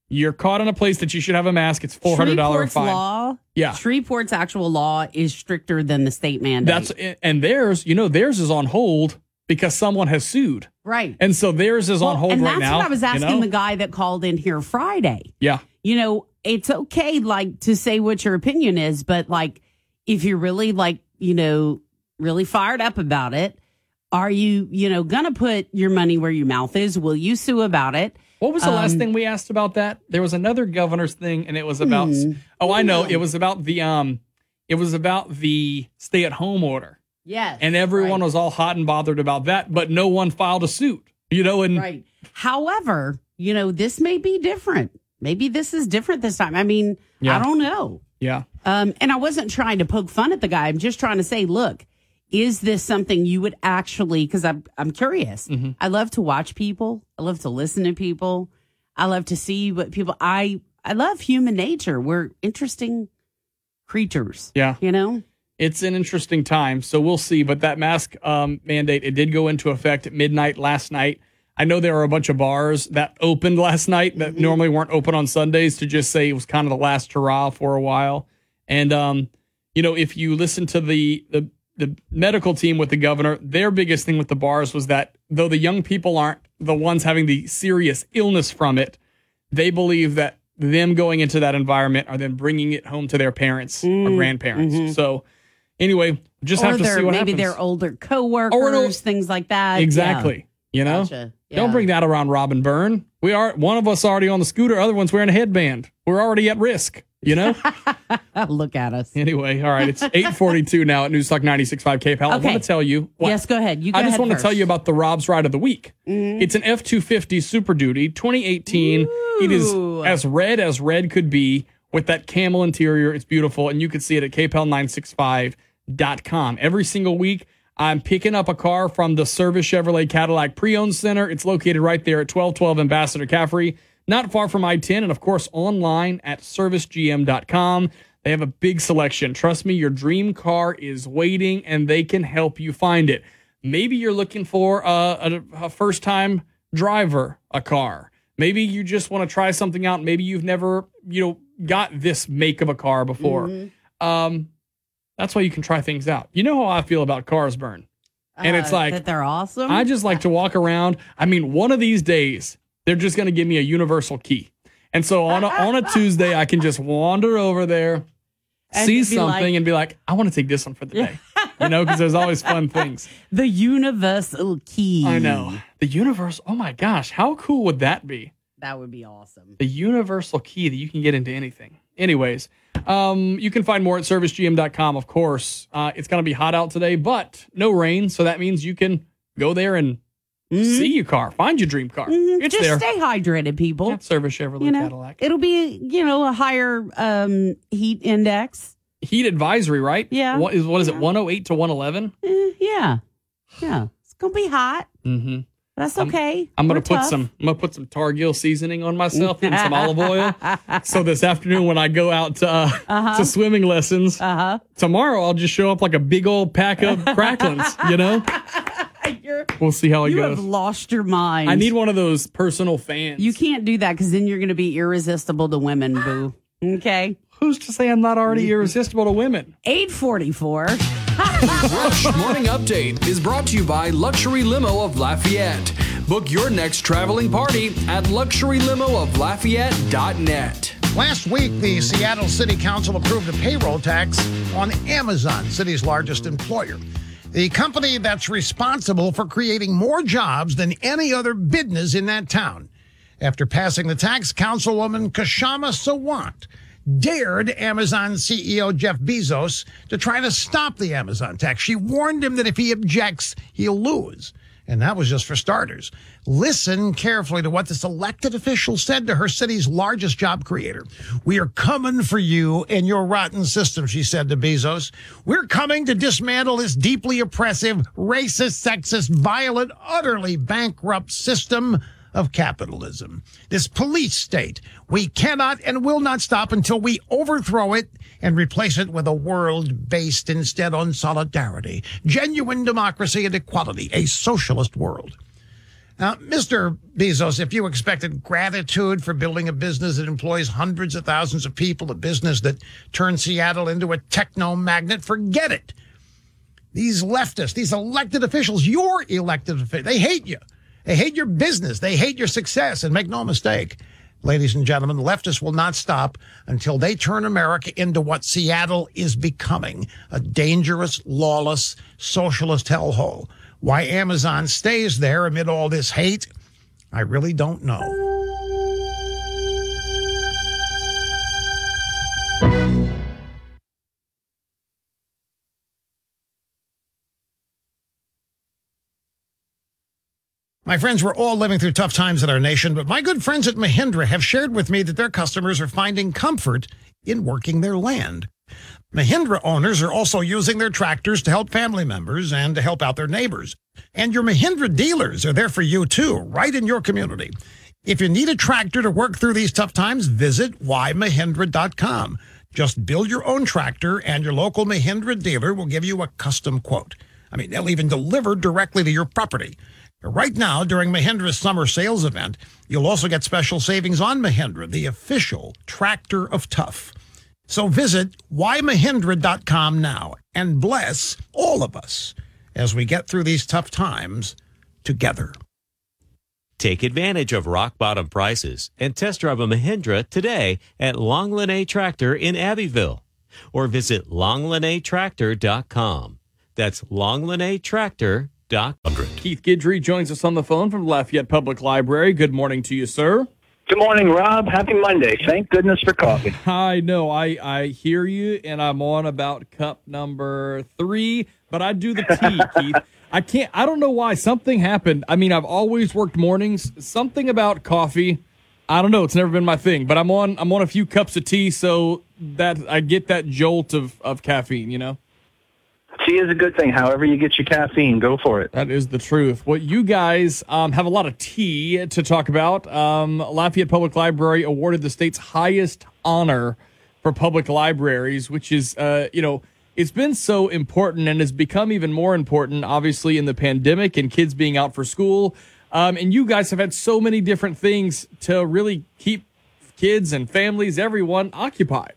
you're caught in a place that you should have a mask. It's four hundred dollars fine. Law, yeah. Shreveport's actual law is stricter than the state mandate. That's and theirs, you know, theirs is on hold because someone has sued. Right. And so theirs is well, on hold right now. And that's what I was asking you know? the guy that called in here Friday. Yeah. You know, it's okay, like, to say what your opinion is, but, like, if you're really, like, you know, really fired up about it, are you, you know, going to put your money where your mouth is? Will you sue about it? What was the um, last thing we asked about that? There was another governor's thing, and it was about, hmm, oh, I know, yeah. it was about the, um, it was about the stay-at-home order. Yes. And everyone right. was all hot and bothered about that, but no one filed a suit, you know, and. Right. However, you know, this may be different. Maybe this is different this time. I mean, yeah. I don't know. Yeah. Um, and I wasn't trying to poke fun at the guy. I'm just trying to say, look, is this something you would actually, because I'm, I'm curious. Mm-hmm. I love to watch people. I love to listen to people. I love to see what people, I, I love human nature. We're interesting creatures. Yeah. You know? It's an interesting time. So we'll see. But that mask um, mandate, it did go into effect at midnight last night. I know there were a bunch of bars that opened last night that mm-hmm. normally weren't open on Sundays to just say it was kind of the last hurrah for a while. And, um, you know, if you listen to the, the the medical team with the governor, their biggest thing with the bars was that though the young people aren't the ones having the serious illness from it, they believe that them going into that environment are then bringing it home to their parents mm, or grandparents. Mm-hmm. So anyway, just or have to see what maybe happens. Maybe their older coworkers, or no, things like that. Exactly. Yeah. You know, gotcha. Yeah. Don't bring that around, Robin Byrne. We are one of us already on the scooter. Other one's wearing a headband. We're already at risk. You know? Look at us. Anyway, all right. It's eight forty-two now at News Talk ninety-six point five K P A L. Okay. I want to tell you. What? Yes, go ahead. You go I just want first. to tell you about the Rob's Ride of the Week. Mm-hmm. It's an F two fifty Super Duty twenty eighteen. Ooh. It is as red as red could be with that camel interior. It's beautiful. And you can see it at K P A L nine sixty-five dot com. Every single week, I'm picking up a car from the Service Chevrolet Cadillac Pre-Owned Center. It's located right there at twelve twelve Ambassador Caffrey, not far from I ten, and, of course, online at service g m dot com. They have a big selection. Trust me, your dream car is waiting, and they can help you find it. Maybe you're looking for a, a, a first-time driver, a car. Maybe you just want to try something out. Maybe you've never, you know, got this make of a car before. Mm-hmm. Um, that's why you can try things out. You know how I feel about cars, Burn. And uh, it's like... that they're awesome? I just like to walk around. I mean, one of these days... they're just going to give me a universal key. And so on a, on a Tuesday, I can just wander over there, and see something, like, and be like, I want to take this one for the day. You know, because there's always fun things. The universal key. I know. The universal. Oh, my gosh. How cool would that be? That would be awesome. The universal key that you can get into anything. Anyways, um, you can find more at service g m dot com, of course. Uh, it's going to be hot out today, but no rain. So that means you can go there and Mm-hmm. see your car. Find your dream car. Mm-hmm. It's Just there. Stay hydrated, people. At Service Chevrolet you know, Cadillac. It'll be, you know, a higher um, heat index. Heat advisory, right? Yeah. What is, what is yeah. it, one oh eight to one eleven? Uh, yeah. Yeah. It's going to be hot. Mm-hmm. That's okay. I'm, I'm going to put tough. some I'm going to put some Targill seasoning on myself and some olive oil. So this afternoon when I go out to, uh, uh-huh. to swimming lessons, uh-huh. tomorrow I'll just show up like a big old pack of cracklins, you know? You're, we'll see how it you goes. You have lost your mind. I need one of those personal fans. You can't do that because then you're going to be irresistible to women, boo. Okay. Who's to say I'm not already irresistible to women? eight forty-four. Rush Morning Update is brought to you by Luxury Limo of Lafayette. Book your next traveling party at luxury limo of lafayette dot net. Last week, the Seattle City Council approved a payroll tax on Amazon, city's largest employer. The company that's responsible for creating more jobs than any other business in that town. After passing the tax, Councilwoman Kashama Sawant dared Amazon C E O Jeff Bezos to try to stop the Amazon tax. She warned him that if he objects, he'll lose. And that was just for starters. Listen carefully to what this elected official said to her city's largest job creator. We are coming for you and your rotten system, she said to Bezos. We're coming to dismantle this deeply oppressive, racist, sexist, violent, utterly bankrupt system of capitalism. This police state, we cannot and will not stop until we overthrow it and replace it with a world based instead on solidarity, genuine democracy and equality, a socialist world. Now, Mister Bezos, if you expected gratitude for building a business that employs hundreds of thousands of people, a business that turns Seattle into a techno-magnet, forget it. These leftists, these elected officials, your elected officials, they hate you. They hate your business. They hate your success. And make no mistake, ladies and gentlemen, leftists will not stop until they turn America into what Seattle is becoming, a dangerous, lawless, socialist hellhole. Why Amazon stays there amid all this hate, I really don't know. My friends, we're all living through tough times in our nation, but my good friends at Mahindra have shared with me that their customers are finding comfort in working their land. Mahindra owners are also using their tractors to help family members and to help out their neighbors. And your Mahindra dealers are there for you, too, right in your community. If you need a tractor to work through these tough times, visit why mahindra dot com. Just build your own tractor, and your local Mahindra dealer will give you a custom quote. I mean, they'll even deliver directly to your property. Right now, during Mahindra's summer sales event, you'll also get special savings on Mahindra, the official tractor of tough. So visit why mahindra dot com now and bless all of us as we get through these tough times together. Take advantage of rock-bottom prices and test drive a Mahindra today at Longline Tractor in Abbeville. Or visit longline tractor dot com. That's longline tractor dot com. Keith Guidry joins us on the phone from Lafayette Public Library. Good morning to you, sir. Good morning, Rob. Happy Monday. Thank goodness for coffee. I know. I, I hear you, and I'm on about cup number three, but I do the tea, Keith. I can't. I don't know why. Something happened. I mean, I've always worked mornings. Something about coffee. I don't know. It's never been my thing, but I'm on I'm on a few cups of tea, so that I get that jolt of, of caffeine, you know? Tea is a good thing. However you get your caffeine, go for it. That is the truth. Well, you guys um, have a lot of tea to talk about. Um, Lafayette Public Library awarded the state's highest honor for public libraries, which is, uh, you know, it's been so important and has become even more important, obviously, in the pandemic and kids being out for school. Um, and you guys have had so many different things to really keep kids and families, everyone, occupied.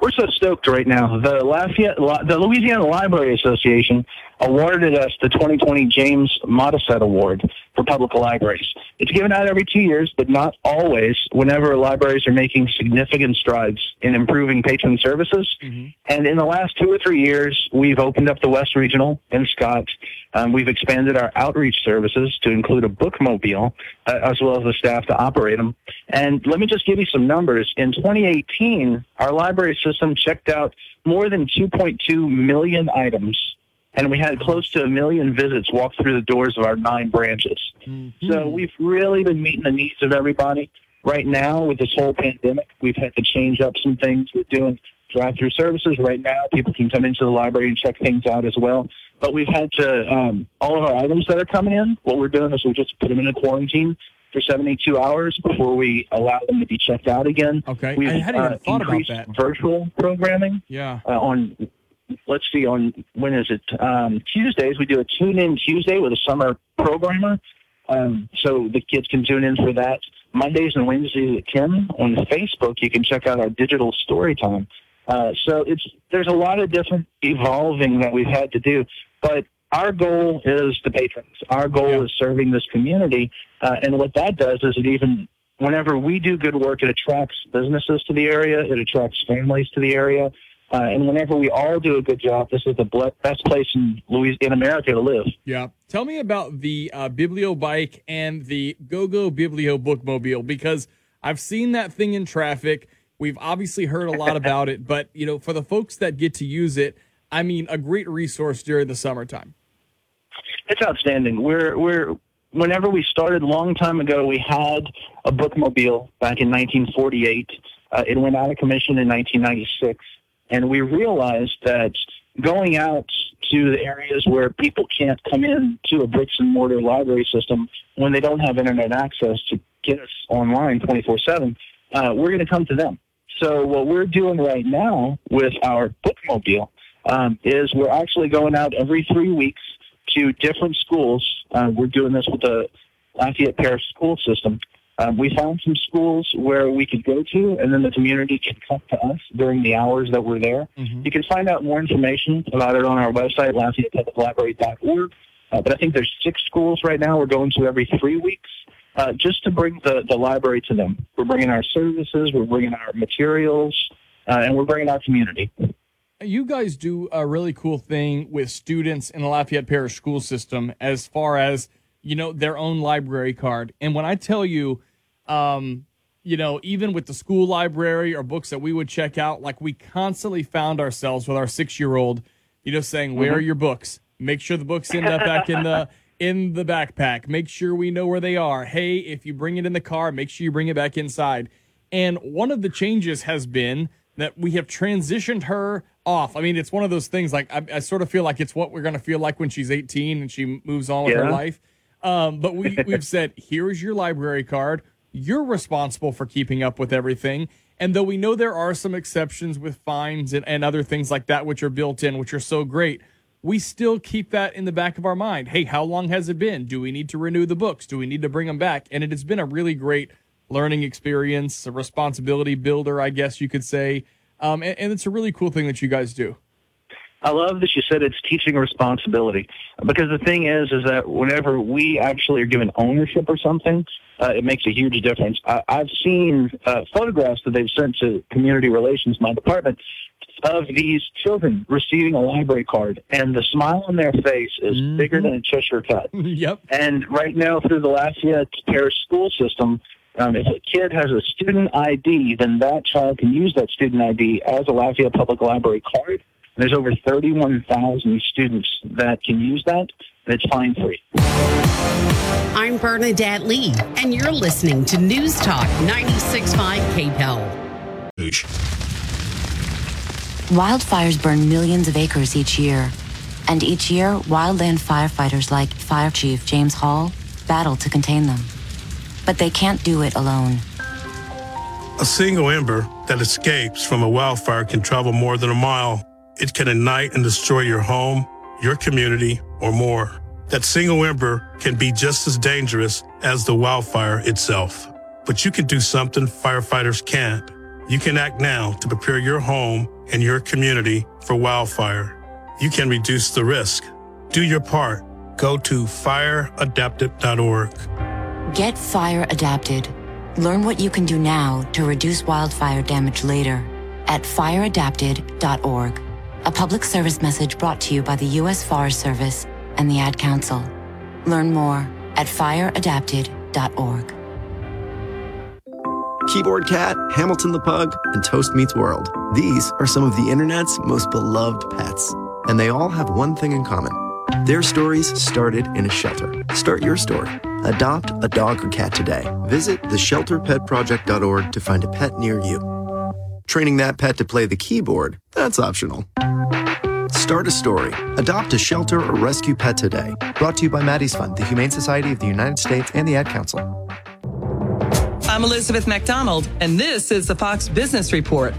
We're so stoked right now. The Lafayette, the Louisiana Library Association awarded us the twenty twenty James Modisette Award for public libraries. It's given out every two years, but not always, whenever libraries are making significant strides in improving patron services. Mm-hmm. And in the last two or three years, we've opened up the West Regional in Scott. Um, we've expanded our outreach services to include a bookmobile, uh, as well as the staff to operate them. And let me just give you some numbers. In twenty eighteen, our library system checked out more than two point two million items, and we had close to a million visits walk through the doors of our nine branches. Mm-hmm. So we've really been meeting the needs of everybody. Right now, with this whole pandemic, we've had to change up some things. We're doing drive-through services right now. People can come into the library and check things out as well. But we've had to, um, all of our items that are coming in, what we're doing is we just put them in a quarantine for seventy-two hours before we allow them to be checked out again. Okay. We've I hadn't even uh, thought increased about that. Virtual programming. Yeah. Uh, on... Let's see, on, when is it? Um, Tuesdays, we do a Tune-In Tuesday with a summer programmer. Um, so the kids can tune in for that. Mondays and Wednesdays at Kim. On Facebook, you can check out our digital story time. Uh, so it's there's a lot of different evolving that we've had to do. But our goal is the patrons. Our goal yeah. is serving this community. Uh, and what that does is it even... Whenever we do good work, it attracts businesses to the area. It attracts families to the area. Uh, and whenever we all do a good job, this is the ble- best place in Louisiana, in America, to live. Yeah. Tell me about the uh, bibliobike and the Go-Go Biblio Bookmobile, because I've seen that thing in traffic. We've obviously heard a lot about it. But, you know, for the folks that get to use it, I mean, a great resource during the summertime. It's outstanding. We're we're whenever we started a long time ago, we had a bookmobile back in nineteen forty-eight. Uh, it went out of commission in nineteen ninety-six. And we realized that going out to the areas where people can't come in to a bricks and mortar library system when they don't have internet access to get us online twenty-four seven, uh, we're going to come to them. So what we're doing right now with our bookmobile um, is we're actually going out every three weeks to different schools. Uh, we're doing this with the Lafayette Parish School System. Um, we found some schools where we could go to, and then the community can come to us during the hours that we're there. Mm-hmm. You can find out more information about it on our website, Lafayette Public Library dot org. Uh, but I think there's six schools right now we're going to every three weeks uh, just to bring the, the library to them. We're bringing our services, we're bringing our materials, uh, and we're bringing our community. You guys do a really cool thing with students in the Lafayette Parish School System as far as, you know, their own library card. And when I tell you, um, you know, even with the school library or books that we would check out, like we constantly found ourselves with our six-year-old, you know, saying, where mm-hmm. are your books? Make sure the books end up back in the in the backpack. Make sure we know where they are. Hey, if you bring it in the car, make sure you bring it back inside. And one of the changes has been that we have transitioned her off. I mean, it's one of those things like I, I sort of feel like it's what we're going to feel like when she's eighteen and she moves on with yeah. her life. Um, but we, we've said, here's your library card. You're responsible for keeping up with everything. And though we know there are some exceptions with fines and, and other things like that, which are built in, which are so great, we still keep that in the back of our mind. Hey, how long has it been? Do we need to renew the books? Do we need to bring them back? And it has been a really great learning experience, a responsibility builder, I guess you could say. Um, and, and it's a really cool thing that you guys do. I love that you said it's teaching responsibility, because the thing is, is that whenever we actually are given ownership or something, uh, it makes a huge difference. I, I've seen uh, photographs that they've sent to community relations, my department, of these children receiving a library card, and the smile on their face is mm-hmm. bigger than a Cheshire cat. Yep. And right now through the Lafayette Parish school system, Um, if a kid has a student I D, then that child can use that student I D as a Lafayette Public Library card. And there's over thirty-one thousand students that can use that, and it's fine-free. I'm Bernadette Lee, and you're listening to News Talk ninety-six point five K P E L. Wildfires burn millions of acres each year. And each year, wildland firefighters like Fire Chief James Hall battle to contain them. But they can't do it alone. A single ember that escapes from a wildfire can travel more than a mile. It can ignite and destroy your home, your community, or more. That single ember can be just as dangerous as the wildfire itself. But you can do something firefighters can't. You can act now to prepare your home and your community for wildfire. You can reduce the risk. Do your part. Go to fire adapted dot org. Get fire adapted. Learn what you can do now to reduce wildfire damage later at fire adapted dot org. A public service message brought to you by the U S Forest Service and the Ad Council. Learn more at fire adapted dot org. Keyboard Cat, Hamilton the Pug, and Toast Meets World. These are some of the internet's most beloved pets, and they all have one thing in common. Their stories started in a shelter. Start your story. Adopt a dog or cat today. Visit the shelter pet project dot org to find a pet near you. Training that pet to play the keyboard, that's optional. Start a story. Adopt a shelter or rescue pet today. Brought to you by Maddie's Fund, the Humane Society of the United States, and the Ad Council. I'm Elizabeth McDonald, and this is the Fox Business Report.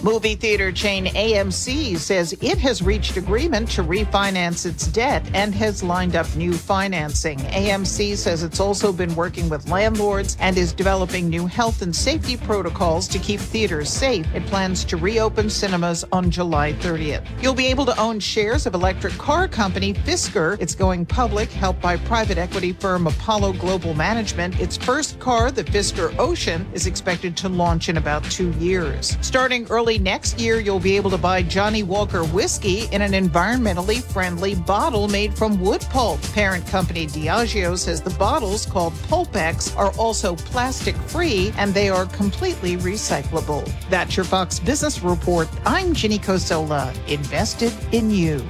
Movie theater chain A M C says it has reached agreement to refinance its debt and has lined up new financing. A M C says it's also been working with landlords and is developing new health and safety protocols to keep theaters safe. It plans to reopen cinemas on July thirtieth. You'll be able to own shares of electric car company Fisker. It's going public, helped by private equity firm Apollo Global Management. Its first car, the Fisker Ocean, is expected to launch in about two years. Starting early next year, you'll be able to buy Johnny Walker whiskey in an environmentally friendly bottle made from wood pulp. Parent company Diageo says the bottles, called Pulpex, are also plastic-free and they are completely recyclable. That's your Fox Business Report. I'm Ginny Cosola, invested in you.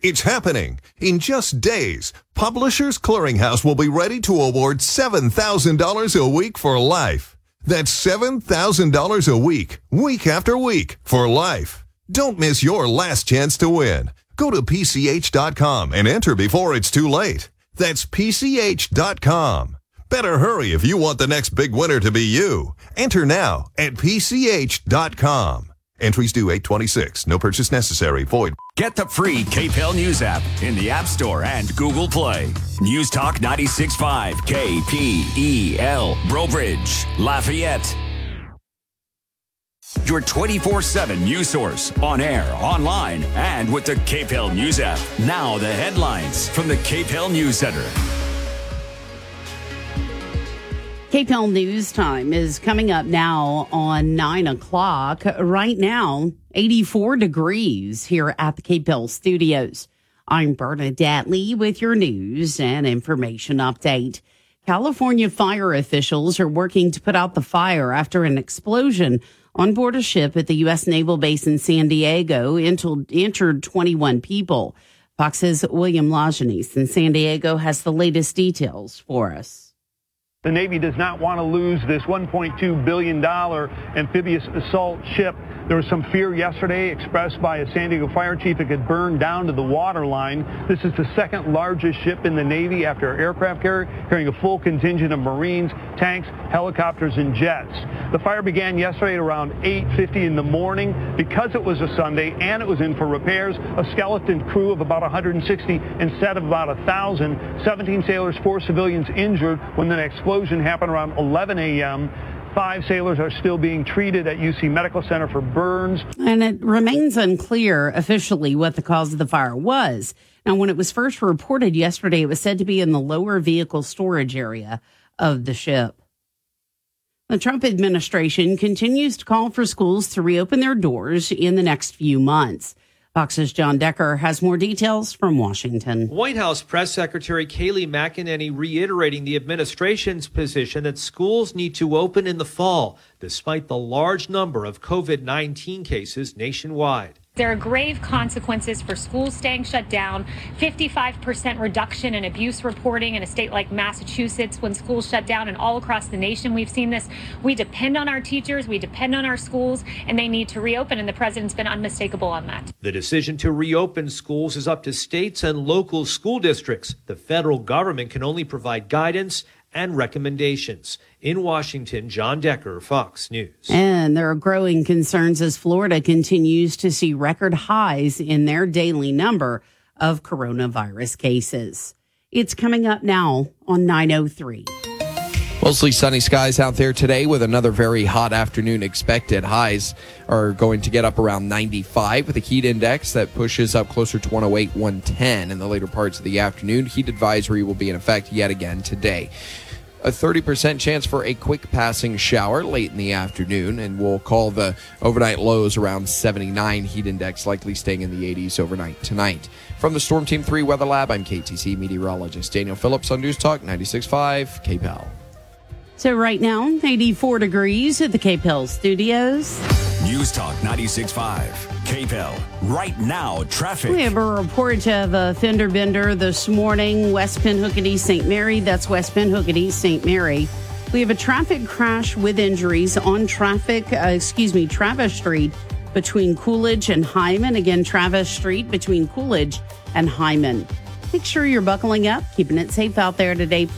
It's happening. In just days, Publishers Clearinghouse will be ready to award seven thousand dollars a week for life. That's seven thousand dollars a week, week after week, for life. Don't miss your last chance to win. Go to P C H dot com and enter before it's too late. That's P C H dot com. Better hurry if you want the next big winner to be you. Enter now at P C H dot com. Entries due eight twenty-six. No purchase necessary. Void. Get the free K P E L News app in the App Store and Google Play. News Talk ninety-six point five K P E L. Brobridge, Lafayette. Your twenty-four seven news source on air, online, and with the K P E L News app. Now the headlines from the K P E L News Center. K P E L News Time is coming up now on nine o'clock. Right now, eighty-four degrees here at the K P E L Studios. I'm Bernadette Lee with your news and information update. California fire officials are working to put out the fire after an explosion on board a ship at the U S Naval Base in San Diego injured twenty-one people. Fox's William Lajeunesse in San Diego has the latest details for us. The Navy does not want to lose this one point two billion dollars amphibious assault ship. There was some fear yesterday expressed by a San Diego fire chief it could burn down to the water line. This is the second largest ship in the Navy after an aircraft carrier, carrying a full contingent of Marines, tanks, helicopters, and jets. The fire began yesterday at around eight fifty in the morning. Because it was a Sunday and it was in for repairs, a skeleton crew of about one hundred sixty instead of about one thousand, seventeen sailors, four civilians injured when the explosion Explosion happened around eleven a.m. Five sailors are still being treated at U C Medical Center for burns. And it remains unclear officially what the cause of the fire was. Now, when it was first reported yesterday, it was said to be in the lower vehicle storage area of the ship. The Trump administration continues to call for schools to reopen their doors in the next few months. Fox's John Decker has more details from Washington. White House Press Secretary Kayleigh McEnany reiterating the administration's position that schools need to open in the fall, despite the large number of covid nineteen cases nationwide. There are grave consequences for schools staying shut down, fifty-five percent reduction in abuse reporting in a state like Massachusetts when schools shut down, and all across the nation we've seen this. We depend on our teachers, we depend on our schools, and they need to reopen, and the president's been unmistakable on that. The decision to reopen schools is up to states and local school districts. The federal government can only provide guidance and recommendations. In Washington, John Decker, Fox News. And there are growing concerns as Florida continues to see record highs in their daily number of coronavirus cases. It's coming up now on nine oh three. Mostly sunny skies out there today with another very hot afternoon expected. Highs are going to get up around ninety-five with a heat index that pushes up closer to one oh eight, one ten in the later parts of the afternoon. Heat advisory will be in effect yet again today. A thirty percent chance for a quick passing shower late in the afternoon, and we'll call the overnight lows around seventy-nine. Heat index likely staying in the eighties overnight tonight. From the Storm Team three Weather Lab, I'm K T C meteorologist Daniel Phillips on News Talk ninety-six point five K P E L. So right now, eighty-four degrees at the K P E L studios. News Talk ninety-six point five, K P E L. Right now, traffic. We have a report of a fender bender this morning, West Penhook and East Saint Mary. That's West Penhook and East Saint Mary. We have a traffic crash with injuries on traffic, uh, excuse me, Travis Street between Coolidge and Hyman. Again, Travis Street between Coolidge and Hyman. Make sure you're buckling up, keeping it safe out there today.